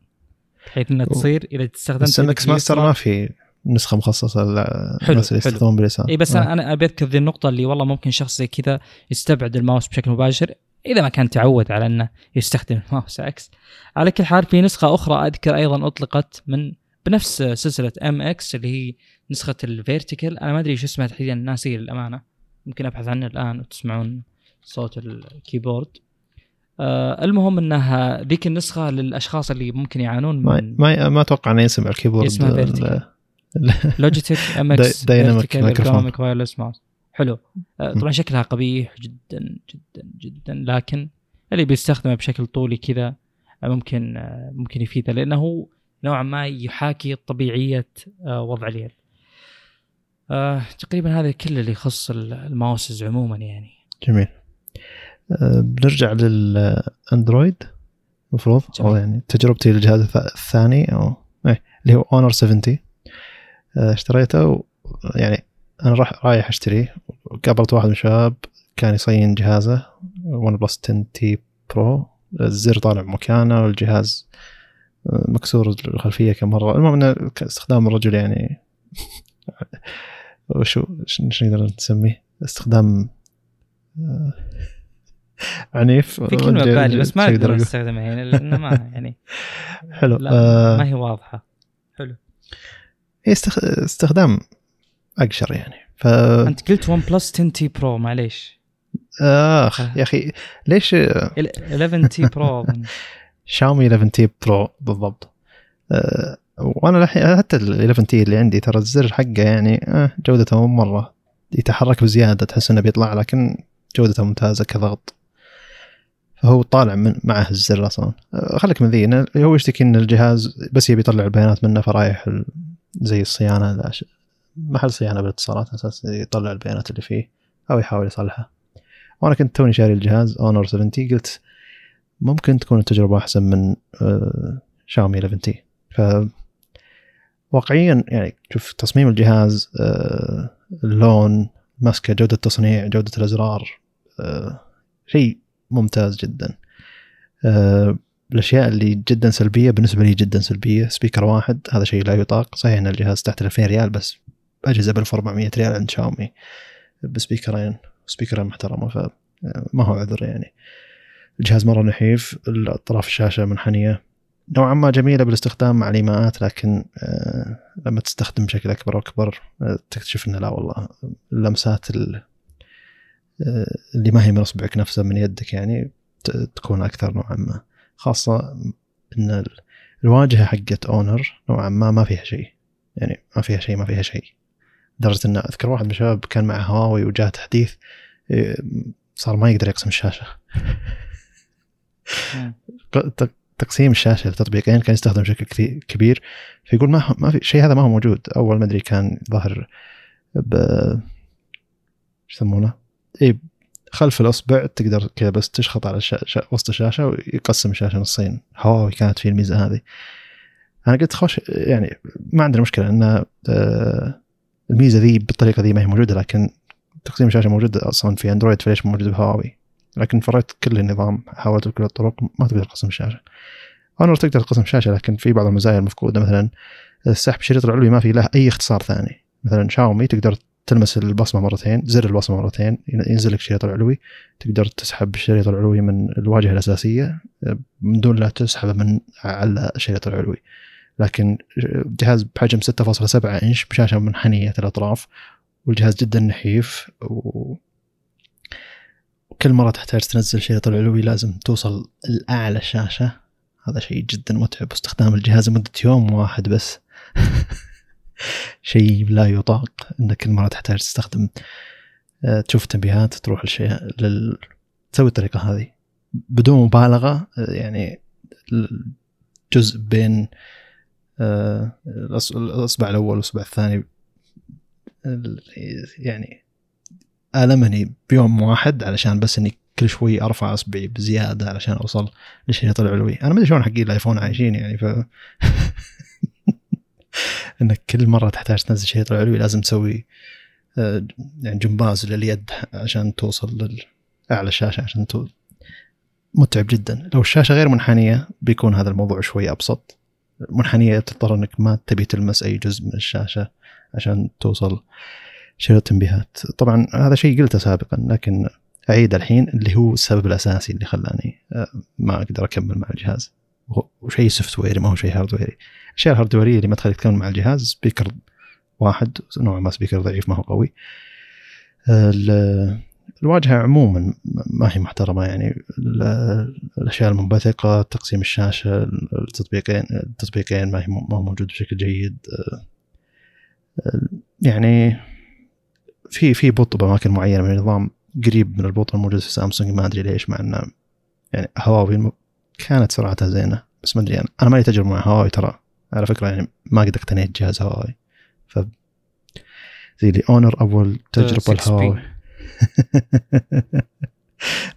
بحيث انها تصير اذا استخدمت الإكس ماستر ما في نسخه مخصصه للناس اللي يستخدمون باليسار. اي بس آه. انا اذكر ذي النقطه اللي والله ممكن شخص زي كذا يستبعد الماوس بشكل مباشر اذا ما كان تعود على انه يستخدم الماوس عكس. على كل حال في نسخه اخرى اذكر ايضا اطلقت من بنفس سلسله ام اكس اللي هي نسخه الفيرتيكال، انا ما ادري شو اسمها تحديدا، ناسي للامانه، ممكن ابحث عنها الان وتسمعون صوت الكيبورد. آه المهم انها ذيك النسخه للاشخاص اللي ممكن يعانون من ما ما اتوقع انه يسمع الكيبورد. لوجيتك ام اكس دايناميك وايرلس ماوس. حلو. آه طبعا شكلها قبيح جدا جدا جدا، لكن اللي بيستخدمه بشكل طولي كذا ممكن آه ممكن يفيده لانه نوعا ما يحاكي طبيعيه آه وضع اليد. آه تقريبا هذا كل اللي يخص الماوسز عموما يعني. جميل. بنرجع للاندرويد المفروض، او يعني تجربتي للجهاز الثاني او ايه اللي هو Honor سبعين اشتريته. يعني انا راح رايح اشتري، قابلت واحد من الشباب كان يصين جهازه OnePlus عشرة تي Pro، الزر طالع مكانه والجهاز مكسور الخلفيه كم مره. المهم ان استخدام الرجل يعني وشو ايش نقدر نسميه، استخدام عنيف في كلمة بالي بس ما أقدر أستخدمها هنا لأنه ما يعني حلو آه ما هي واضحة. حلو. استخ... استخدام أقشر يعني. ف... أنت قلت OnePlus عشرة تي Pro معليش. آخ آه. يا أخي ليش إحدى عشر تي Pro شاومي إحدى عشر تي Pro بالضبط. آه. وأنا لحين حتى إحدى عشر تي اللي عندي ترى الزر حقه يعني آه جودته مو مرة، يتحرك بزيادة تحس إنه بيطلع لكن جودته ممتازة كضغط، فهو طالع من معه الزر أصلاً. خلك من ذي، هو يشتكي إن الجهاز بس يبي يطلع البيانات منه، فرايح زي الصيانة محل صيانة بالاتصالات أساسا يطلع البيانات اللي فيه أو يحاول يصلحها. وأنا كنت توني شاري الجهاز Honor سبعين، قلت ممكن تكون التجربة أحسن من شاومي إحدى عشر تي. فواقعيا يعني شوف تصميم الجهاز، اللون، مسكة، جودة التصنيع، جودة الأزرار، شيء ممتاز جدا. الأشياء اللي جدا سلبية بالنسبة لي جدا سلبية، سبيكر واحد، هذا شيء لا يطاق. صحيح أن الجهاز تحت ألفين ريال بس أجهزة بأربعمية ريال عند شاومي بسبيكرين سبيكرة محترمة، فما هو عذر يعني. الجهاز مرة نحيف، الأطراف الشاشة منحنية نوعا ما، جميلة بالاستخدام مع الإيماءات، لكن لما تستخدم بشكل أكبر وأكبر تكتشف أن لا والله اللمسات اللي ما هي من أصبعك نفسها من يدك يعني تكون أكثر نوعا ما، خاصة أن الواجهة حقت أونر نوعا ما ما فيها شيء يعني ما فيها شيء ما فيها شيء درجة أن أذكر واحد من الشباب كان مع هواوي وجاء تحديث صار ما يقدر يقسم الشاشة. تقسيم الشاشة للتطبيقين كان يستخدم بشكل كبير، فيقول ما ما في شيء، هذا ما هو موجود. أول ما أدري كان ظاهر ب شو يسمونه إيه خلف الأصبع تقدر كذا بس تشخط على الشاشة وسط الشاشة ويقسم الشاشة نصين. هواوي كانت في الميزة هذه، أنا قلت خوش يعني ما عندنا مشكلة إن الميزة ذي بالطريقة ذي ما هي موجودة، لكن تقسيم الشاشة موجود أصلاً في أندرويد، فليش موجود بهواوي؟ لكن فريت كل النظام، حاولت بكل الطرق ما تقدر تقسم الشاشة. أونر تقدر تقسم الشاشة لكن في بعض المزايا المفقودة، مثلاً السحب الشريط العلوي ما في له أي اختصار ثاني. مثلاً شاومي تقدر تلمس البصمة مرتين، زر البصمة مرتين ينزل لك الشريط العلوي، تقدر تسحب الشريط العلوي من الواجهة الأساسية من دون لا تسحبه من على الشريط العلوي. لكن جهاز بحجم ستة فاصلة سبعة إنش بشاشة منحنية الأطراف، والجهاز جدا نحيف، وكل مرة تحتاج تنزل الشريط العلوي لازم توصل الأعلى الشاشة. هذا شيء جدا متعب، واستخدام الجهاز مدة يوم واحد بس شيء لا يطاق، أنك كل مرة تحتاج تستخدم تشوف تنبيهات تروح الشيء لل... تسوي الطريقة هذه بدون مبالغة. يعني الجزء بين الأصبع الأول والأصبع الثاني يعني ألمني بيوم واحد علشان بس إني كل شوي أرفع أصبعي بزيادة علشان أوصل للشريط العلوي. أنا ما أدري شلون حقي الآيفون عايشين يعني، ف إنك كل مرة تحتاج تنزل الشريط العلوي لازم تسوي يعني جمباز لليد عشان توصل لأعلى الشاشة عشان تو متعب جدا. لو الشاشة غير منحنية بيكون هذا الموضوع شوي أبسط. منحنية تضطر إنك ما تبي تلمس أي جزء من الشاشة عشان توصل شريط التنبيهات. طبعا هذا شيء قلته سابقا لكن أعيد الحين، اللي هو السبب الأساسي اللي خلاني ما أقدر أكمل مع الجهاز، وشيء سوفت ويري ما هو شيء هاردويري. الشيء الهاردويري اللي ما تخليك تكمل مع الجهاز سبيكر واحد، نوع ما سبيكر ضعيف ما هو قوي. الواجهة عموما ما هي محترمة يعني، الأشياء المنبثقة، تقسيم الشاشة، التطبيقين التطبيقين ما هي ما هو موجود بشكل جيد يعني. في في بطء بأماكن معينة من النظام، قريب من البطء الموجود في سامسونج ما أدري ليش، مع إن يعني هواوي كانت سرعتها زينة بس ما أدري يعني. أنا ما لي تجربة مع هواوي ترى على فكرة يعني، ما قد اقتنيت جهاز هواوي، ف زي لي أونر أول تجربة الهواوي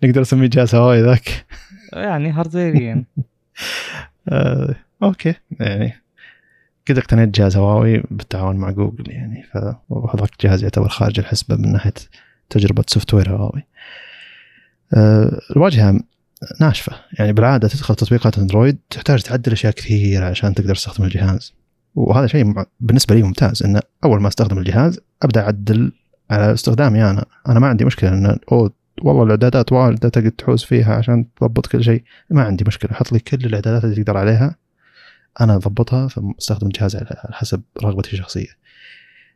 نقدر نسمي جهاز هواوي ذاك يعني هاردويريا آه، أوكي يعني كده اقتنيت جهاز هواوي بالتعاون مع جوجل يعني، فهذاك جهاز يعتبر خارج الحسبة من ناحية تجربة سوفت وير هواوي. آه، الواجهة ناشفة يعني، بالعادة تدخل تطبيقات اندرويد تحتاج تعدل أشياء كثيرة عشان تقدر تستخدم الجهاز، وهذا شيء بالنسبة لي ممتاز إن أول ما استخدم الجهاز أبدأ أعدل على استخدامي أنا. أنا ما عندي مشكلة إن أو والله الإعدادات واردة تقدر تحوز فيها عشان تضبط كل شيء، ما عندي مشكلة، حط لي كل الإعدادات اللي تقدر عليها أنا أضبطها، فاستخدم الجهاز على حسب رغبتي الشخصية.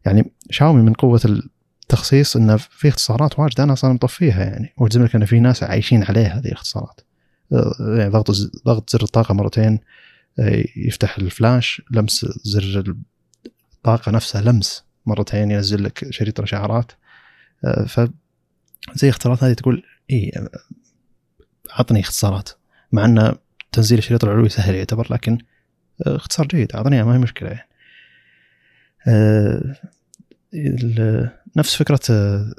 يعني شاومي من قوة التخصيص إنه في اختصارات واجد أنا أصلاً مطفيها يعني، وجزم لك إن في ناس عايشين عليها هذه الاختصارات. يعني ضغط ضغط زر الطاقة مرتين يفتح الفلاش، لمس زر الطاقة نفسها لمس مرتين ينزل لك شريط إشعارات. فزي اختصارات هذه تقول إيه عطني اختصارات، مع أن تنزيل الشريط العلوي سهل يعتبر لكن اختصار جيد، أعطني ما هي مشكلة يعني. نفس فكرة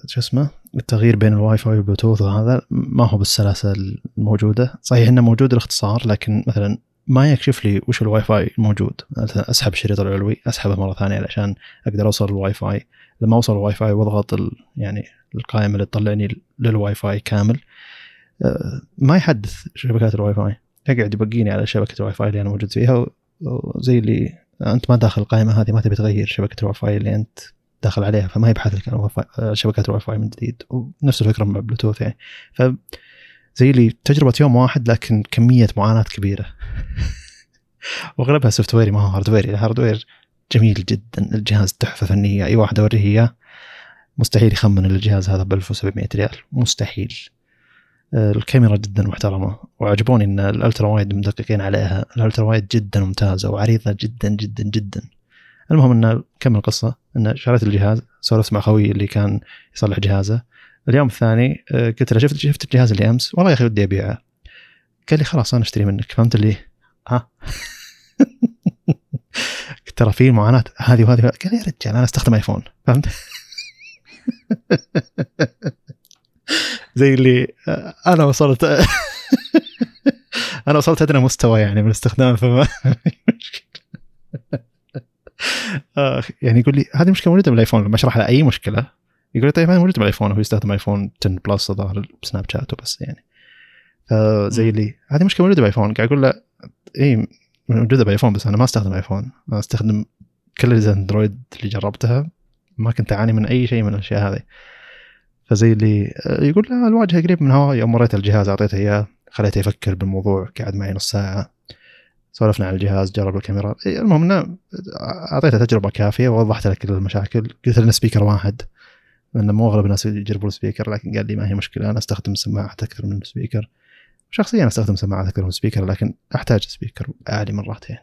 شو اسمه التغيير بين الواي فاي والبلوتوث، وهذا ما هو بالسلاسة الموجودة. صحيح إنه موجود الاختصار، لكن مثلا ما يكشف لي وش الواي فاي الموجود. مثلا أسحب الشريط العلوي أسحبه مرة ثانية علشان أقدر أوصل الواي فاي. لما أوصل الواي فاي واضغط ال... يعني القائمة اللي تطلعني للواي فاي كامل ما يحدث شبكات الواي فاي، يقعد يبقيني على شبكة الواي فاي اللي أنا موجود فيها. وزي اللي أنت ما داخل القائمة هذه ما تبي تغير شبكة الواي فاي اللي أنت داخل عليها، فما يبحث لك عن شبكات الواي فاي من جديد. ونفس الفكرة مع بلوتوث يعني. فزي اللي تجربة يوم واحد لكن كمية معاناة كبيرة وغلبها سوفت ويري ما هو هاردويري. الهاردوير جميل جدا، الجهاز تحفة فنية، أي واحد أوريه إياه مستحيل يخمن الجهاز هذا بألف وسبعمائة ريال مستحيل. الكاميرا جدا محترمة، وعجبوني إن الألترا وايد مدققين عليها، الألترا وايد جدا ممتازة وعريضة جدا جدا جدا. المهم إنه كمل القصة، إنه شريت الجهاز، سولفت مع خوي اللي كان يصلح جهازه اليوم الثاني، قلت له شفت شفت الجهاز اللي أمس، والله يا أخي ودي أبيعه. قال لي خلاص أنا أشتري منك. فهمت اللي ها ترى في معاناة هذه وهذه. قال لي يا رجال أنا أستخدم آيفون. فهمت زي اللي أنا وصلت أنا وصلت أدنى مستوى يعني من الاستخدام، فما يعني يقول لي هذه مشكلة موجودة بالآيفون. لما أشرح له أي مشكلة يقول لي طيب هذه موجودة بالآيفون، وهو يستخدم آيفون عشرة بلس ظهر سناب شات وبس يعني. زي اللي هذه مشكلة موجودة بالآيفون، قاعد أقول له إيه موجودة بالآيفون بس أنا ما أستخدم آيفون، أنا أستخدم كل الأندرويد اللي جربتها ما كنت أعاني من أي شيء من الأشياء هذه. فزي اللي يقول لا الواجهة قريب من هواي. أمريت الجهاز، أعطيته إياه، خليته يفكر بالموضوع، قعد معي نص ساعة سولفنا على الجهاز، جرب الكاميرا. المهم إنه أعطيته تجربة كافية ووضحت لك المشاكل. قلت لنا سبيكر واحد، لأن مو أغلب الناس يجربوا السبيكر، لكن قال لي ما هي مشكلة أنا أستخدم سماعة أكثر من السبيكر. شخصيا أنا أستخدم سماعة أكثر من السبيكر، لكن أحتاج سبيكر أعلى مرتين.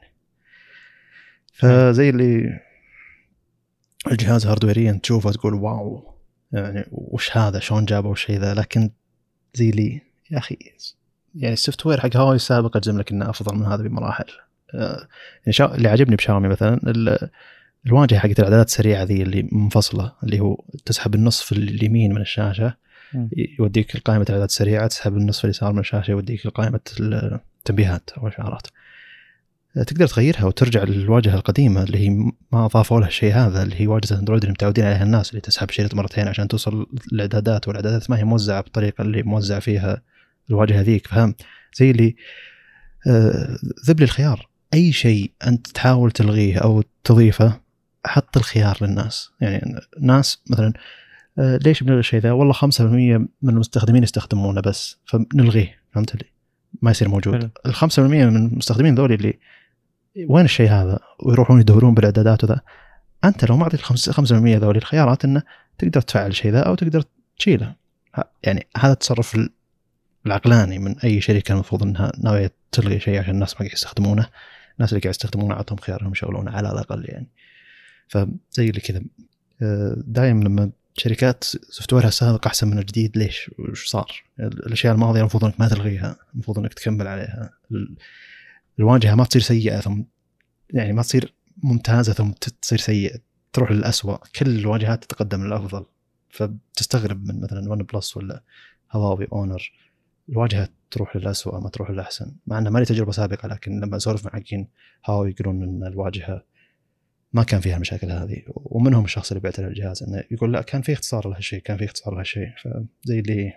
فزي اللي الجهاز هاردويريا تشوفه تقول واو يعني وش هذا، شلون جابوا شيء ذا. لكن زي لي يا اخي يعني السوفت وير حق هواوي السابق اجزم لك انه افضل من هذا بمراحل. يعني اللي عجبني بشاومي مثلا الواجهه حقت الاعدادات السريعه ذي اللي منفصله، اللي هو تسحب النصف اليمين من الشاشه يوديك لقائمه الاعدادات السريعه، تسحب النصف اليسار من الشاشه يوديك لقائمه التنبيهات او الاشعارات. تقدر تغيرها وترجع للواجهة القديمة اللي هي ما أضافوا لها شيء، هذا اللي هي واجهة أندرويد اللي متعودين عليها الناس، اللي تسحب شريط مرتين عشان توصل الإعدادات، والإعدادات ما هي موزعة بالطريقة اللي موزعة فيها الواجهة ذيك. فهم زي اللي ذبل الخيار، أي شيء أنت تحاول تلغيه أو تضيفه حط الخيار للناس. يعني الناس مثلا ليش بنلغي الشيء ذا؟ والله خمسة بالمئة من المستخدمين يستخدمونه بس فنلغيه. فهمت لي؟ ما يصير موجود. الخمسة بالمئة من المستخدمين ذولي اللي وين الشيء هذا ويروحون يدورون بالإعدادات وذا. أنت لو ما عطيت الخمسة بالمية ذولي الخيارات إنه تقدر تفعل الشيء ذا أو تقدر تشيله، يعني هذا التصرف العقلاني من أي شركة المفروض إنها ناوية تلغي شيء عشان الناس ما قاعد يستخدمونه. الناس اللي قاعد يستخدمونه عطهم خيارهم يشغلونه على الأقل يعني. فزي اللي كذا دائما لما شركات سوفت ويرها السابق أحسن من الجديد، ليش؟ وش صار؟ الأشياء الماضية المفروض إنك ما تلغيها، المفروض إنك تكمل عليها. الواجهة ما تصير سيئة ثم يعني ما تصير ممتازة ثم تصير سيئة، تروح للأسوأ. كل الواجهات تتقدم للأفضل. فتستغرب من مثلا ون بلس ولا هواوي أونر، الواجهة تروح للأسوأ ما تروح للأحسن. مع أنه ما لي تجربة سابقة، لكن لما أسولف مع حقين هواوي يقولون أن الواجهة ما كان فيها المشاكل هذه، ومنهم الشخص اللي بيعترف الجهاز أنه يقول لا كان فيه اختصار لهالشيء، كان فيه اختصار لهالشيء. فزي اللي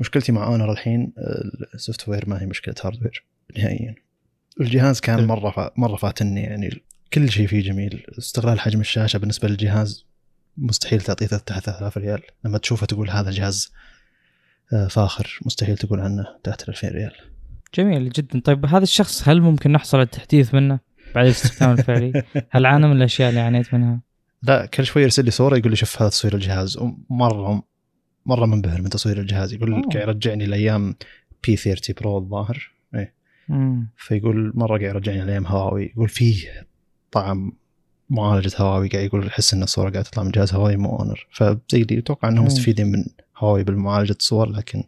مشكلتي مع أونر الحين السوفت وير ما هي مشكلة هاردوير نهائيا. الجهاز كان مرة فا... مرة فاتني يعني، كل شيء فيه جميل. استغلال حجم الشاشة بالنسبة للجهاز مستحيل تعطيه تحت ثلاثة آلاف ريال، لما تشوفه تقول هذا جهاز فاخر مستحيل تقول عنه تحت ألفين ريال. جميل جدا. طيب هذا الشخص هل ممكن نحصل على التحديث منه بعد الاستخدام الفعلي؟ هل عانى من الأشياء اللي عانيت منها؟ لا، كل شوي يرسل لي صورة يقول لي شوف هذا تصوير الجهاز، ومرة مرة منبهر من تصوير الجهاز. يقول أوه. يرجعني لأيام بي ثلاثين برو الظاهر إيه. مم. فيقول مرة قاعد يرجعني لأيام هواوي، يقول فيه طعم معالجة هواوي، قاعد يقول أحس إن الصورة قاعد تطلع من جهاز هواوي مو أونر. فزي اللي أتوقع إنهم مستفيدين من هواوي بالمعالجة الصور، لكن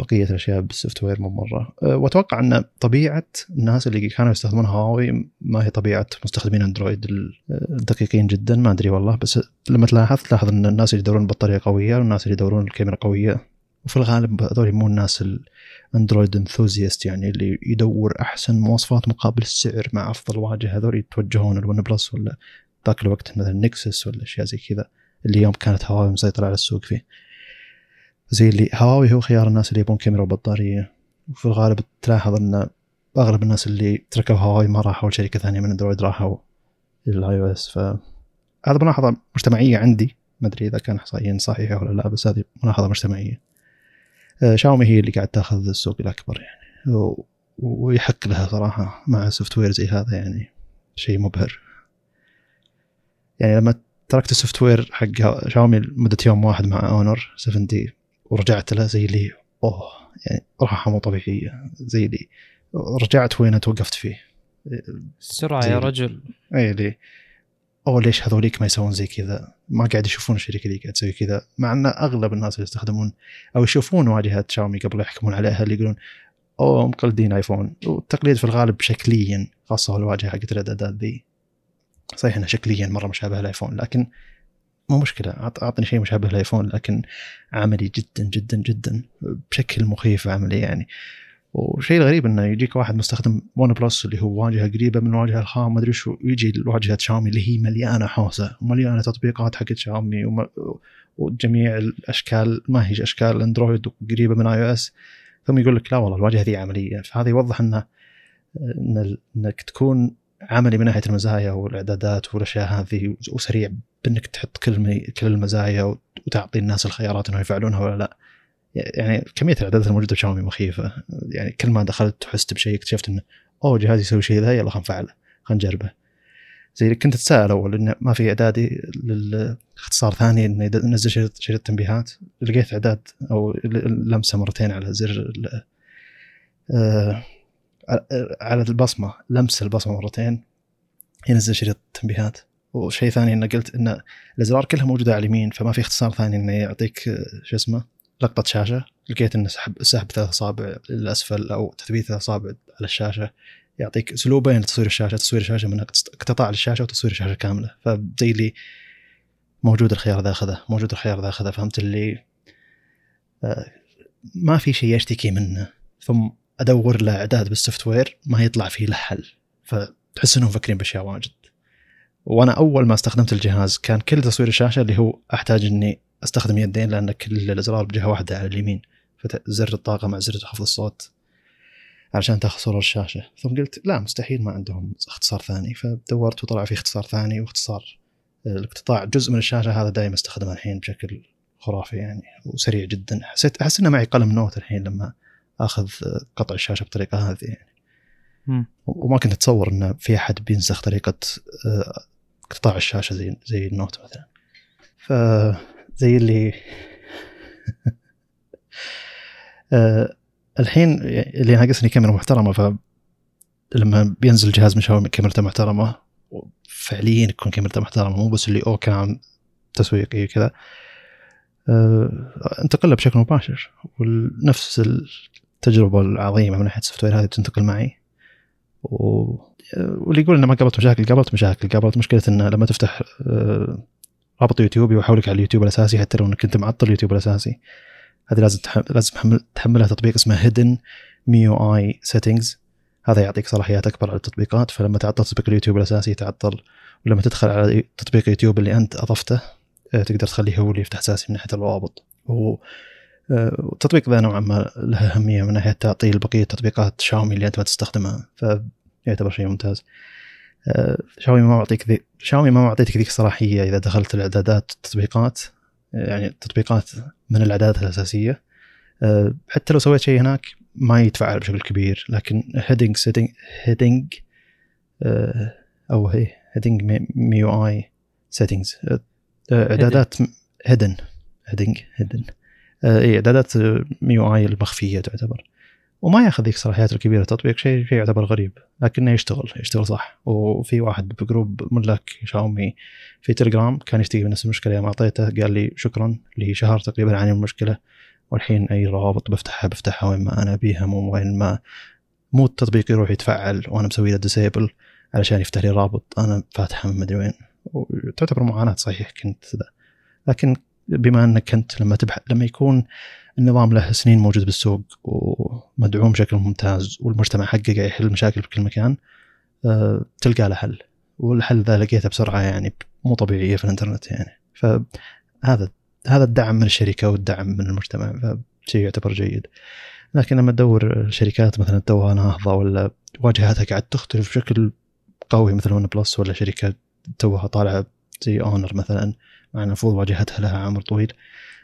بقية الأشياء بالسوفت وير مو مرة. وأتوقع أن طبيعة الناس اللي كانوا يستخدمون هواوي ما هي طبيعة مستخدمين أندرويد الدقيقين جدا، ما أدري والله، بس لما تلاحظ تلاحظ أن الناس اللي يدورون بطارية قوية والناس اللي يدورون الكاميرا قوية، وفي الغالب هذول مو الناس الأندرويد انثوزيست، يعني اللي يدور أحسن مواصفات مقابل السعر مع أفضل واجهة، هذول يتوجهون الون بلس ولا ذاك الوقت مثلا نكسس ولا أشياء زي كذا اللي يوم كانت هواوي مسيطرة على السوق فيه. زي اللي هواوي هو خيار الناس اللي يبون كاميرا وبطارية، وفي الغالب تلاحظ أن أغلب الناس اللي تركوا هواوي ما راحوا شركة ثانية من أندرويد، راحوا للآي أو إس. فهذا ملاحظة مجتمعية عندي، ما أدري إذا كان إحصائيا صحيحة ولا لا، بس هذه ملاحظة مجتمعية. آه شاومي هي اللي قاعد تأخذ السوق الأكبر يعني، و... ويحق لها صراحة مع سوفت وير زي هذا، يعني شيء مبهر. يعني لما تركت السوفت وير حق شاومي لمدة يوم واحد مع أونر سفن دي ورجعت لها، زي لي أوه يعني راحة مو طبيعية، زي لي رجعت وين توقفت فيه السرعة يا رجل. أي لي أو ليش هذوليك ما يسوون زي كذا، ما قاعد يشوفون الشركة اللي قاعد تسوي كذا، مع أن أغلب الناس اللي يستخدمون أو يشوفون واجهات شاومي قبل يحكمون عليها اللي يقولون أو مقلدين آيفون، والتقليد في الغالب شكليا، خاصة الواجهة حقت الأداءات ذي صحيح أنها شكليا مرة مشابهة لآيفون، لكن مو مشكلة، أعطني شيء مشابه لآيفون لكن عملي جدا جدا جدا بشكل مخيف عملي يعني. وشيء غريب إنه يجيك واحد مستخدم ون بلس اللي هو واجهة قريبة من واجهة الخام ما أدري شو، يجي واجهة شاومي اللي هي مليانة حوسة ومليانة تطبيقات حقت شاومي وم... وجميع الأشكال، ما هي أشكال أندرويد وقريبة من آي أو إس، ثم يقول لك لا والله الواجهة ذي عملية. فهذا يوضح إنه إنك تكون عملي من ناحية المزايا والإعدادات والأشياء هذه، وسريع بإنك تحط كل كل المزايا وتعطي الناس الخيارات إنه يفعلونها ولا لا. يعني كمية الإعدادات الموجودة بشاومي مخيفة، يعني كل ما دخلت حست بشيء اكتشفت إنه أوه جهازي يسوي شيء ذا، يلا خلنا نفعله خلنا نجربه. زي كنت أتساءل أول إنه ما في إعدادي للاختصار ثاني إنه ينزل شريط شريط تنبيهات، لقيت إعداد أو لمسة مرتين على زر آه على البصمة، لمس البصمة مرتين ينزل شريط تنبيهات. وشيء ثاني إنه قلت إنه الأزرار كلها موجودة على اليمين، فما في اختصار ثاني إنه يعطيك شو اسمه لقطة شاشة، لقيت إنه سحب سحب ثلاث أصابع للأسفل أو تثبيت ثلاث أصابع على الشاشة يعطيك أسلوبين لتصوير الشاشة، تصوير الشاشة من اقتطاع الشاشة وتصوير الشاشة كاملة. فزي لي موجود الخيار ذا أخذه، موجود الخيار ذا أخذه، فهمت اللي آه ما في شيء يشتكي منه، ثم أدور له إعداد بالسوفت وير ما يطلع فيه له حل، فتحس إنهم فكرين بأشياء واجد. وأنا أول ما استخدمت الجهاز كان كل تصوير الشاشة اللي هو أحتاج إني استخدم يدين، لأن كل الأزرار بجهة واحدة على اليمين، فزر الطاقة مع زر خفض الصوت علشان تاخذ صورة الشاشة. ثم قلت لا مستحيل ما عندهم اختصار ثاني، فدورت وطلع في اختصار ثاني، واختصار الاقتطاع جزء من الشاشة هذا دائما استخدمه الحين بشكل خرافي يعني، وسريع جدا. حسيت أحس إنه معي قلم نوت الحين لما أخذ قطع الشاشة بطريقة هذه يعني. مم. وما كنت أتصور إنه في أحد بينسخ طريقة اقتطاع الشاشة زي زي النوت مثلا. ف زي اللي أه الحين اللي ناقصني كاميرا محترمة، فلما بينزل جهاز من شاومي كاميرته محترمة فعليا تكون كاميرته محترمة، مو بس اللي أو كلام تسويقي وكذا. أه انتقل بشكل مباشر، ونفس التجربة العظيمة من ناحية السوفت وير هذه تنتقل معي. واللي يقول إنه ما قابلت مشاكل، قابلت مشاكل. قابلت مشكلة إنه لما تفتح أه رابط يوتيوب يحولك على اليوتيوب الأساسي حتى لو أنك كنت معطل اليوتيوب الأساسي. هذه لازم تحمل لازم تحمل تحملها تطبيق اسمه Hidden ميو آي Settings، هذا يعطيك صلاحيات أكبر على التطبيقات، فلما تعطل تطبيق اليوتيوب الأساسي يتعطل، ولما تدخل على تطبيق يوتيوب اللي أنت أضفته تقدر تخليه هو اللي يفتح أساسي من ناحية الروابط. والتطبيق ذا نوعا ما له أهمية من ناحية تعطيل بقية تطبيقات شاومي اللي أنت ما تستخدمها، فيعتبر شيء ممتاز. شاومي ما معطيك ذي شاومي ما معطيتك ذيك الصلاحية إذا دخلت الإعدادات التطبيقات، يعني التطبيقات من الإعدادات الأساسية. حتى لو سويت شيء هناك ما يتفعل بشكل كبير، لكن heading setting heading أو هي heading ميو آي settings إعدادات hidden heading hidden إيه إعدادات ميو آي المخفية تعتبر، وما ياخذ ذيك صلاحيات الكبيرة تطبيق. شيء شيء يعتبر غريب، لكنه يشتغل يشتغل صح. وفي واحد بجروب ملاك شاومي في تليجرام كان يشتكي من نفس المشكلة، ما أعطيته قال لي شكرا لي شهر تقريبا عاني من المشكلة، والحين أي روابط بفتحها بفتحها وين ما أنا أبيها، مو وين ما مو التطبيق يروح يتفعل وأنا مسوي له ديسيبل علشان يفتح لي رابط أنا فاتحه من مدري وين، وتعتبر معاناة صحيح كنت ذا. لكن بما أنك كنت لما تبحث لما يكون النظام له سنين موجود بالسوق ومدعوم بشكل ممتاز والمجتمع حقه قاعد يحل مشاكل بكل مكان، أه تلقى له حل، والحل ذا لقيته بسرعة يعني مو طبيعية في الإنترنت يعني. فهذا هذا الدعم من الشركة والدعم من المجتمع شيء يعتبر جيد. لكن لما تدور الشركات مثلا توها ناهضة ولا واجهتها قاعد تختلف بشكل قوي مثل ون بلس، ولا شركة توها طالعة زي اونر مثلا مع المفروض واجهتها لها عمر طويل،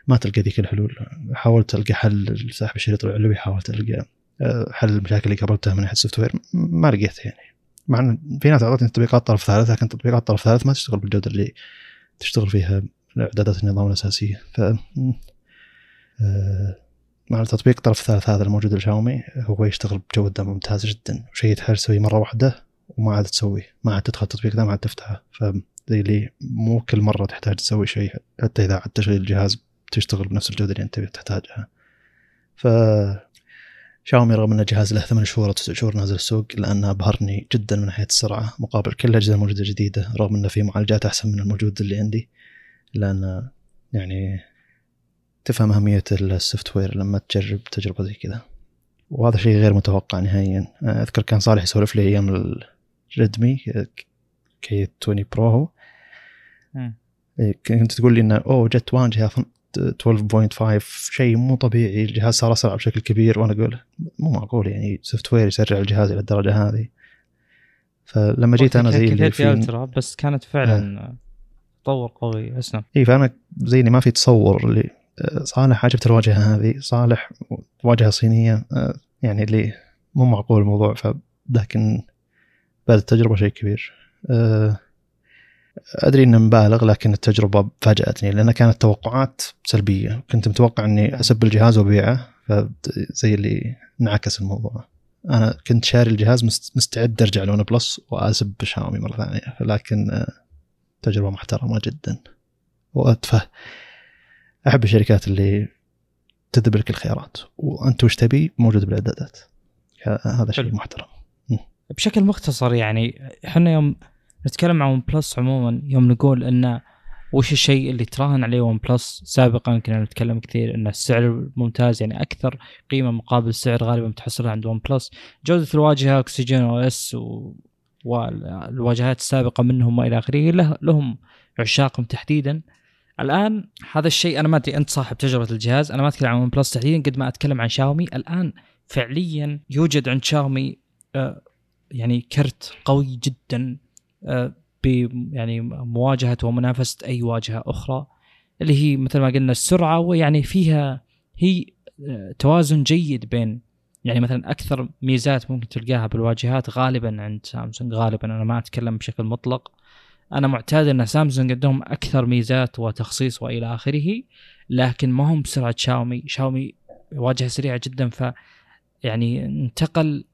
ما تلقى ذيك الحلول. حاولت ألقى حل لساحب الشريط العلوي، حاولت ألقى حل المشاكل اللي قابلتها من ناحية السوفت وير، ما لقيت يعني. مع أن في ناس أعطتني تطبيقات طرف ثالث، لكن تطبيقات طرف ثالث ما تشتغل بالجودة اللي تشتغل فيها إعدادات النظام الأساسية. ف مع تطبيق طرف ثالث هذا الموجود لشاومي هو يشتغل بجودة ممتازة جدا، وشيء تحاول تسوي مرة واحدة وما عاد تسوي، ما عاد تدخل التطبيق ده ما عاد تفتحه. ف اللي مو كل مرة تحتاج تسوي شيء، حتى إذا عاد تشغيل الجهاز تشتغل بنفس الجودة اللي أنت تحتاجها. فشاومي رغم أن الجهاز له ثمان شهور أو تسع شهور نازل السوق، لأنه أبهرني جدا من ناحية السرعة مقابل كل الأجهزة الموجودة الجديدة، رغم أنه في معالجات أحسن من الموجود اللي عندي، لأن يعني تفهم أهمية السوفت وير لما تجرب تجربة زي كذا، وهذا شيء غير متوقع نهائيا. أذكر كان صالح يسولف لي أيام الريدمي كي عشرين برو، كنت تقول لي إنه أوه جت وان جهاز اثنا عشر فاصلة خمسة شيء مو طبيعي، الجهاز صار أسرع بشكل كبير، وأنا أقول مو معقول يعني سوفت وير يسرع الجهاز إلى الدرجة هذه. فلما جيت أنا زي اللي في بس كانت فعلا تطور قوي أسنى إيه، فأنا زيني ما في تصور اللي صالح عجبت الواجهة هذه، صالح واجهة صينية يعني اللي مو معقول الموضوع. فلكن بعد التجربة شيء كبير. أدري إنه مبالغ، لكن التجربة فاجأتني لأن كانت توقعات سلبية، كنت متوقع إني أسب الجهاز وبيعه، فزي اللي انعكس الموضوع. أنا كنت شاري الجهاز مستعد أرجع لون بلس وأسب شاومي مرة ثانية، لكن تجربة محترمة جدا. وأتفه أحب الشركات اللي تذب لك الخيارات وأنت وش تبي موجود بالإعدادات، هذا شيء محترم. بشكل مختصر يعني احنا يوم نتكلم عن ون بلس عموما، يوم نقول انه وش الشيء اللي تراهن عليه ون بلس سابقا، كنا نتكلم كثير انه السعر ممتاز، يعني اكثر قيمه مقابل سعر غالبا تحصلها عند ون بلس، جوده الواجهه اوكسجين او اس و... والواجهات السابقه منهم الى اخره له... لهم عشاقهم تحديدا. الان هذا الشيء انا ما ادري، انت صاحب تجربه الجهاز، انا ما اتكلم عن ون بلس تحديدا قد ما اتكلم عن شاومي. الان فعليا يوجد عند شاومي آه يعني كرت قوي جدا ب يعني مواجهة ومنافسة أي واجهة أخرى، اللي هي مثل ما قلنا السرعة، ويعني فيها هي توازن جيد بين يعني مثلا أكثر ميزات ممكن تلقاها بالواجهات غالبا عند سامسونج، غالبا أنا ما أتكلم بشكل مطلق، أنا معتاد أن سامسونج عندهم أكثر ميزات وتخصيص وإلى آخره، لكن ما هم بسرعة شاومي. شاومي واجهة سريعة جدا، ف يعني انتقل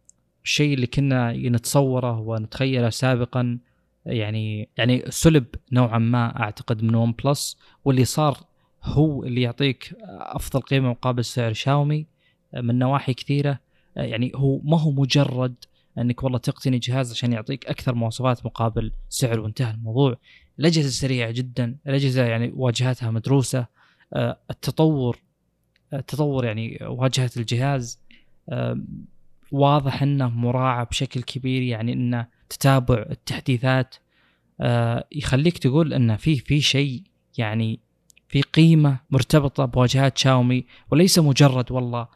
الشيء اللي كنا نتصوره ونتخيله سابقا، يعني يعني سلب نوعا ما أعتقد من ون بلس، واللي صار هو اللي يعطيك أفضل قيمة مقابل سعر شاومي من نواحي كثيرة. يعني هو ما هو مجرد أنك والله تقتني جهاز عشان يعطيك أكثر مواصفات مقابل سعر وانتهى الموضوع. الأجهزة سريعة جدا، الأجهزة يعني واجهاتها مدروسة، التطور التطور يعني واجهة الجهاز واضح انه مراعى بشكل كبير، يعني انه تتابع التحديثات آه يخليك تقول انه في في شيء، يعني في قيمه مرتبطه بواجهات شاومي، وليس مجرد والله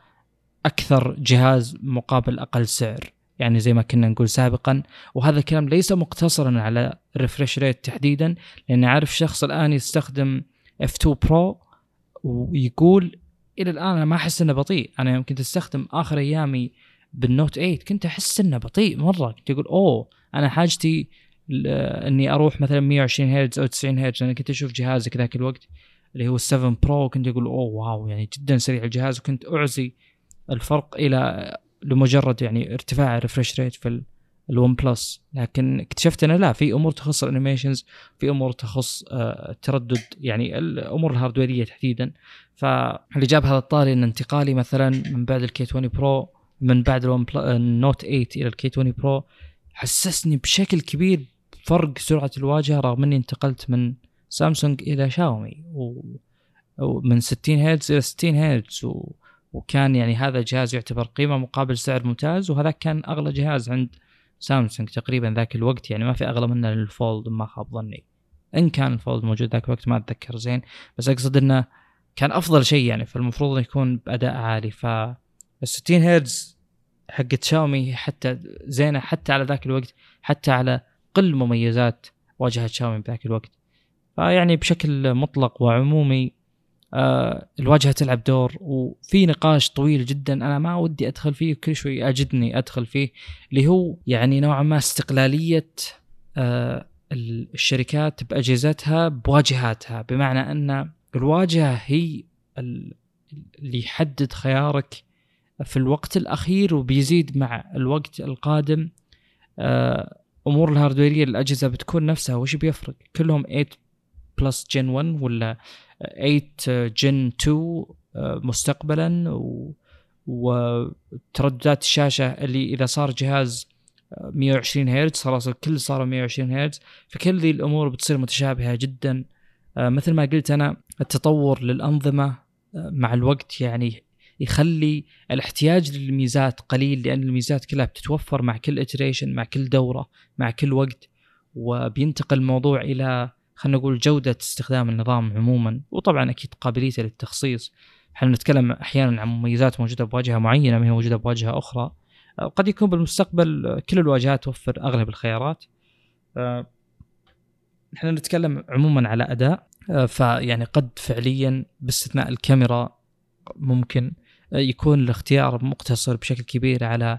اكثر جهاز مقابل اقل سعر، يعني زي ما كنا نقول سابقا. وهذا الكلام ليس مقتصرا على ريفريش ريت تحديدا، لان عارف شخص الان يستخدم إف تو برو ويقول الى الان انا ما احس انه بطيء، انا يمكن تستخدم اخر ايامي بالنوت ثمانية كنت أحس إنه بطيء مرة، كنت أقول أوه أنا حاجتي إني أروح مثلا مية وعشرين هيرتز أو تسعين هيرتز. أنا كنت أشوف جهازي ذاك الوقت اللي هو سفن برو كنت أقول أوه واو يعني جدا سريع الجهاز، وكنت أعزي الفرق إلى لمجرد يعني ارتفاع الريفرش ريت في الون بلس، لكن اكتشفت أنا لا، في أمور تخص الانيميشنز، في أمور تخص التردد، يعني الأمور الهاردويرية تحديدا. فاللي جاب هذا الطاري أن انتقالي مثلا من بعد الكي عشرين برو، من بعد الون نوت ثمانية إلى الكي عشرين برو، حسسني بشكل كبير فرق سرعة الواجهة، رغم أني انتقلت من سامسونج إلى شاومي ومن ستين هيرتز إلى ستين هيرتز، و... وكان يعني هذا جهاز يعتبر قيمة مقابل سعر ممتاز، وهذا كان أغلى جهاز عند سامسونج تقريبا ذاك الوقت، يعني ما في أغلى منه للفولد ما خاب ظني، إن كان الفولد موجود ذاك الوقت ما أتذكر زين، بس أقصد إنه كان أفضل شيء يعني، فالمفروض يكون بأداء عالي. فالستين هيرتز حقة شاومي حتى زينة، حتى على ذاك الوقت، حتى على قل مميزات واجهة شاومي بذاك الوقت. فيعني بشكل مطلق وعمومي آه الواجهة تلعب دور، وفي نقاش طويل جدا أنا ما ودي أدخل فيه، كل شوي أجدني أدخل فيه، اللي هو يعني نوعا ما استقلالية آه الشركات بأجهزتها بواجهاتها، بمعنى أن الواجهة هي اللي يحدد خيارك في الوقت الأخير، وبيزيد مع الوقت القادم. آه أمور الهاردويرية للأجهزة بتكون نفسها، وش بيفرق كلهم ثمانية بلس جين ون ولا ثمانية جين تو مستقبلا، و... وترددات الشاشة اللي إذا صار جهاز مية وعشرين هيرتز خلاص الكل صار مية وعشرين هيرتز. فكل ذي الأمور بتصير متشابهة جدا. مثل ما قلت أنا، التطور للأنظمة مع الوقت يعني يخلي الاحتياج للميزات قليل، لأن الميزات كلها بتتوفر مع كل iteration، مع كل دورة، مع كل وقت، وبينتقل الموضوع إلى خلنا نقول جودة استخدام النظام عموما، وطبعا أكيد قابليته للتخصيص. احنا نتكلم أحيانا عن مميزات موجودة بواجهة معينة ما هي موجودة بواجهة أخرى، قد يكون بالمستقبل كل الواجهات توفر أغلب الخيارات. احنا نتكلم عموما على أداء، فيعني قد فعليا باستثناء الكاميرا ممكن يكون الاختيار مقتصر بشكل كبير على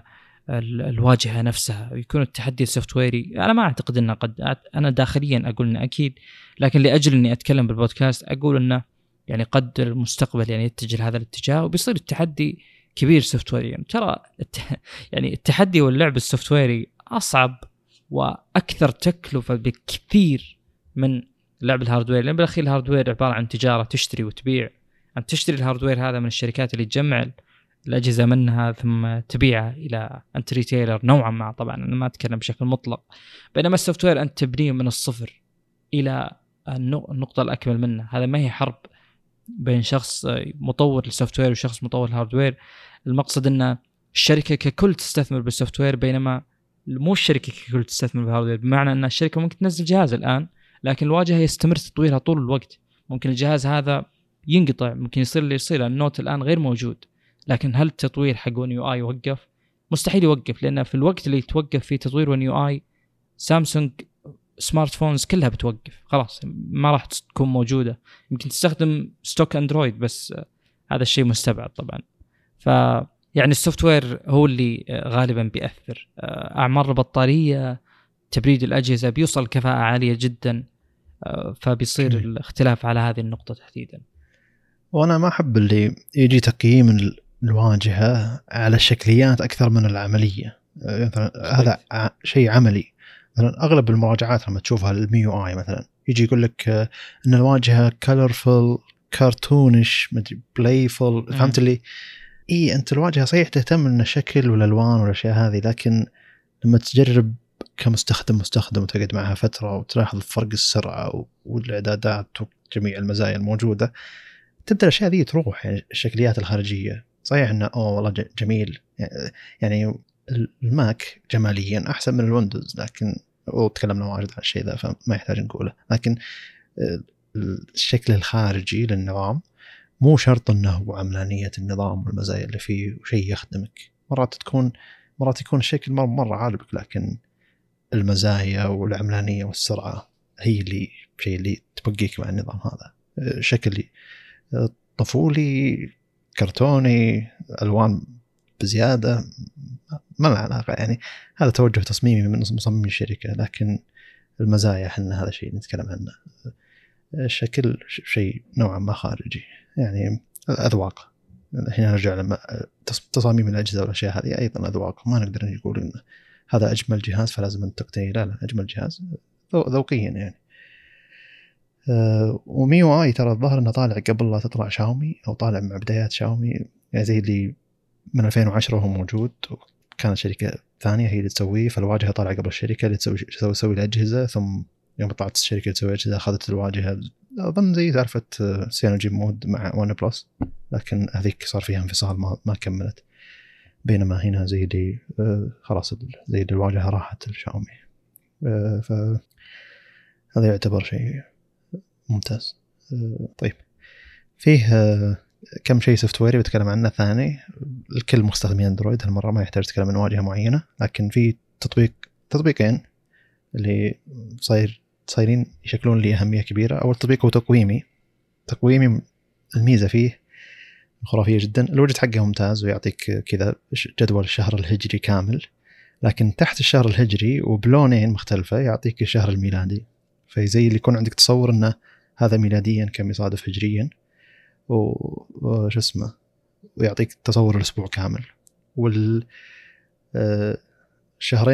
الواجهة نفسها، ويكون التحدي السوفتويري. أنا ما أعتقد أنه قد، أنا داخليا أقول أنه أكيد، لكن لأجل أني أتكلم بالبودكاست أقول أنه يعني قد المستقبل يعني يتجه لهذا الاتجاه، وبيصير التحدي كبير سوفتويريا. يعني ترى يعني التحدي واللعب السوفتويري أصعب وأكثر تكلفة بكثير من لعب الهاردوير، لأن بالأخير الهاردوير عبارة عن تجارة، تشتري وتبيع. أن تشتري الهاردوير هذا من الشركات اللي تجمع الأجهزة منها ثم تبيعها إلى أنت ريتيلر نوعا ما، طبعا أنا ما أتكلم بشكل مطلق، بينما السوفتوير أنت تبنيه من الصفر إلى النقطة الأكمل منه. هذا ما هي حرب بين شخص مطور السوفتوير وشخص مطور الهاردوير، المقصد أن الشركة ككل تستثمر بالسوفتوير، بينما مو الشركة ككل تستثمر بالهاردوير، بمعنى أن الشركة ممكن تنزل جهاز الآن لكن الواجهة يستمر تطويرها طول الوقت، ممكن الجهاز هذا ينقطع، ممكن يصير اللي يصير، النوت الآن غير موجود، لكن هل التطوير حق ون يو آي يوقف؟ مستحيل يوقف، لأن في الوقت اللي يتوقف فيه تطوير ون يو آي سامسونج سمارت فونز كلها بتوقف خلاص، ما راح تكون موجودة، يمكن تستخدم ستوك أندرويد بس، هذا الشيء مستبعد طبعا. فيعني السوفتوير هو اللي غالبا بيأثر، أعمار البطارية، تبريد الأجهزة، بيوصل كفاءة عالية جدا، فبيصير الاختلاف على هذه النقطة تحديدا. وأنا ما أحب اللي يجي تقييم ال الواجهة على الشكليات أكثر من العملية، مثلا هذا شيء عملي. مثلا أغلب المراجعات لما تشوفها للميو آي مثلا يجي يقول لك إن الواجهة colorful cartoonish مدري playful، فهمت اللي إيه أنت الواجهة صحيح تهتم إن الشكل والألوان والأشياء هذه، لكن لما تجرب كمستخدم مستخدم وتقعد معها فترة وتلاحظ فرق السرعة والإعدادات وجميع المزايا الموجودة، تبدأ الأشياء ذي تروح. يعني الشكليات الخارجية صحيح إنه أوه والله جميل، يعني الماك جماليا أحسن من الويندوز، لكن وتكلمنا واجد عن الشيء ذا فما يحتاج نقوله، لكن الشكل الخارجي للنظام مو شرط إنه هو عملانية النظام والمزايا اللي فيه وشيء يخدمك. مرات تكون مرات يكون الشكل مرة مرة عاجبك، لكن المزايا والعملانية والسرعة هي اللي شيء اللي تبقيك مع النظام هذا. شكلي طفولي كرتوني، الوان بزياده، ما له علاقه، يعني هذا توجه تصميمي من مصمم الشركه، لكن المزايا احنا هذا شيء نتكلم عنه. الشكل شيء نوعا ما خارجي، يعني اذواق. هنا نرجع لتصاميم الاجهزه والاشياء هذه ايضا اذواق، ما نقدر نقول هذا أجمل جهاز فلازم أن تقتني. لا لا أجمل جهاز ذوقيا يعني. وميو آي ترى الظاهر أنه طالع قبل لا تطلع شاومي أو طالع مع بدايات شاومي، يعني زي اللي من ألفين وعشرة هو موجود، كانت شركة ثانية هي اللي تسويه، فالواجهة طالعة قبل الشركة اللي تسوي تسوي الأجهزة، ثم يوم طلعت الشركة تسوي أجهزة أخذت الواجهة. أظن زي تعرفت سينرجي مود مع ون بلس، لكن هذيك صار فيها انفصال ما ما كملت، بينما هنا زي اللي خلاص زي اللي الواجهة راحت لشاومي، فهذا يعتبر شيء ممتاز. طيب فيه كم شيء سوفتويري بتكلم عنه ثاني، الكل مستخدمين اندرويد هالمره ما يحتاج تتكلم عن واجهه معينه، لكن في تطبيق تطبيقين اللي صاير صايرين يشكلون لي اهميه كبيره. اول تطبيق هو تقويمي. تقويمي الميزه فيه خرافيه جدا، الوجت حقه ممتاز ويعطيك كذا جدول الشهر الهجري كامل، لكن تحت الشهر الهجري وبلونين مختلفه يعطيك الشهر الميلادي، فزي اللي يكون عندك تصور انه هذا ميلاديا كم يصادف هجريا وش اسمه، ويعطيك تصور الأسبوع كامل. والشهرين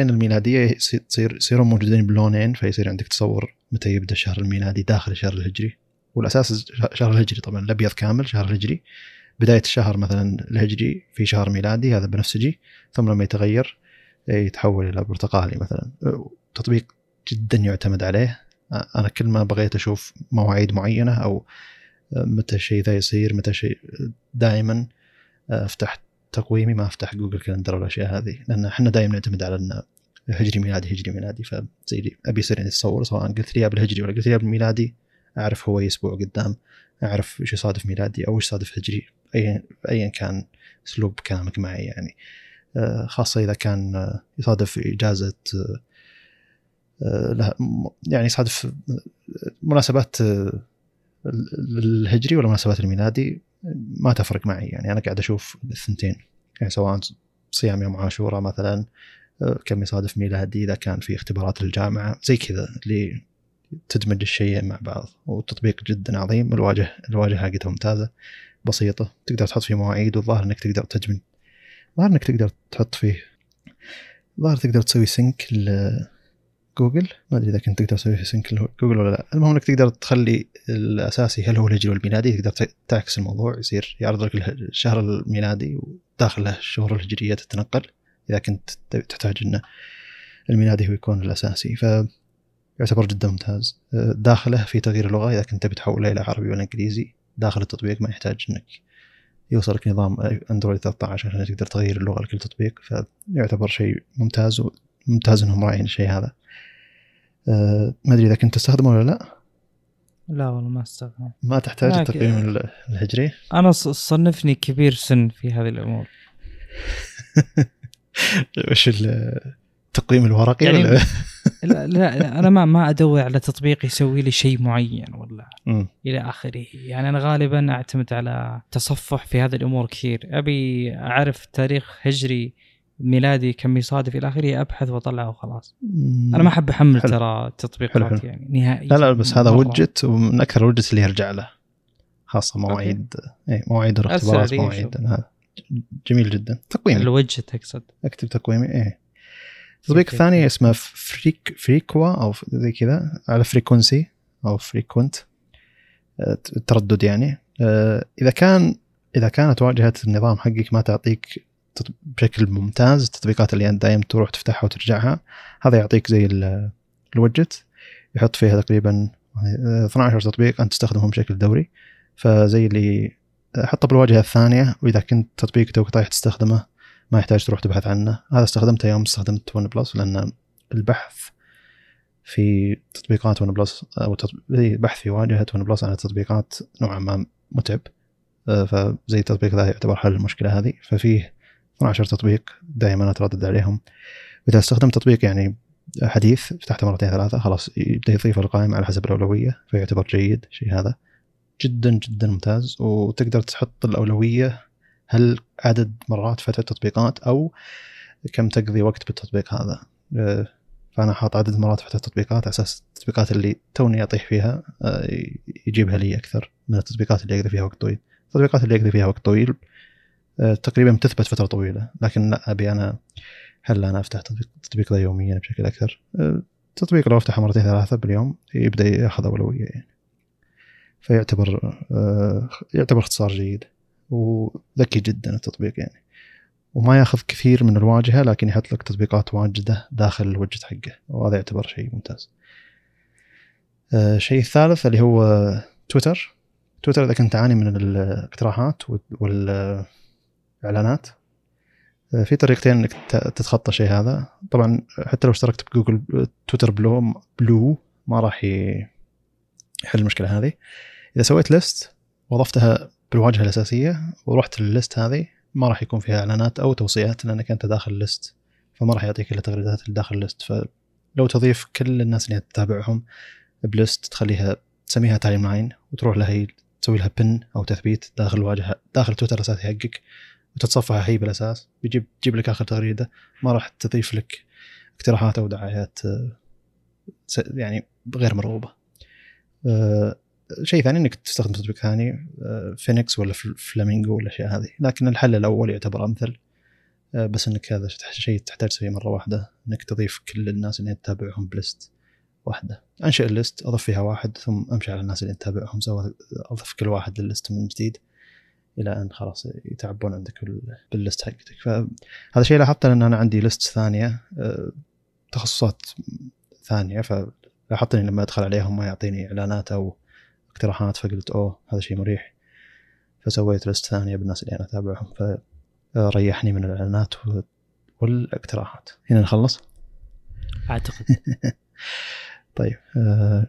الميلادية يصير يصيرون موجودين بلونين، فيصير عندك تصور متى يبدأ الشهر الميلادي داخل الشهر الهجري. والأساس شهر الهجري طبعا الأبيض كامل، شهر الهجري بداية الشهر مثلا الهجري في شهر ميلادي هذا بنفسجي، ثم لما يتغير يتحول إلى برتقالي مثلا. تطبيق جدا يعتمد عليه، أنا كل ما بغيت أشوف مواعيد معينة أو متى شيء ذا يصير متى شيء، دائما افتح تقويمي ما افتح جوجل كالندر والاشياء هذه، لان احنا دائما نعتمد على ان هجري ميلادي هجري ميلادي، فزي ابي يصير عندي تصور سواء قلت لي بالهجري ولا قلت لي بالميلادي اعرف هو اسبوع قدام، اعرف ايش يصادف ميلادي او ايش يصادف هجري، اي ايا كان اسلوب كلامك معي يعني، خاصه اذا كان يصادف اجازه يعني يصادف مناسبات الهجري ولا مناسبات الميلادي ما تفرق معي يعني، أنا قاعد أشوف الثنتين يعني، سواء صيام يوم عاشورة مثلا كم يصادف ميلادي، إذا كان في اختبارات الجامعة زي كذا، اللي تدمج الشيء مع بعض. والتطبيق جدا عظيم، الواجهة الواجهة حقتها ممتازة بسيطة، تقدر تحط فيه مواعيد، والظاهر إنك تقدر تجمع، ظاهر إنك تقدر تحط فيه، ظاهر تقدر تسوي سينك ل جوجل، ما أدري إذا كنت تقدر تسوي سينك جوجل ولا لا. المهم إنك تقدر تخلي الأساسي هل هو الهجري الميلادي، تقدر تعكس الموضوع، يصير يعرض لك الشهر الميلادي وداخله الشهور الهجرية تتنقل، إذا كنت تحتاج إنه الميلادي هو يكون الأساسي، فيعتبر جدا ممتاز. داخله في تغيير اللغة، إذا كنت بتحولها إلى عربي ولا إنجليزي داخل التطبيق، ما يحتاج إنك يوصلك نظام أندرويد ثلاثة عشر عشان تقدر تغير اللغة لكل تطبيق، فيعتبر شيء ممتاز، وممتاز إنهم راعين الشيء هذا. أه ما أدري إذا كنت تستخدمه ولا لا. لا والله ما استخدمه. ما تحتاج التقييم الهجري. أنا صنفني كبير سن في هذه الأمور. وش التقييم الورقي يعني ولا؟ لا, لا لا أنا ما ما أدور على تطبيق يسوي لي شيء معين ولا م. إلى آخره يعني. أنا غالبا أعتمد على تصفح في هذه الأمور كثير، أبي أعرف تاريخ هجري ميلادي كم يصادف الى اخره، ابحث واطلعه وخلاص. انا ما احب احمل ترى تطبيقات يعني نهائي. لا لا بس هذا وجت، ومن اكثر الوجت اللي يرجع له خاصه مواعيد اي مواعيد الاختبارات مواعيد، هذا جميل جدا. تقويمي الوجت تقصد؟ اكتب تقويمي. ايه التطبيق الثاني اسمه فريك فريكوا او زي كذا، على فريكونسي او فريكونت التردد يعني. اذا كان اذا كانت واجهه النظام حقك ما تعطيك بشكل ممتاز التطبيقات اللي انت دائما تروح تفتحها وترجعها، هذا يعطيك زي الوجت يحط فيها تقريبا اثنا عشر تطبيق انت تستخدمهم بشكل دوري، فزي اللي حطه بالواجهه الثانيه، واذا كنت تطبيق توك طايح تستخدمه ما يحتاج تروح تبحث عنه. هذا استخدمته يوم استخدمت ون بلس، لان البحث في تطبيقات ون بلس او البحث في واجهه ون بلس عن التطبيقات نوعا ما متعب، فزي التطبيق ذا يعتبر حل المشكله هذه. ففيه اثنا عشر تطبيق دائما اتردد عليهم، اذا استخدمت تطبيق يعني حديث فتحته مرتين ثلاثه خلاص يبدا يضيف القائمه على حسب الاولويه، فيعتبر جيد شيء هذا جدا جدا ممتاز. وتقدر تحط الاولويه هل عدد مرات فتح التطبيقات او كم تقضي وقت بالتطبيق هذا، فانا حاط عدد مرات فتح التطبيقات على اساس التطبيقات اللي توني اطيح فيها يجيبها لي اكثر من التطبيقات اللي اقضي فيها وقت طويل. التطبيقات اللي اقضي فيها وقت طويل تقريبا بتثبت فترة طويلة، لكن لا أبي أنا هلا أنا أفتح تطبيق ذا يوميا بشكل أكثر. التطبيق لو أفتحه مرتين ثلاثة باليوم يبدأ يأخذ أولوية يعني. فيعتبر يعتبر اختصار جيد وذكي جدا التطبيق يعني، وما ياخذ كثير من الواجهة لكن يحط لك تطبيقات واجدة داخل الوجه حقه، وهذا يعتبر شيء ممتاز. الشيء الثالث اللي هو تويتر. تويتر إذا كنت تعاني من الاقتراحات والإعلانات في طريقتين انك تتخطى شيء هذا. طبعا حتى لو اشتركت بجوجل تويتر بلو بلو ما راح يحل المشكله هذه. اذا سويت ليست وضفتها بالواجهه الاساسيه ورحت للليست هذه ما راح يكون فيها اعلانات او توصيات لانك انت داخل الليست، فما راح يعطيك الا تغريدات اللي داخل الليست. فلو تضيف كل الناس اللي تتابعهم بليست تخليها تسميها تايم لاين وتروح لها تسوي لها بن او تثبيت داخل الواجهه داخل تويتر الاساسي حقك وتتصفحها هي بالأساس، بيجيب جيب لك آخر تغريدة، ما راح تضيف لك اقتراحات أو دعايات يعني غير مرغوبة. أه شيء ثاني إنك تستخدم تطبيق ثاني أه فينيكس ولا فلامينجو ولا أشياء هذه، لكن الحل الأول يعتبر أمثل. أه بس إنك هذا شيء تحتاج تسويه مرة واحدة، إنك تضيف كل الناس اللي تتابعهم بلست واحدة. أنشئ الليست أضف فيها واحد ثم أمشي على الناس اللي تتابعهم سواء أضف كل واحد للليست من جديد إلى أن خلاص يتعبون عندك بالليست حقتك. فهذا شيء لاحظته لأن أنا عندي ليست ثانية تخصصات ثانية، فلاحظت إني لما أدخل عليهم ما يعطيني إعلانات أو اقتراحات، فقلت أوه هذا شيء مريح، فسويت ليست ثانية بالناس اللي أنا أتابعهم فريحني من الإعلانات والاقتراحات. هنا نخلص أعتقد. طيب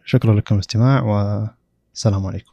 شكرا لكم الاستماع والسلام عليكم.